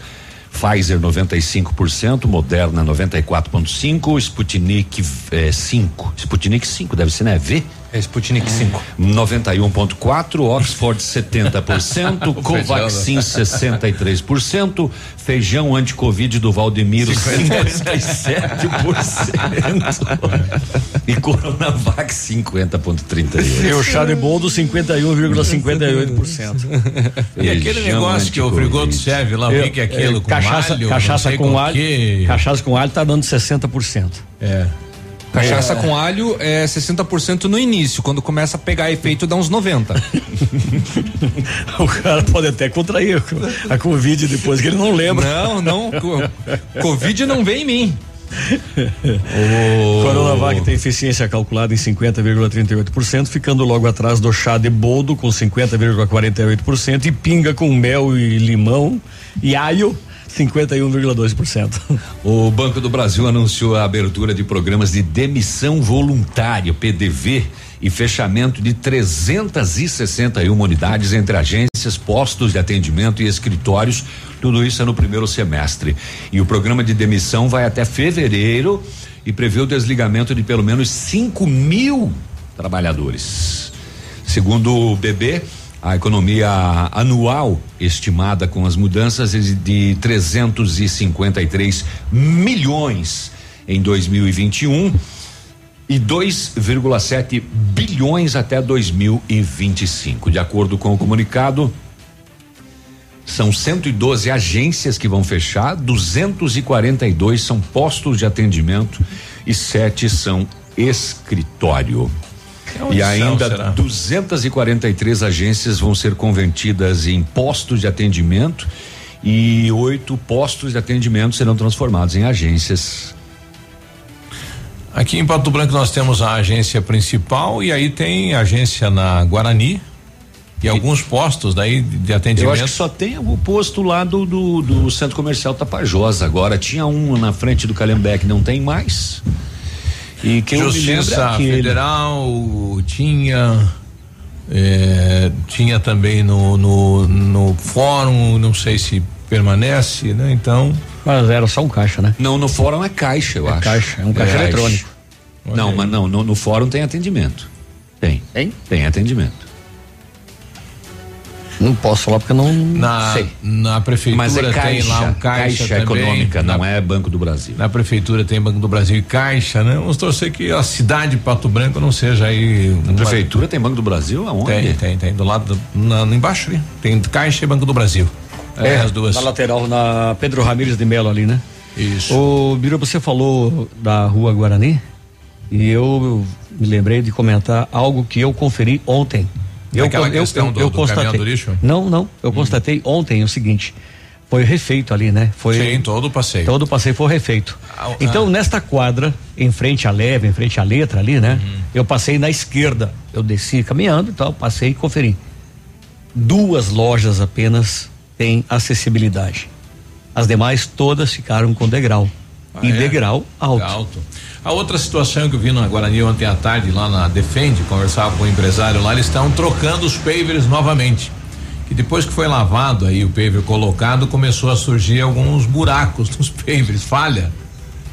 Pfizer 95%, Moderna 94.5%, Sputnik 5 deve ser, né? Sputnik 5. 91.4%, Oxford 70%, Covaxin 63%, feijão anti-Covid do Valdemiro 57% e Coronavac 50.38%. E o chá de boldo 51,58%. E aquele negócio que o Frigoto serve lá, o que é aquilo? Cachaça com alho tá dando 60%. Cachaça com alho é 60% no início, quando começa a pegar efeito dá uns 90%. O cara pode até contrair a Covid depois, que ele não lembra. Não, Covid não vem em mim. O Coronavac tem eficiência calculada em 50,38%, ficando logo atrás do chá de boldo com 50,48% e pinga com mel e limão e alho 51,2%. O Banco do Brasil anunciou a abertura de programas de demissão voluntária, PDV, e fechamento de 361 unidades entre agências, postos de atendimento e escritórios, tudo isso é no primeiro semestre. E o programa de demissão vai até fevereiro e prevê o desligamento de pelo menos 5.000 trabalhadores. Segundo o BB, a economia anual estimada com as mudanças é de 353 milhões em 2021 e 2,7 bilhões até 2025. De acordo com o comunicado, são 112 agências que vão fechar, 242 são postos de atendimento e 7 são escritório. E ainda 243 agências vão ser convertidas em postos de atendimento e 8 postos de atendimento serão transformados em agências. Aqui em Pato Branco nós temos a agência principal e aí tem agência na Guarani e alguns postos daí de atendimento. Eu acho que só tem o posto lá do Centro Comercial Tapajós agora. Tinha um na frente do Calhambeque, não tem mais. E quem Justiça Federal tinha também no fórum, não sei se permanece, né? Então. Mas era só um caixa, né? Não, no fórum é caixa, eu acho. Caixa, é um caixa eletrônico. Olha não, aí. Mas não, no fórum tem atendimento. Tem? Tem atendimento. Não posso falar porque não sei. Na prefeitura mas é caixa, tem lá um caixa também, econômica, não é Banco do Brasil. Na prefeitura tem Banco do Brasil e Caixa, né? Vamos torcer que a cidade de Pato Branco não seja aí. Na prefeitura tem Banco do Brasil? Aonde? Tem. Do lado, embaixo ali. Tem Caixa e Banco do Brasil. É, as duas. Na lateral, na Pedro Ramires de Melo ali, né? Isso. Ô, Biro, você falou da Rua Guarani e eu me lembrei de comentar algo que eu conferi ontem. Eu constatei. Do lixo? Não. Eu constatei ontem o seguinte: foi refeito ali, né? Sim, todo o passeio. Todo o passeio foi refeito. Então, nesta quadra, em frente à Leve, em frente à Letra ali, né? Eu passei na esquerda. Eu desci caminhando e tal, passei e conferi. 2 lojas apenas têm acessibilidade. As demais todas ficaram com degrau. Degrau alto. A outra situação que eu vi na Guarani ontem à tarde, lá na Defende, conversava com o empresário lá, eles estão trocando os pavers novamente. E depois que foi lavado aí o paver colocado, começou a surgir alguns buracos nos pavers, falha.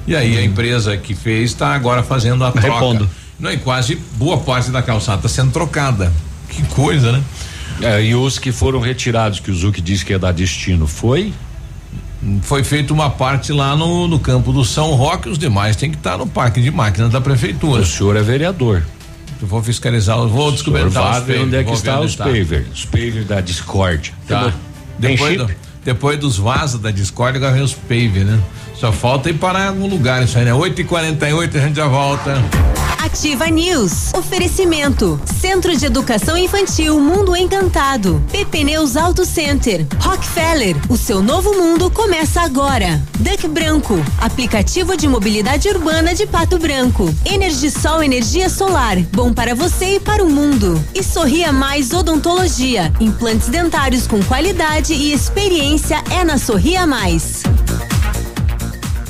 E aí a empresa que fez está agora fazendo a troca. Não, e quase boa parte da calçada está sendo trocada. Que coisa, né? E os que foram retirados, que o Zuc disse que ia dar destino, Foi feita uma parte lá no campo do São Roque, os demais tem que estar no parque de máquinas da prefeitura. O senhor é vereador. Eu vou fiscalizar, vou descobrir onde é que está os pavers. Os pavers da Discord. Tá. Depois dos vasos da Discord, agora vem os pavers, né? Só falta ir parar em algum lugar isso aí, né? 8h48, a gente já volta. Ativa News. Oferecimento. Centro de Educação Infantil Mundo Encantado. Pepneus Auto Center. Rockefeller. O seu novo mundo começa agora. Duck Branco. Aplicativo de mobilidade urbana de Pato Branco. EnergiSol Energia Solar. Bom para você e para o mundo. E Sorria Mais Odontologia. Implantes dentários com qualidade e experiência é na Sorria Mais.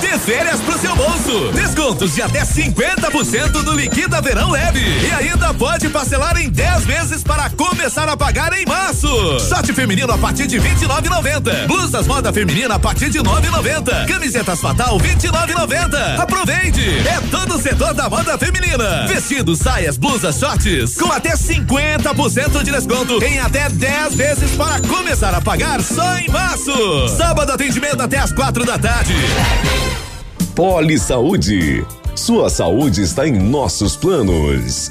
De férias pro seu bolso, descontos de até 50% do Liquida Verão Leve e ainda pode parcelar em 10 vezes para começar a pagar em março. Short feminino a partir de 29,90, blusas moda feminina a partir de 9,90, camisetas Fatal 29,90. Aproveite, é todo o setor da moda feminina, vestidos, saias, blusas, shorts com até 50% de desconto em até 10 vezes para começar a pagar só em março. Sábado atendimento até às 4 da tarde. Poli Saúde. Sua saúde está em nossos planos.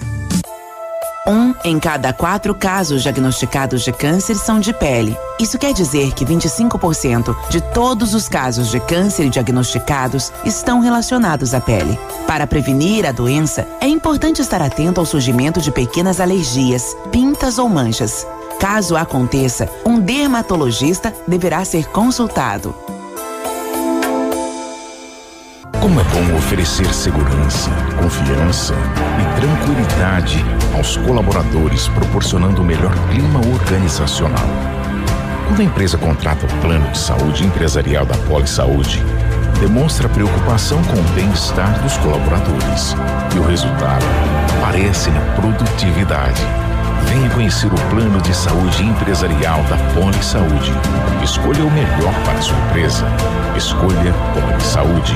1 em cada 4 casos diagnosticados de câncer são de pele. Isso quer dizer que 25% de todos os casos de câncer diagnosticados estão relacionados à pele. Para prevenir a doença, é importante estar atento ao surgimento de pequenas alergias, pintas ou manchas. Caso aconteça, um dermatologista deverá ser consultado. Como é bom oferecer segurança, confiança e tranquilidade aos colaboradores, proporcionando o melhor clima organizacional. Quando a empresa contrata o plano de saúde empresarial da Poli Saúde, demonstra preocupação com o bem-estar dos colaboradores. E o resultado aparece na produtividade. Venha conhecer o plano de saúde empresarial da Poli Saúde. Escolha o melhor para a sua empresa. Escolha Poli Saúde.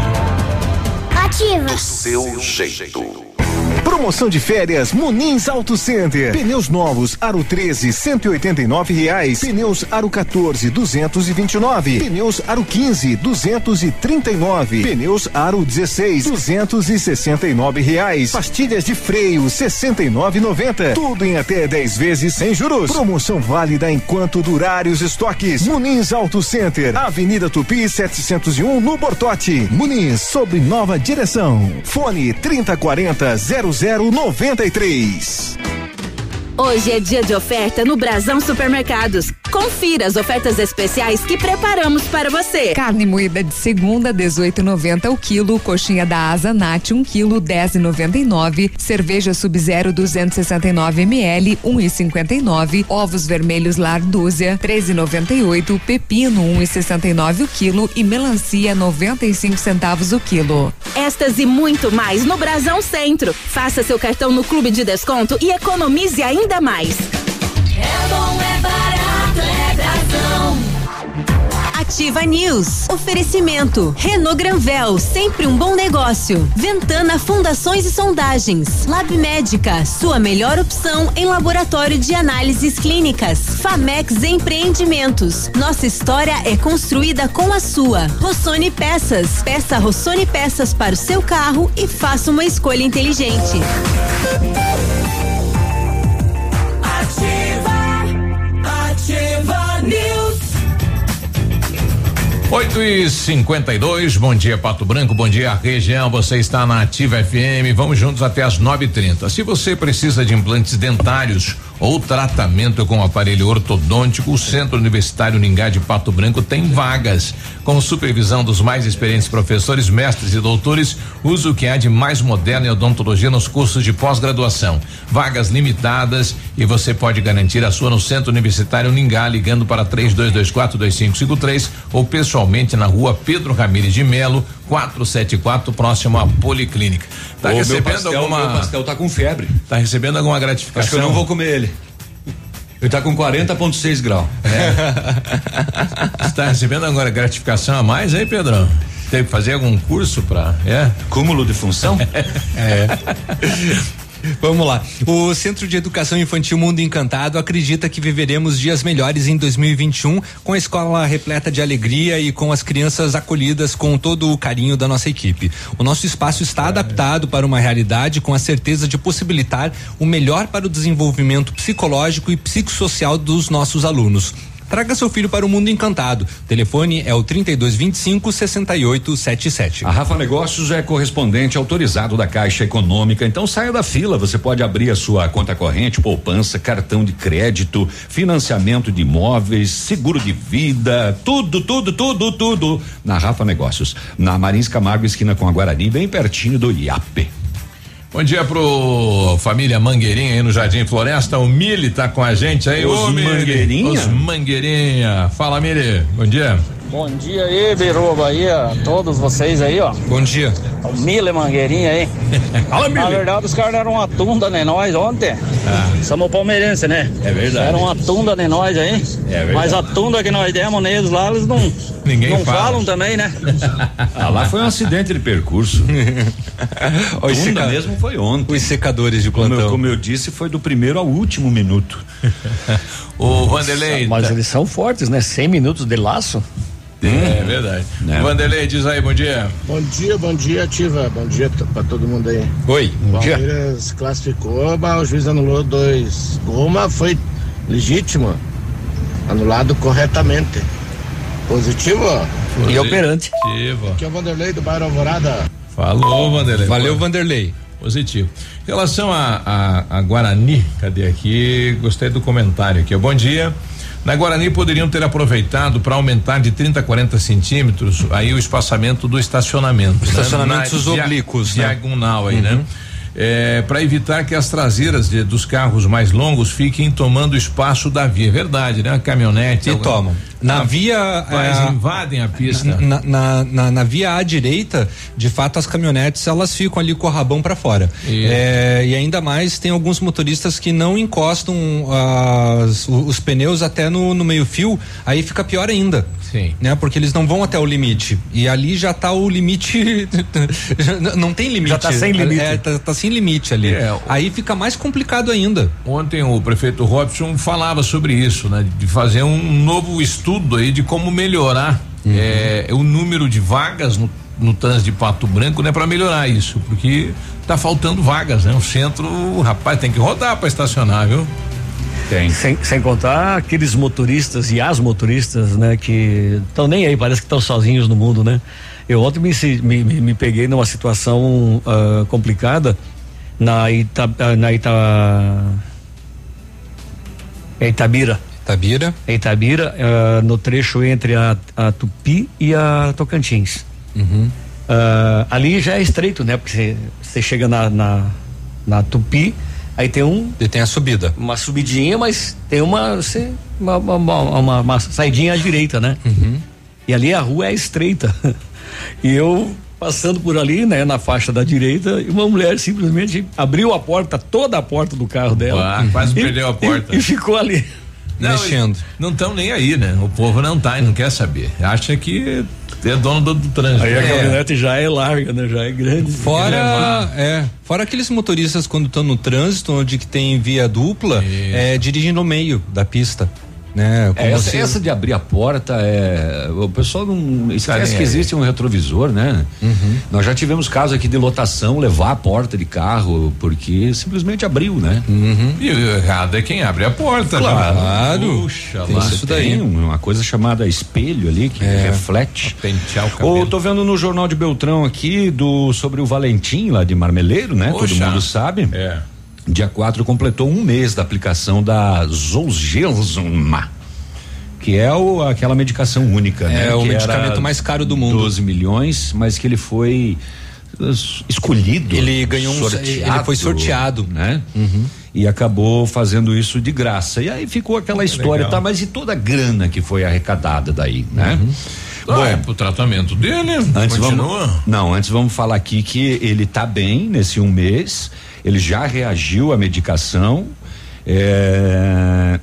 Ativa. Do seu jeito. Promoção de férias Munins Auto Center. Pneus novos Aro 13 R$189. Pneus Aro 14 R$229. Pneus Aro 15 R$239. Pneus Aro 16 R$269. Pastilhas de freio R$69,90. Tudo em até 10 vezes sem juros. Promoção válida enquanto durarem os estoques. Munins Auto Center, Avenida Tupi 701 no Bortote. Munins sob nova direção. Fone 3040-0093. Hoje é dia de oferta no Brasão Supermercados. Confira as ofertas especiais que preparamos para você. Carne moída de segunda, 18,90 o quilo. Coxinha da Asa Nat, 1 quilo, 10,99. Cerveja Sub-Zero 269 ml, 1,59. Ovos vermelhos Lar Dúzia, 13,98. Pepino, 1,69 o quilo. E melancia, 95 centavos o quilo. Estas e muito mais no Brasão Centro. Faça seu cartão no Clube de Desconto e economize ainda mais. É bom, é barato. Ativa News. Oferecimento. Renault Granvel, sempre um bom negócio. Ventana Fundações e Sondagens. Lab Médica, sua melhor opção em laboratório de análises clínicas. Famex Empreendimentos. Nossa história é construída com a sua. Rossoni Peças. Peça Rossoni Peças para o seu carro e faça uma escolha inteligente. Ativa News. 8h52, bom dia Pato Branco, bom dia região, você está na Ativa FM, vamos juntos até as 9h30. Se você precisa de implantes dentários ou tratamento com aparelho ortodôntico, o Centro Universitário Ningá de Pato Branco tem vagas. Com supervisão dos mais experientes professores, mestres e doutores, usa o que há de mais moderno em odontologia nos cursos de pós-graduação. Vagas limitadas e você pode garantir a sua no Centro Universitário Ningá, ligando para 3224-2553 ou pessoal na rua Pedro Ramires de Melo 474, próximo à Policlínica. Tá recebendo meu pastel tá com febre. Tá recebendo alguma gratificação? Acho que eu não vou comer ele. Ele tá com 40,6 graus. É. Você tá recebendo agora gratificação a mais aí, Pedrão? Tem que fazer algum curso pra cúmulo de função? Vamos lá. O Centro de Educação Infantil Mundo Encantado acredita que viveremos dias melhores em 2021, com a escola repleta de alegria e com as crianças acolhidas com todo o carinho da nossa equipe. O nosso espaço está adaptado para uma realidade com a certeza de possibilitar o melhor para o desenvolvimento psicológico e psicossocial dos nossos alunos. Traga seu filho para o Mundo Encantado. O telefone é o 3225-6877. A Rafa Negócios é correspondente autorizado da Caixa Econômica, então saia da fila, você pode abrir a sua conta corrente, poupança, cartão de crédito, financiamento de imóveis, seguro de vida, tudo na Rafa Negócios, na Marins Camargo, esquina com a Guarani, bem pertinho do IAP. Bom dia pro família Mangueirinha aí no Jardim Floresta, o Mili tá com a gente aí. Os Mangueirinha? Os Mangueirinha. Fala, Mili, bom dia. Bom dia aí, Biruba, aí, a todos vocês aí, ó. Bom dia. O Mili Mangueirinha aí. Fala, Mili. Na verdade, os caras eram uma tunda, né, nós ontem. Somos palmeirense, né? É verdade. Era uma tunda, né, nós aí. É verdade. Mas a tunda que nós demos neles lá, eles não... Ninguém não falam também, né? Lá foi um acidente de percurso. Tunda mesmo foi ontem. Os secadores de plantão. Como eu disse, foi do primeiro ao último minuto. O Vanderlei. Mas eles são fortes, né? 100 minutos de laço. É verdade. Não. Vanderlei, diz aí, bom dia. Bom dia, Ativa. Bom dia pra todo mundo aí. Oi, bom dia. O Palmeiras classificou, mas o juiz anulou 2 gols, mas foi legítimo. Anulado corretamente. Positivo? E operante. Aqui é o Vanderlei do Bairro Alvorada. Falou, Vanderlei. Valeu, Vanderlei. Positivo. Em relação a Guarani, cadê aqui? Gostei do comentário aqui. Bom dia. Na Guarani poderiam ter aproveitado para aumentar de 30 a 40 centímetros aí o espaçamento do estacionamento. Estacionamentos oblíquos, né? Diagonal aí, né? É, para evitar que as traseiras dos carros mais longos fiquem tomando espaço da via. É verdade, né? A caminhonete. E tomam. Na via... invadem a pista. Na via à direita, de fato, as caminhonetes, elas ficam ali com o rabão pra fora. E ainda mais, tem alguns motoristas que não encostam os pneus até no meio fio, aí fica pior ainda. Sim. Né? Porque eles não vão até o limite. E ali já tá o limite... não tem limite. Já tá sem limite. Tá sem limite ali. Aí fica mais complicado ainda. Ontem o prefeito Robson falava sobre isso, né? De fazer um novo estudo aí de como melhorar o número de vagas no trânsito de Pato Branco, né? Para melhorar isso, porque tá faltando vagas, né? O centro, o rapaz tem que rodar para estacionar, viu? Tem. Sem contar aqueles motoristas e as motoristas, né? Que estão nem aí, parece que estão sozinhos no mundo, né? Eu ontem me peguei numa situação complicada na Itabira, no trecho entre a Tupi e a Tocantins. Ali já é estreito, né? Porque você chega na Tupi, aí tem e tem a subida. Uma subidinha, mas tem uma saidinha à direita, né? E ali a rua é estreita. E eu passando por ali, né, na faixa da direita, e uma mulher simplesmente abriu a porta, toda a porta do carro dela. Quase perdeu a porta. E ficou ali. Mexendo. Não estão nem aí, né? O povo não tá e não quer saber. Acha que é dono do trânsito. Aí a caminhonete já é larga, né? Já é grande. Fora aqueles motoristas quando estão no trânsito, onde que tem via dupla, dirigem no meio da pista. Né, essa de abrir a porta o pessoal não esquece que existe um retrovisor, né? Nós já tivemos casos aqui de lotação levar a porta de carro porque simplesmente abriu, né? E o errado é quem abre a porta, claro. Puxa, tem isso daí, uma coisa chamada espelho ali que reflete. Ou tô vendo no jornal de Beltrão aqui sobre o Valentim lá de Marmeleiro, né? Poxa. Todo mundo sabe. Dia 4 completou um mês da aplicação da Zolgensma, que é aquela medicação única, né? É o medicamento mais caro do mundo. 12 milhões, mas que ele foi escolhido. Ele ganhou ele foi sorteado, né? E acabou fazendo isso de graça. E aí ficou aquela história, legal. Mas e toda a grana que foi arrecadada daí, né? Bom, pro tratamento dele, continua? Antes vamos falar aqui que ele tá bem nesse um mês. Ele já reagiu à medicação e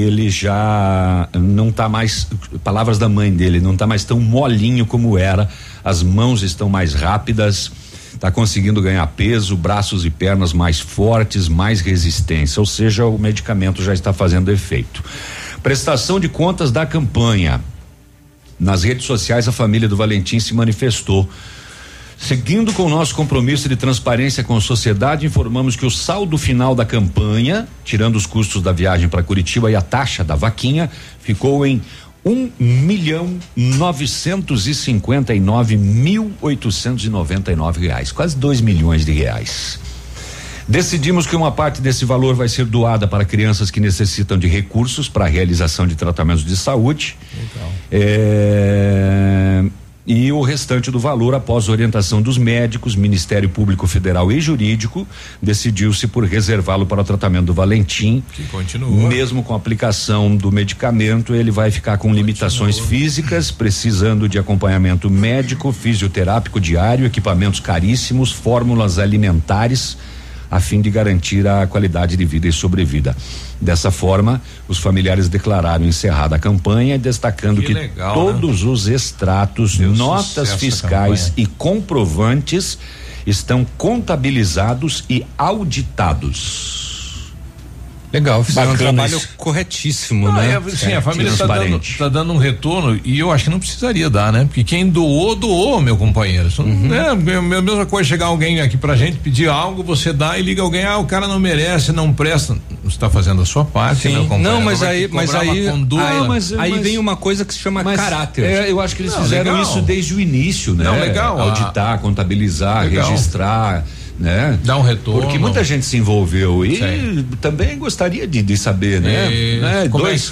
ele já não tá mais, palavras da mãe dele, não tá mais tão molinho como era, as mãos estão mais rápidas, tá conseguindo ganhar peso, braços e pernas mais fortes, mais resistência, ou seja, o medicamento já está fazendo efeito. Prestação de contas da campanha. Nas redes sociais a família do Valentim se manifestou. Seguindo com o nosso compromisso de transparência com a sociedade, informamos que o saldo final da campanha, tirando os custos da viagem para Curitiba e a taxa da vaquinha, ficou em 1.959.899 reais, quase 2 milhões de reais. Decidimos que uma parte desse valor vai ser doada para crianças que necessitam de recursos para a realização de tratamentos de saúde. Legal. E o restante do valor, após orientação dos médicos, Ministério Público Federal e Jurídico, decidiu-se por reservá-lo para o tratamento do Valentim. Que continua. Mesmo com a aplicação do medicamento, ele vai ficar com limitações físicas, precisando de acompanhamento médico, fisioterápico diário, equipamentos caríssimos, fórmulas alimentares, a fim de garantir a qualidade de vida e sobrevida. Dessa forma, os familiares declararam encerrada a campanha, destacando que legal, todos, né? Os extratos, notas fiscais e comprovantes estão contabilizados e auditados. Legal, fizeram um trabalho corretíssimo, né? Sim, a família tá dando um retorno e eu acho que não precisaria dar, né? Porque quem doou, meu companheiro. Mesma coisa chegar alguém aqui pra gente, pedir algo, você dá e liga alguém, o cara não merece, não presta. Você tá fazendo a sua parte, meu companheiro. Não, mas aí vem uma coisa que se chama caráter. Eu acho que eles fizeram isso desde o início, né? Não, legal. Auditar, contabilizar, registrar, né? Dá um retorno. Porque muita gente se envolveu e também gostaria de saber, né?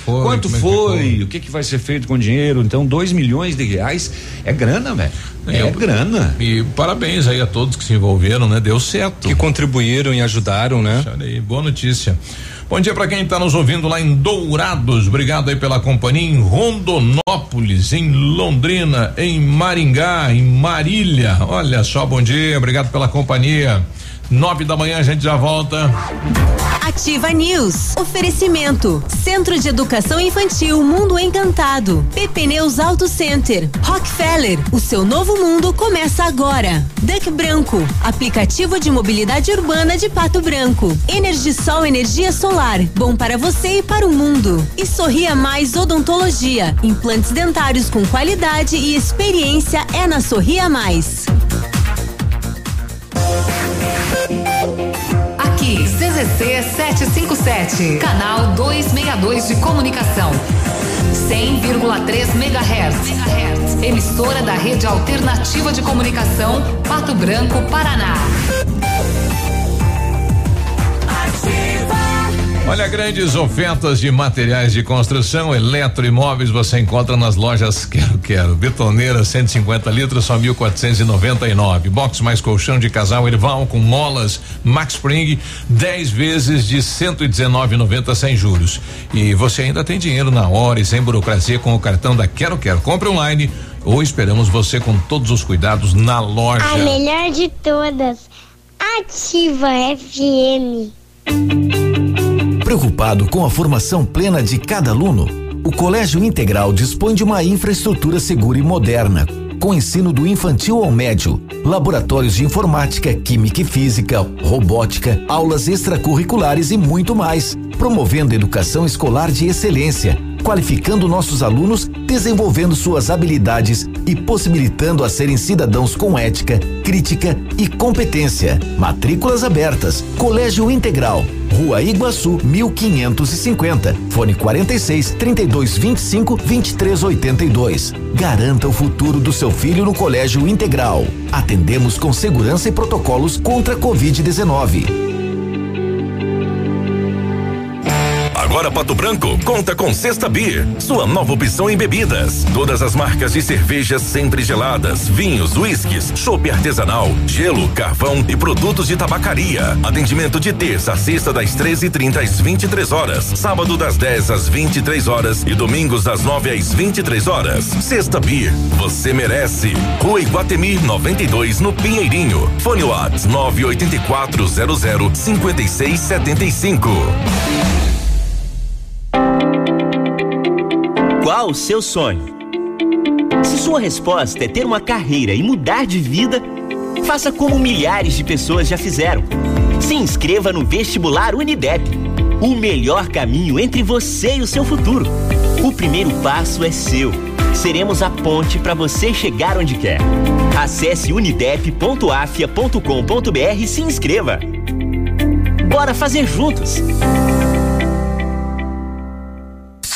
Quanto foi? O que vai ser feito com o dinheiro? Então, 2 milhões de reais é grana, velho. É grana. E parabéns aí a todos que se envolveram, né? Deu certo. Que contribuíram e ajudaram, né? Boa notícia. Bom dia para quem está nos ouvindo lá em Dourados, obrigado aí pela companhia, em Rondonópolis, em Londrina, em Maringá, em Marília, olha só, bom dia, obrigado pela companhia. 9h a gente já volta. Ativa News. Oferecimento. Centro de Educação Infantil Mundo Encantado. Pepneus Auto Center. Rockefeller. O seu novo mundo começa agora. Duck Branco. Aplicativo de mobilidade urbana de Pato Branco. EnergiSol, energia solar. Bom para você e para o mundo. E Sorria Mais Odontologia. Implantes dentários com qualidade e experiência é na Sorria Mais. Aqui, CZC 757, canal 262 de comunicação, 100,3 MHz, emissora da Rede Alternativa de Comunicação, Pato Branco, Paraná. Olha, grandes ofertas de materiais de construção, eletroimóveis você encontra nas lojas Quero Quero. Betoneira 150 litros só 1.499. Box mais colchão de casal Erval com molas Max Spring 10 vezes de 119,90 sem juros. E você ainda tem dinheiro na hora e sem burocracia com o cartão da Quero Quero. Compre online ou esperamos você com todos os cuidados na loja. A melhor de todas, Ativa FM. Preocupado com a formação plena de cada aluno, o Colégio Integral dispõe de uma infraestrutura segura e moderna, com ensino do infantil ao médio, laboratórios de informática, química e física, robótica, aulas extracurriculares e muito mais, promovendo a educação escolar de excelência, qualificando nossos alunos, desenvolvendo suas habilidades e possibilitando a serem cidadãos com ética, crítica e competência. Matrículas abertas. Colégio Integral. Rua Iguaçu 1550. Fone 46 3225 2382. Garanta o futuro do seu filho no Colégio Integral. Atendemos com segurança e protocolos contra a Covid-19. Agora Pato Branco conta com Sexta Beer, sua nova opção em bebidas. Todas as marcas de cervejas sempre geladas, vinhos, uísques, chopp artesanal, gelo, carvão e produtos de tabacaria. Atendimento de terça a sexta das 13h30 às 23h, sábado das 10 às 23h e domingos das 9 às 23h. Sexta Beer, você merece. Rua Iguatemi 92 no Pinheirinho. Fone Whats 984005675. Qual o seu sonho? Se sua resposta é ter uma carreira e mudar de vida, faça como milhares de pessoas já fizeram. Se inscreva no Vestibular Unidep, o melhor caminho entre você e o seu futuro. O primeiro passo é seu. Seremos a ponte para você chegar onde quer. Acesse unidep.afia.com.br e se inscreva. Bora fazer juntos!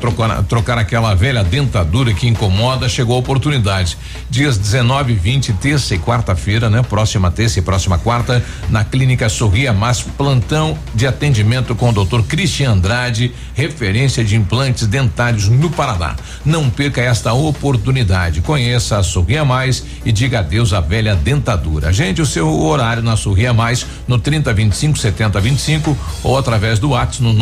trocar aquela velha dentadura que incomoda, chegou a oportunidade. Dias 19, 20, terça e quarta-feira, né? Próxima terça e próxima quarta, na Clínica Sorria Mais, plantão de atendimento com o Dr. Christian Andrade, referência de implantes dentários no Paraná. Não perca esta oportunidade. Conheça a Sorria Mais e diga adeus à velha dentadura. Agende o seu horário na Sorria Mais no 3025-7025 ou através do WhatsApp no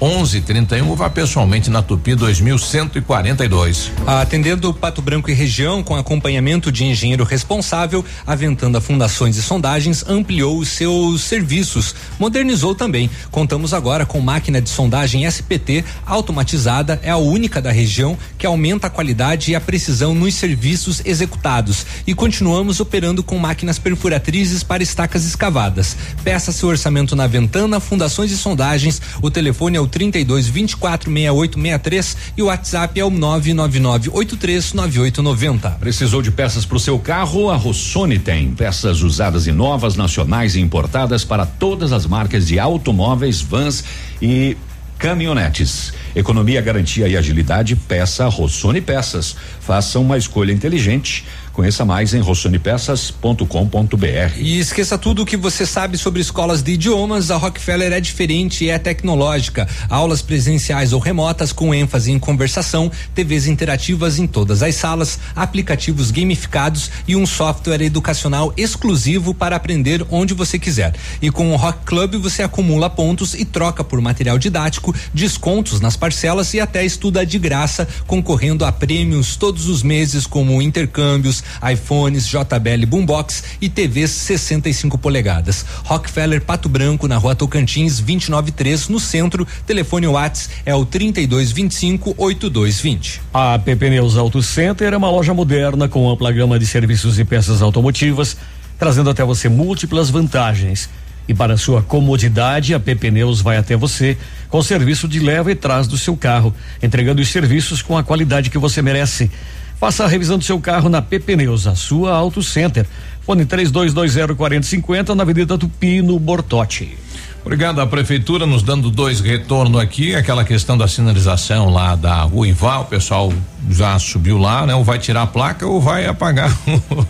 99978-1131. Vá pessoalmente na Tupi 2142. Atendendo Pato Branco e região com acompanhamento de engenheiro responsável, a Ventana Fundações e Sondagens ampliou os seus serviços, modernizou também. Contamos agora com máquina de sondagem SBT automatizada, é a única da região que aumenta a qualidade e a precisão nos serviços executados. E continuamos operando com máquinas perfuratrizes para estacas escavadas. Peça seu orçamento na Ventana Fundações e Sondagens. O telefone é o 32 24 68 63 e o WhatsApp é o 999839890. Precisou de peças para o seu carro? A Rossoni tem peças usadas e novas, nacionais e importadas para todas as marcas de automóveis, vans e caminhonetes. Economia, garantia e agilidade, peça Rossoni Peças. Faça uma escolha inteligente. Conheça mais em rossonipeças.com.br. E esqueça tudo o que você sabe sobre escolas de idiomas. A Rockefeller é diferente e é tecnológica. Aulas presenciais ou remotas com ênfase em conversação, TVs interativas em todas as salas, aplicativos gamificados e um software educacional exclusivo para aprender onde você quiser. E com o Rock Club você acumula pontos e troca por material didático, descontos nas parcelas e até estuda de graça, concorrendo a prêmios todos os meses, como intercâmbios, iPhones, JBL Boombox e TVs 65 polegadas. Rockefeller Pato Branco, na Rua Tocantins 293, no centro. Telefone WhatsApp é o 3225-8220. A Pepneus Auto Center é uma loja moderna com ampla gama de serviços e peças automotivas, trazendo até você múltiplas vantagens. E para sua comodidade, a Pepneus vai até você com o serviço de leva e trás do seu carro, entregando os serviços com a qualidade que você merece. Faça a revisão do seu carro na Pepneus, a sua Auto Center. Fone 3220-4050 na Avenida Tupi, no Bortote. Obrigado à prefeitura nos dando dois retorno aqui, aquela questão da sinalização lá da Rua Ival, o pessoal já subiu lá, né? Ou vai tirar a placa ou vai apagar.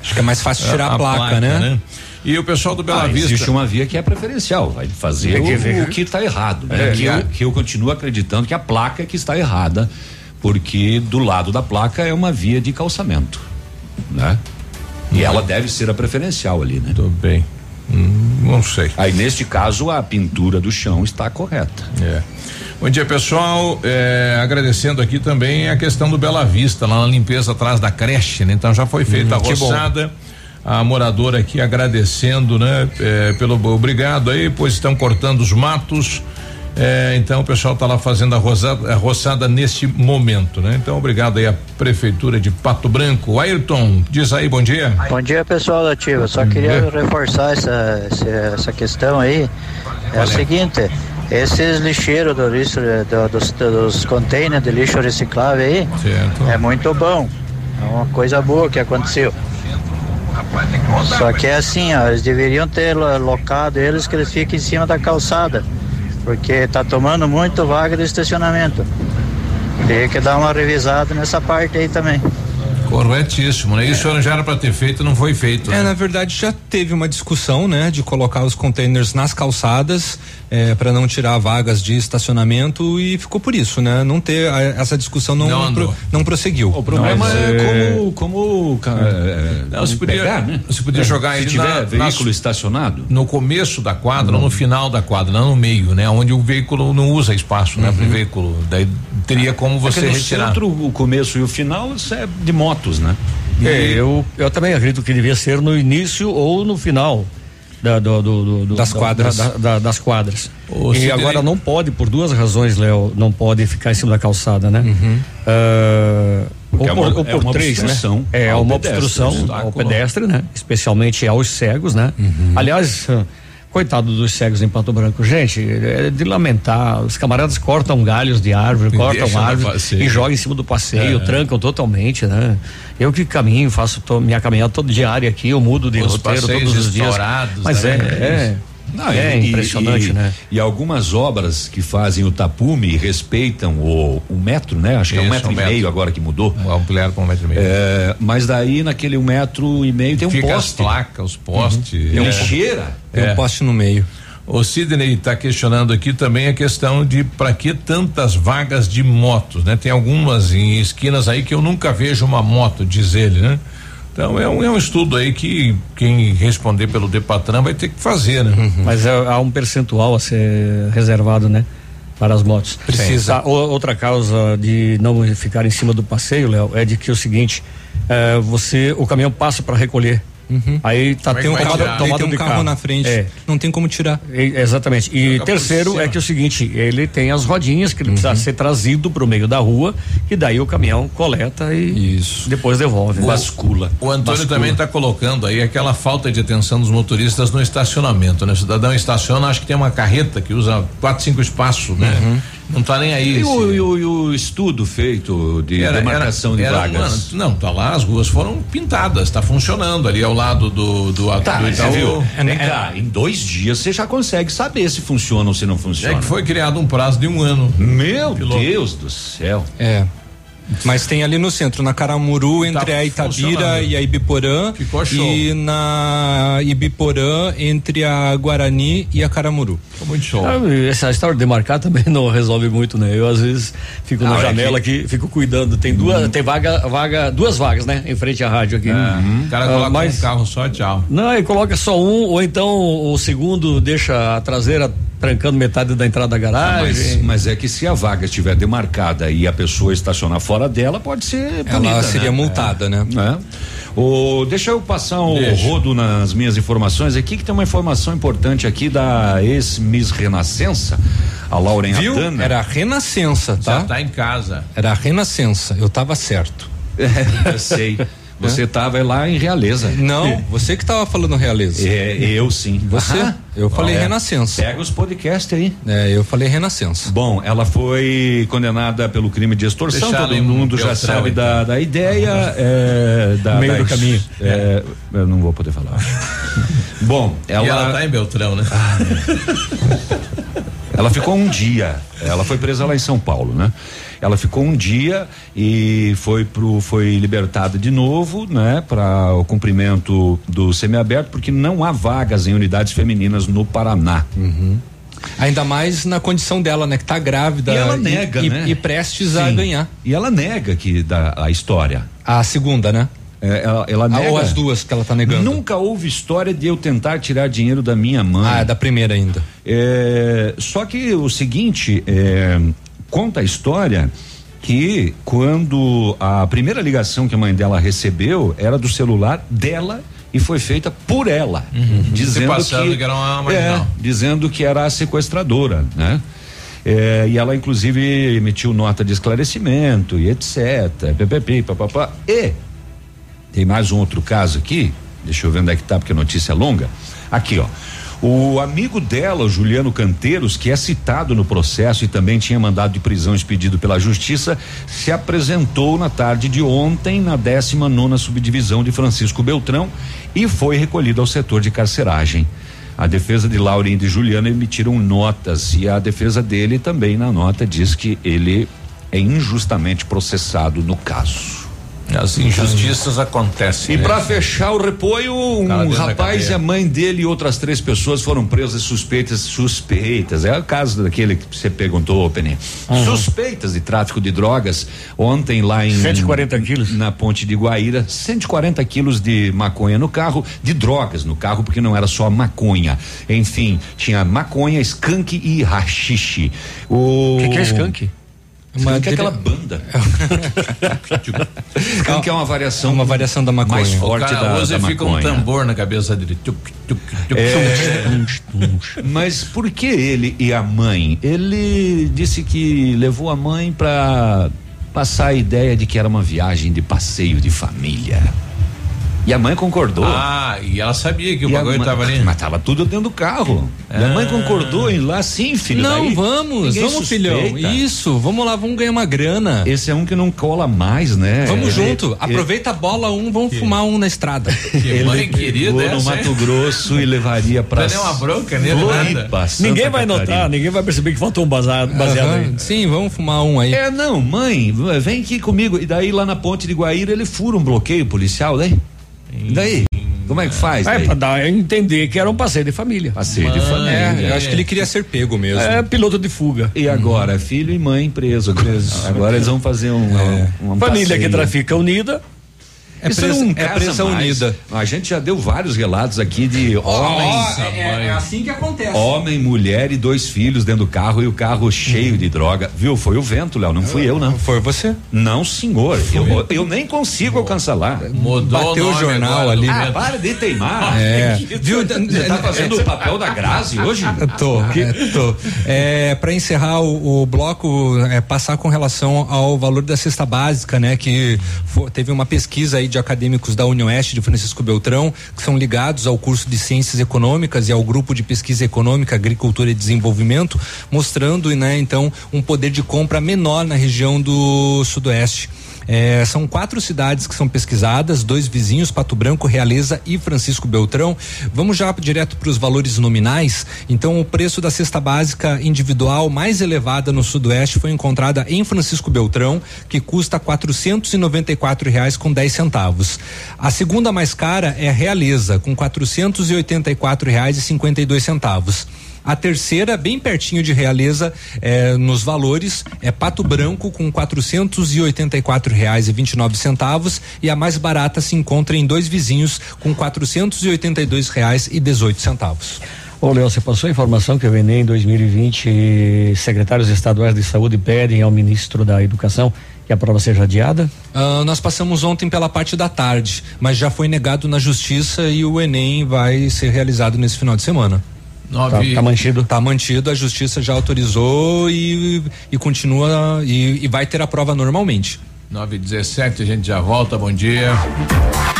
Acho que é mais fácil tirar a placa, né? E o pessoal do Bela Vista. Existe uma via que é preferencial, vai fazer o que está errado, né? Que eu continuo acreditando que a placa é que está errada, porque do lado da placa é uma via de calçamento, né? E ela deve ser a preferencial ali, né? Tudo bem. Não sei. Aí neste caso a pintura do chão está correta. É. Bom dia, pessoal, agradecendo aqui também a questão do Bela Vista, lá na limpeza atrás da creche, né? Então já foi feita a roçada. A moradora aqui agradecendo, né? Obrigado aí, pois estão cortando os matos. Então o pessoal está lá fazendo a roçada neste momento, né? Então obrigado aí à Prefeitura de Pato Branco. Ayrton, diz aí, bom dia. Bom dia, pessoal da Ativa, só queria reforçar essa questão aí, o seguinte, esses lixeiros dos containers de lixo reciclável aí, certo. É muito bom, é uma coisa boa que aconteceu. Só que é assim, ó, eles deveriam ter locado eles que eles fiquem em cima da calçada, porque tá tomando muito vaga de estacionamento. Tem que dar uma revisada nessa parte aí também. Corretíssimo, né? Isso já era para ter feito, não foi feito. Né? Na verdade já teve uma discussão, né? De colocar os containers nas calçadas, para não tirar vagas de estacionamento, e ficou por isso, né? Não ter essa discussão não prosseguiu. O problema é como você podia jogar ele na veículo estacionado no começo da quadra ou no final da quadra, não no meio, né? Onde o veículo não usa espaço, né? Para o veículo, daí teria como você retirar. Centro, o começo e o final é de motos, né? Eu também acredito que devia ser no início ou no final das quadras. E agora não pode, por duas razões, Léo, não pode ficar em cima da calçada, né? Ou por três, né? É uma obstrução ao pedestre, né? Especialmente aos cegos, né? Aliás, Coitado dos cegos em Pato Branco, gente, é de lamentar, os camaradas cortam galhos de árvore, cortam árvores e jogam em cima do passeio, trancam totalmente, né? Eu que caminho, faço minha caminhada todo diário aqui, eu mudo de roteiro todos os dias. Mas né? Não, é impressionante, né? E algumas obras que fazem o tapume respeitam o metro, né? Acho que isso, é 1,5 metro agora que mudou. Ampliaram para 1,5 metro. É, mas daí naquele 1,5 metro tem um fica poste. As placas, os postes. Tem lixeira. Tem um poste no meio. O Sidney está questionando aqui também a questão de para que tantas vagas de motos, né? Tem algumas em esquinas aí que eu nunca vejo uma moto, diz ele, né? Então é um estudo aí que quem responder pelo Depatran vai ter que fazer, né? Uhum. Mas há um percentual a ser reservado, né? Para as motos. Precisa. Outra causa de não ficar em cima do passeio, Léo, é de que é o seguinte, o caminhão passa para recolher. Uhum. Aí tem um tomado de carro na frente, não tem como tirar. Exatamente. E terceiro é que é o seguinte, ele tem as rodinhas que ele precisa ser trazido pro meio da rua e daí o caminhão coleta e depois devolve. Bascula. O Antônio também está colocando aí aquela falta de atenção dos motoristas no estacionamento, né? O cidadão estaciona, acho que tem uma carreta que usa 4, 5 espaços, né? Não tá nem aí. E o estudo feito de demarcação de vagas? Não, tá lá, as ruas foram pintadas, tá funcionando ali ao lado do Itaú. Você viu? Em 2 dias você já consegue saber se funciona ou se não funciona. É que foi criado um prazo de 1 ano. Meu Deus do céu. É. Mas tem ali no centro, na Caramuru, entre a Itabira e a Ibiporã. Ficou show. E na Ibiporã, entre a Guarani e a Caramuru. Ficou muito show. Essa história de demarcar também não resolve muito, né? Eu às vezes fico na janela aqui, fico cuidando. Tem duas vagas, né? Em frente à rádio aqui. O cara coloca um carro só, tchau. Não, ele coloca só um, ou então o segundo deixa a traseira trancando metade da entrada da garagem. Mas é que se a vaga estiver demarcada e a pessoa estacionar fora dela, pode ser punida. Ela seria multada, né? Deixa eu passar o rodo nas minhas informações aqui, que tem uma informação importante aqui da ex-Miss Renascença, a Lauren Ratana. Era a Renascença, tá? Já tá em casa. Era a Renascença, eu tava certo. Eu sei. Você estava lá em Realeza. Não, você que estava falando Realeza. Eu sim. Você? Eu falei Renascença. Pega os podcasts aí. Eu falei Renascença. Bom, ela foi condenada pelo crime de extorsão. Todo mundo já sabe da ideia. Meio do caminho. Eu não vou poder falar. Bom, ela tá em Beltrão, né? Ela ficou 1 dia. Ela foi presa lá em São Paulo, né? Ela ficou 1 dia e foi libertada de novo, né? Para o cumprimento do semiaberto, porque não há vagas em unidades femininas no Paraná. Ainda mais na condição dela, né? Que tá grávida e ela nega, né? E prestes a ganhar. E ela nega que dá a história. A segunda, né? Ela nega. Ou as duas que ela tá negando. Nunca houve história de eu tentar tirar dinheiro da minha mãe. Da primeira ainda. Só que o seguinte, conta a história que quando a primeira ligação que a mãe dela recebeu era do celular dela e foi feita por ela, dizendo que era a sequestradora, né? E ela inclusive emitiu nota de esclarecimento e etc. E tem mais um outro caso aqui, deixa eu ver onde é que tá, porque a notícia é longa. Aqui, ó. O amigo dela, o Juliano Canteiros, que é citado no processo e também tinha mandado de prisão expedido pela justiça, se apresentou na tarde de ontem na 19ª subdivisão de Francisco Beltrão e foi recolhido ao setor de carceragem. A defesa de Laurinha e de Juliano emitiram notas e a defesa dele também na nota diz que ele é injustamente processado no caso. As injustiças acontecem. E para fechar o repolho, um rapaz e a mãe dele e outras 3 pessoas foram presas suspeitas. É o caso daquele que você perguntou, Peninha. Suspeitas de tráfico de drogas ontem lá em 140 quilos na Ponte de Guaíra, 140 quilos de maconha no carro, de drogas no carro, porque não era só maconha. Enfim, tinha maconha, skunk e rachixe. O que é skunk? Skunk é aquela banda. Skunk é uma variação. Uma variação da maconha. Mais forte da maconha. Fica um tambor na cabeça dele. Mas por que ele e a mãe? Ele disse que levou a mãe pra passar a ideia de que era uma viagem de passeio de família. E a mãe concordou. Ah, e ela sabia que o bagulho estava ali. Mas tava tudo dentro do carro. Ah. E a mãe concordou em ir lá, sim, filho. Não, daí, vamos, filhão. Isso, vamos lá, vamos ganhar uma grana. Esse é um que não cola mais, né? Vamos junto, aproveita a bola vamos fumar um na estrada. Que mãe querida no essa, Mato Grosso e levaria pra... Não é uma bronca, né? Ninguém vai notar, ninguém vai perceber que faltou um baseado aí. Sim, vamos fumar um aí. É, não, mãe, vem aqui comigo. E daí lá na ponte de Guaíra ele fura um bloqueio policial, né? Daí, como é que faz? É pra dar a entender que era um passeio de família. Passeio de família. Eu acho que ele queria ser pego mesmo. É, piloto de fuga. E agora, filho e mãe preso. Agora eles vão fazer um família passeio. Que trafica unida. É pressão unida. A gente já deu vários relatos aqui de homens. É assim que acontece. Homem, mulher e dois filhos dentro do carro e o carro cheio de droga. Viu? Foi o vento, Léo. Não fui eu, não. Foi você? Não, senhor. Eu nem consigo alcançar lá. Bateu o jornal ali. Ah, para de teimar. Viu? Você tá fazendo o papel da Grazi hoje? Tô. Pra encerrar o bloco, passar com relação ao valor da cesta básica, né? Que teve uma pesquisa aí de acadêmicos da UniOeste de Francisco Beltrão, que são ligados ao curso de Ciências Econômicas e ao grupo de pesquisa econômica, agricultura e desenvolvimento, mostrando, né, então, um poder de compra menor na região do Sudoeste. São 4 cidades que são pesquisadas, 2 vizinhos, Pato Branco, Realeza e Francisco Beltrão. Vamos já direto para os valores nominais. Então, o preço da cesta básica individual mais elevada no Sudoeste foi encontrada em Francisco Beltrão, que custa R$494,10. A segunda mais cara é Realeza, com R$484,52. A terceira, bem pertinho de Realeza, nos valores, é Pato Branco com R$484,29 e a mais barata se encontra em 2 vizinhos com R$482,18. Ô, Léo, você passou a informação que o Enem 2020, secretários estaduais de saúde pedem ao ministro da Educação que a prova seja adiada? Nós passamos ontem pela parte da tarde, mas já foi negado na justiça e o Enem vai ser realizado nesse final de semana. Tá mantido, a justiça já autorizou e continua e vai ter a prova normalmente. 9:17, a gente já volta, bom dia.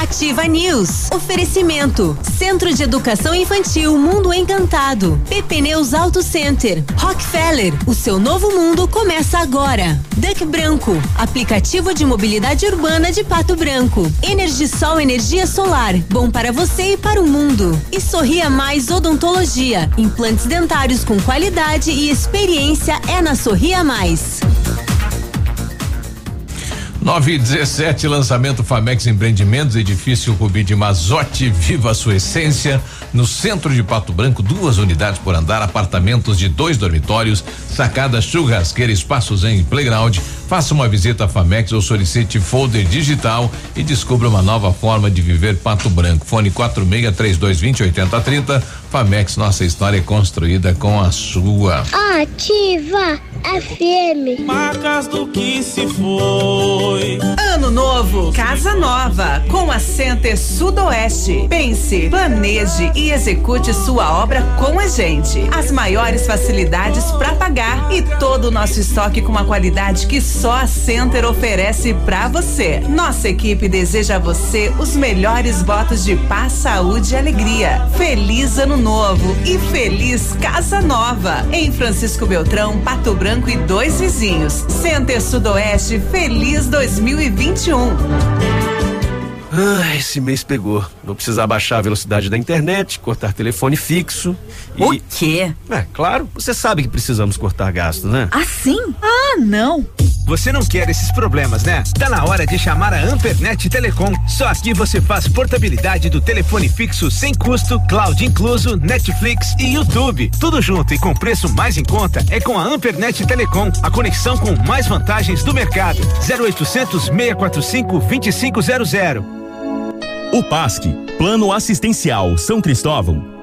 Ativa News, oferecimento, Centro de Educação Infantil Mundo Encantado, Pepneus Auto Center, Rockefeller, o seu novo mundo começa agora. Duck Branco, aplicativo de mobilidade urbana de Pato Branco, EnergiSol, energia solar, bom para você e para o mundo. E Sorria Mais Odontologia, implantes dentários com qualidade e experiência é na Sorria Mais. 9:17, lançamento Famex Empreendimentos, edifício Rubi de Mazotti, viva a sua essência, no centro de Pato Branco, 2 unidades por andar, apartamentos de 2 dormitórios, sacada, churrasqueira, espaços em playground. Faça uma visita à Famex ou solicite folder digital e descubra uma nova forma de viver Pato Branco. Fone 4632208030. Famex, nossa história é construída com a sua. Ativa FM. Marcas do que se foi. Ano novo, casa nova, com a Center Sudoeste. Pense, planeje e execute sua obra com a gente. As maiores facilidades para pagar e todo o nosso estoque com a qualidade que só a Center oferece para você. Nossa equipe deseja a você os melhores votos de paz, saúde e alegria. Feliz ano novo e feliz casa nova. Em Francisco Beltrão, Pato Branco e 2 vizinhos. Center Sudoeste, feliz 2021. Esse mês pegou. Vou precisar baixar a velocidade da internet, cortar telefone fixo. O quê? Claro, você sabe que precisamos cortar gastos, né? Ah, sim? Ah, não. Você não quer esses problemas, né? Tá na hora de chamar a Ampernet Telecom. Só aqui você faz portabilidade do telefone fixo sem custo, cloud incluso, Netflix e YouTube. Tudo junto e com preço mais em conta é com a Ampernet Telecom, a conexão com mais vantagens do mercado. 0800-645-2500. O PASC, Plano Assistencial São Cristóvão,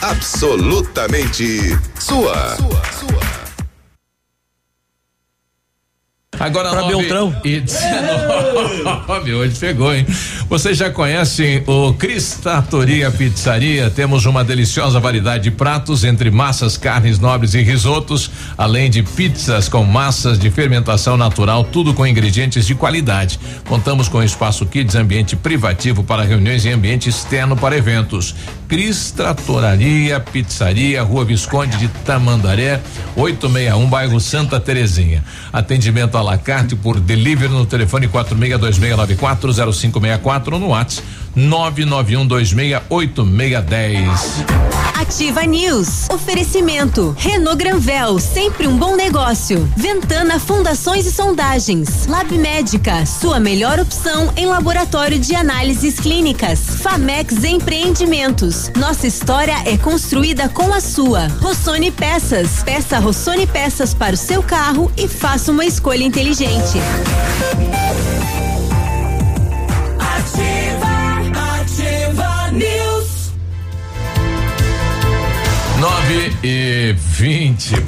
Absolutamente sua. Agora pra Beltrão. E 19, hoje pegou, hein? Vocês já conhecem o Cristatoria Pizzaria. Temos uma deliciosa variedade de pratos entre massas, carnes nobres e risotos, além de pizzas com massas de fermentação natural, tudo com ingredientes de qualidade. Contamos com espaço kids, ambiente privativo para reuniões e ambiente externo para eventos. Cristatoria Pizzaria, Rua Visconde de Tamandaré, 861, bairro Santa Terezinha. Atendimento à la carte por delivery no telefone 4626940564 ou no WhatsApp 991268610. Ativa News. Oferecimento Renault Granvel, sempre um bom negócio. Ventana Fundações e Sondagens. Lab Médica, sua melhor opção em laboratório de análises clínicas. Famex Empreendimentos. Nossa história é construída com a sua. Rossoni Peças. Peça Rossoni Peças para o seu carro e faça uma escolha inteligente. Ativa News. 9:20.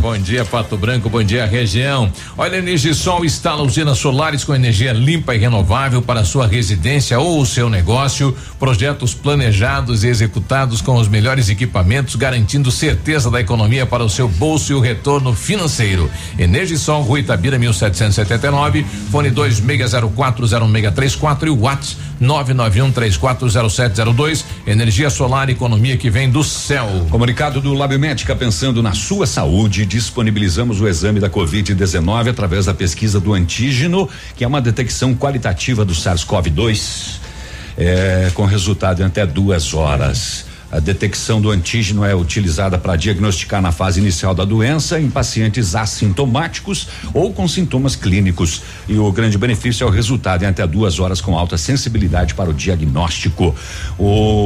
Bom dia Pato Branco, bom dia região. Olha, a EnergiSol instala usinas solares com energia limpa e renovável para sua residência ou o seu negócio. Projetos planejados e executados com os melhores equipamentos, garantindo certeza da economia para o seu bolso e o retorno financeiro. EnergiSol, Rua Itabira, 1779, fone 26040634 e WhatsApp 991340702. Energia solar, economia que vem do céu. Comunicado do Lab Médica, pensando na sua saúde, disponibilizamos o exame da Covid-19 através da pesquisa do antígeno, que é uma detecção qualitativa do SARS-CoV-2, com resultado em até 2 horas. A detecção do antígeno é utilizada para diagnosticar na fase inicial da doença em pacientes assintomáticos ou com sintomas clínicos. E o grande benefício é o resultado em até 2 horas com alta sensibilidade para o diagnóstico.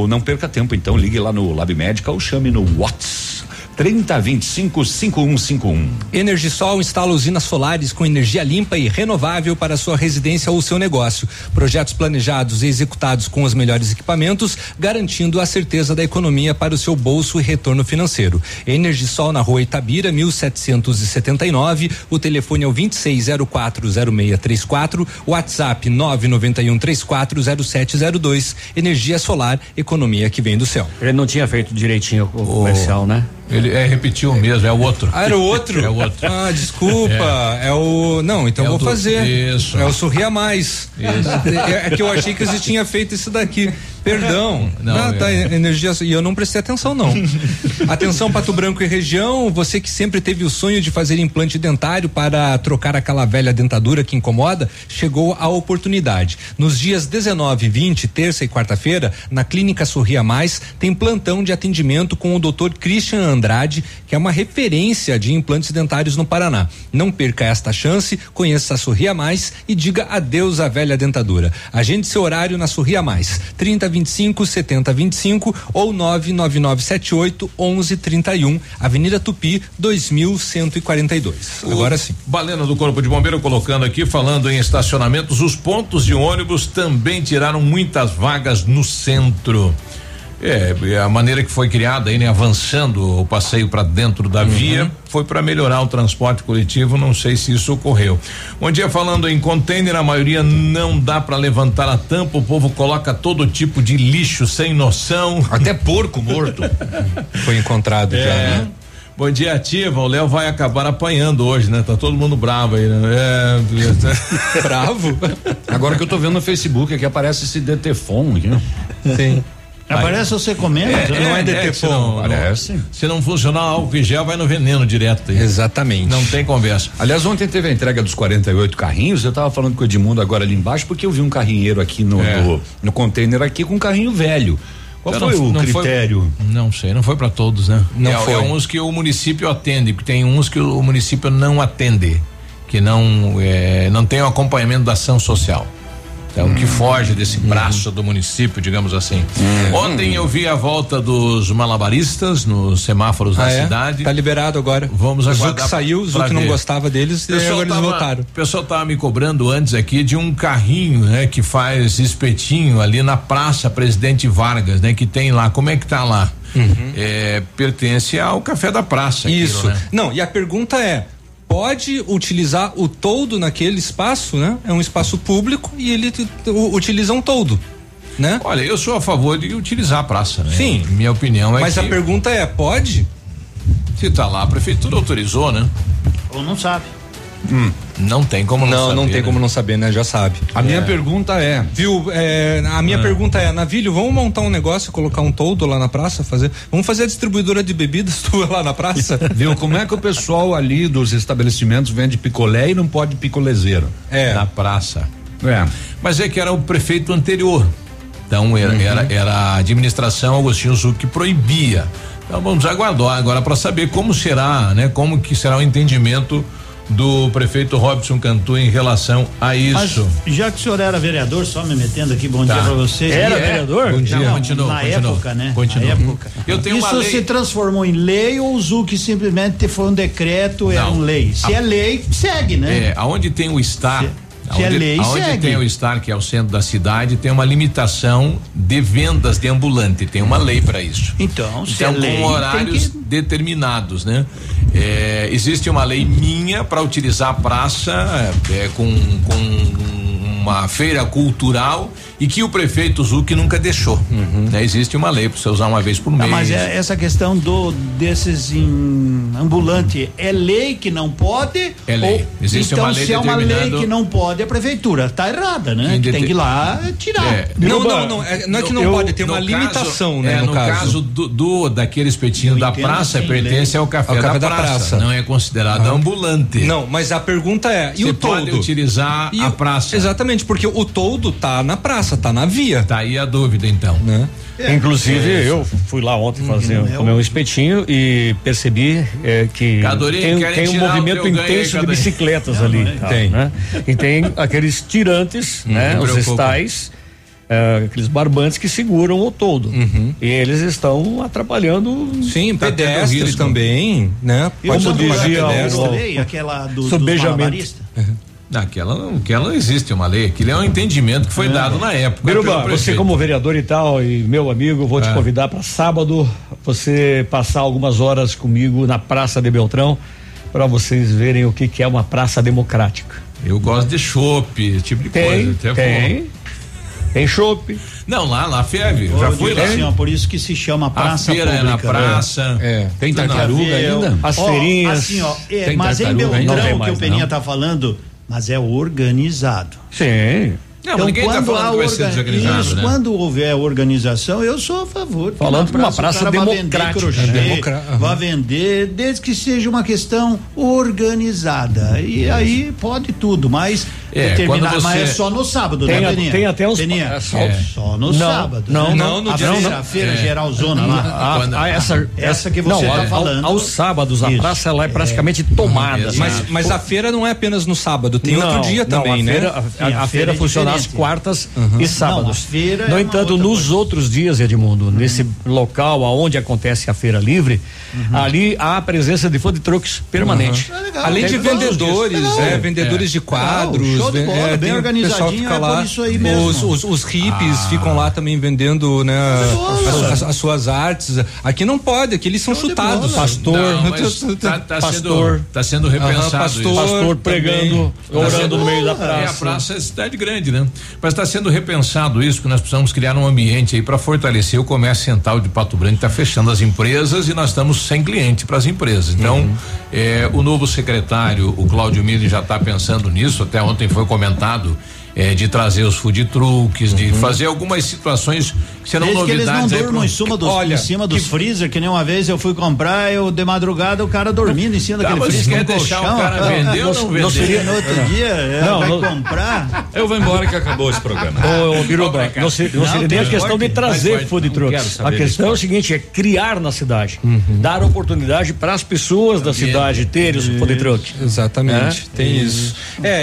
Não perca tempo, então ligue lá no Lab Médica ou chame no WhatsApp 3025-5151. EnergiSol instala usinas solares com energia limpa e renovável para sua residência ou seu negócio. Projetos planejados e executados com os melhores equipamentos, garantindo a certeza da economia para o seu bolso e retorno financeiro. EnergiSol na Rua Itabira, 1779. O telefone é o 26040634. WhatsApp 991340702. Energia solar, economia que vem do céu. Ele não tinha feito direitinho o comercial, né? Ele repetiu mesmo, é o outro. Ah, era o outro? É o outro. Ah, desculpa. É o. Não, então vou fazer. Isso. É o Sorria Mais. Isso. É que eu achei que você tinha feito isso daqui. Perdão. Não, tá, energia. E eu não prestei atenção, não. Atenção, Pato Branco e região. Você que sempre teve o sonho de fazer implante dentário para trocar aquela velha dentadura que incomoda, chegou a oportunidade. Nos dias 19, 20, terça e quarta-feira, na Clínica Sorria Mais, tem plantão de atendimento com o Dr. Christian Andrade, que é uma referência de implantes dentários no Paraná. Não perca esta chance, conheça a Sorria Mais e diga adeus à velha dentadura. Agende seu horário na Sorria Mais. 3025-7025 ou 99978-1131, Avenida Tupi, 2142. Agora sim. Balena do Corpo de Bombeiro colocando aqui, falando em estacionamentos, os pontos de ônibus também tiraram muitas vagas no centro. A maneira que foi criada aí, né? Avançando o passeio para dentro da via, foi para melhorar o transporte coletivo, não sei se isso ocorreu. Bom dia, falando em container, a maioria não dá para levantar a tampa, o povo coloca todo tipo de lixo sem noção. Até porco morto foi encontrado já, né? Bom dia, Ativa. O Léo vai acabar apanhando hoje, né? Tá todo mundo bravo aí, né? Bravo? Agora que eu tô vendo no Facebook aqui, aparece esse DTFON aqui, né? Sim. Aparece ou você comenta? Não é DTP. Aparece. Se não funcionar álcool em gel, vai no veneno direto. Aí. Exatamente. Não tem conversa. Aliás, ontem teve a entrega dos 48 carrinhos. Eu tava falando com o Edmundo agora ali embaixo, porque eu vi um carrinheiro aqui no container aqui com um carrinho velho. Qual então foi o critério? Não sei, não foi para todos, né? Não foi. É uns que o município atende, porque tem uns que o município não atende, que não tem o acompanhamento da ação social. É o que foge desse braço do município, digamos assim. Ontem eu vi a volta dos malabaristas nos semáforos da cidade. Tá liberado agora. Vamos aguardar. O Zuc saiu, o Zuc não gostava deles e agora eles voltaram. O pessoal tava me cobrando antes aqui de um carrinho, né, que faz espetinho ali na Praça Presidente Vargas, né, que tem lá. Como é que tá lá? Pertence ao Café da Praça. Isso. Aquilo, né? Não, e a pergunta é: pode utilizar o toldo naquele espaço, né? É um espaço público e ele utiliza um toldo, né? Olha, eu sou a favor de utilizar a praça, né? Sim. Minha opinião é mas que... a pergunta é, pode? Se tá lá, a prefeitura autorizou, né? Ou não sabe. Não tem como não saber. Não tem como não saber, né? Já sabe. A minha pergunta é... Viu? Pergunta é, Navilho, vamos montar um negócio, colocar um toldo lá na praça, vamos fazer a distribuidora de bebidas tua lá na praça? Viu? Como é que o pessoal ali dos estabelecimentos vende picolé e não pode picolezeiro? Na praça. Mas é que era o prefeito anterior. Então, era a administração Agostinho Zuc que proibia. Então, vamos aguardar agora para saber como será, né? Como que será o entendimento do prefeito Robson Cantu em relação a isso. Mas, já que o senhor era vereador, só me metendo aqui, bom dia pra você. Era vereador? Bom dia. Não, continua. Época, né? Continua. Eu tenho isso uma lei. Se transformou em lei ou o Zuc simplesmente foi um decreto, é uma lei? Se é lei, segue, né? Aonde tem o estar, aonde tem o estar, que é o centro da cidade, tem uma limitação de vendas de ambulante, tem uma lei pra isso. Então, se é lei, com horários determinados, né? Existe uma lei minha para utilizar a praça com uma feira cultural e que o prefeito Zuc nunca deixou. Existe uma lei para você usar uma vez por mês. Mas essa questão desses ambulante é lei que não pode? É lei. Existe uma lei determinando. Então se é uma lei que não pode, a prefeitura tá errada, né? Tem que ir lá tirar. Não é que não pode, tem uma limitação, né? No caso daquele espetinho da praça, pertence ao Café da Praça. Não é considerado ambulante. Não, mas a pergunta é, e o toldo? Você pode utilizar a praça. Exatamente, porque o toldo tá na praça, tá na via. Tá aí a dúvida, então, né? Inclusive, eu fui lá ontem fazer comer um espetinho e percebi que Cadorinho, tem um movimento intenso de bicicletas ali. Tem. Né? E tem aqueles tirantes, né? Os estais, aqueles barbantes que seguram o toldo. E eles estão atrapalhando. Sim, pedestres também, né? Como dizia aquela do malabarista. Aquela existe uma lei, aquilo é um entendimento que foi dado na época. Biruba, você como vereador e tal, e meu amigo, vou te convidar para sábado você passar algumas horas comigo na Praça de Beltrão, para vocês verem o que é uma praça democrática. Eu gosto de chopp, tipo de coisa. Tem chopp. Não, lá ferve. Já fui lá. Assim, por isso que se chama praça pública. A feira é na praça. Tem tartaruga ainda? As feirinhas. Assim, mas em Beltrão, o que o Peninha tá falando, mas é organizado. Sim. Não, então, ninguém tá falando que vai ser desorganizado, isso, né? Quando houver organização, eu sou a favor. Falando de uma praça democrática. Vai vender, desde que seja uma questão organizada. E aí pode tudo, mas determinar, mas é só no sábado, né, Peninha? Tem até uns... Só no sábado. Não, no dia. A feira geral zona lá. Essa que você tá falando. Aos sábados, a praça ela é praticamente tomada. Mas a feira não é apenas no sábado, tem outro dia também, né? A feira funciona nas quartas e sábados. No entanto, nos outros dias, Edmundo, nesse local aonde acontece a feira livre, ali há a presença de food trucks permanente. Além de vendedores, vendedores de quadros, show de bola, bem organizadinho, por isso aí mesmo. Os hippies ficam lá também vendendo, né, as suas artes. Aqui não pode, aqui eles são chutados. Tá sendo repensado. Pastor pregando, orando no meio da praça. A praça é cidade grande, né? Mas está sendo repensado isso, que nós precisamos criar um ambiente aí para fortalecer o comércio central de Pato Branco, está fechando as empresas e nós estamos sem cliente para as empresas. Então, o novo secretário, o Cláudio Mille, já está pensando nisso, até ontem foi comentado. De trazer os food trucks, de fazer algumas situações que serão desde novidades. Que eles não durmam em cima dos freezer, que nem uma vez eu fui comprar, de madrugada o cara dormindo em cima daquele freezer. Você quer deixar o cara vender ou não vender? Não seria no outro dia, vai comprar. Eu vou embora que acabou esse programa. Ô Biruba, não seria nem a questão de trazer food trucks. A questão é o seguinte, é criar na cidade, dar oportunidade para as pessoas da cidade terem os food trucks. Exatamente, tem isso.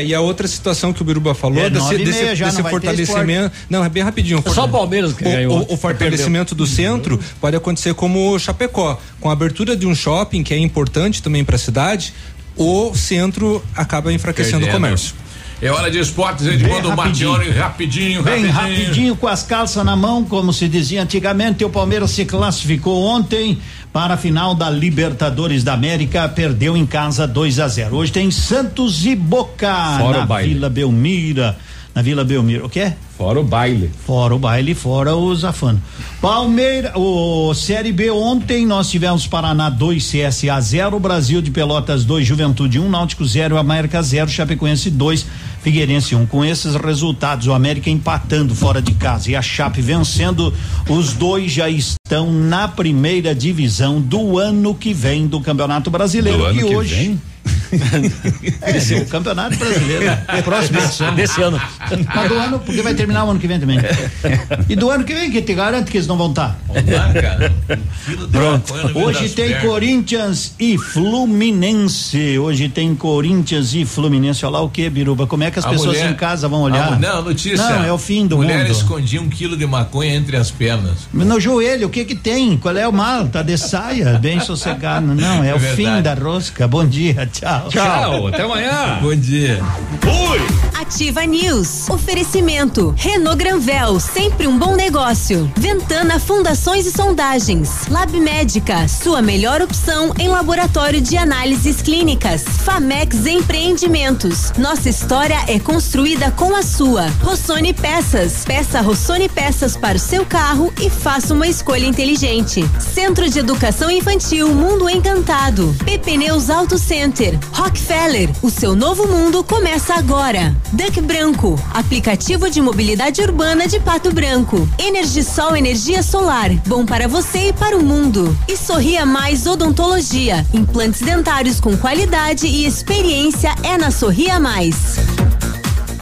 E a outra situação que o Biruba falou, desse fortalecimento. Não, é bem rapidinho. É só o Palmeiras que ganhou. O fortalecimento do centro pode acontecer como o Chapecó, com a abertura de um shopping que é importante também para a cidade, o centro acaba enfraquecendo o comércio. É hora de esportes, a gente manda o Martione rapidinho. Bem rapidinho, com as calças na mão, como se dizia antigamente. O Palmeiras se classificou ontem para a final da Libertadores da América, perdeu em casa 2-0. Hoje tem Santos e Boca na Vila Belmiro, o quê? Fora o baile, fora os afanos. Palmeiras, o Série B ontem nós tivemos Paraná 2, CSA 0, Brasil de Pelotas 2, Juventude 1, Náutico 0, América 0, Chapecoense 2, Figueirense 1. Com esses resultados, o América empatando fora de casa e a Chape vencendo, os dois já estão na primeira divisão do ano que vem do Campeonato Brasileiro. E hoje... Vem? O Campeonato Brasileiro próximo desse ano. Mas do ano, porque vai terminar o ano que vem também. E do ano que vem, que te garanto que eles não vão estar. Pronto. Hoje tem Corinthians e Fluminense. Olha lá o que, Biruba? Como é que as pessoas em casa vão olhar? Não, notícia. Não, é o fim do mundo. Mulher escondia 1 quilo de maconha entre as pernas. No joelho, o que que tem? Qual é o mal? Tá de saia, bem sossegado. Não, é o fim da rosca. Bom dia. Tchau. Tchau, até amanhã. Bom dia. Fui. Ativa News. Oferecimento Renault Granvel, sempre um bom negócio. Ventana Fundações e Sondagens. Lab Médica, sua melhor opção em laboratório de análises clínicas. Famex Empreendimentos. Nossa história é construída com a sua. Rossoni Peças. Peça Rossoni Peças para o seu carro e faça uma escolha inteligente. Centro de Educação Infantil Mundo Encantado. Pepneus Auto Center. Rockefeller, o seu novo mundo começa agora. Duck Branco, aplicativo de mobilidade urbana de Pato Branco. EnergiSol, energia solar, bom para você e para o mundo. E Sorria Mais Odontologia, implantes dentários com qualidade e experiência é na Sorria Mais.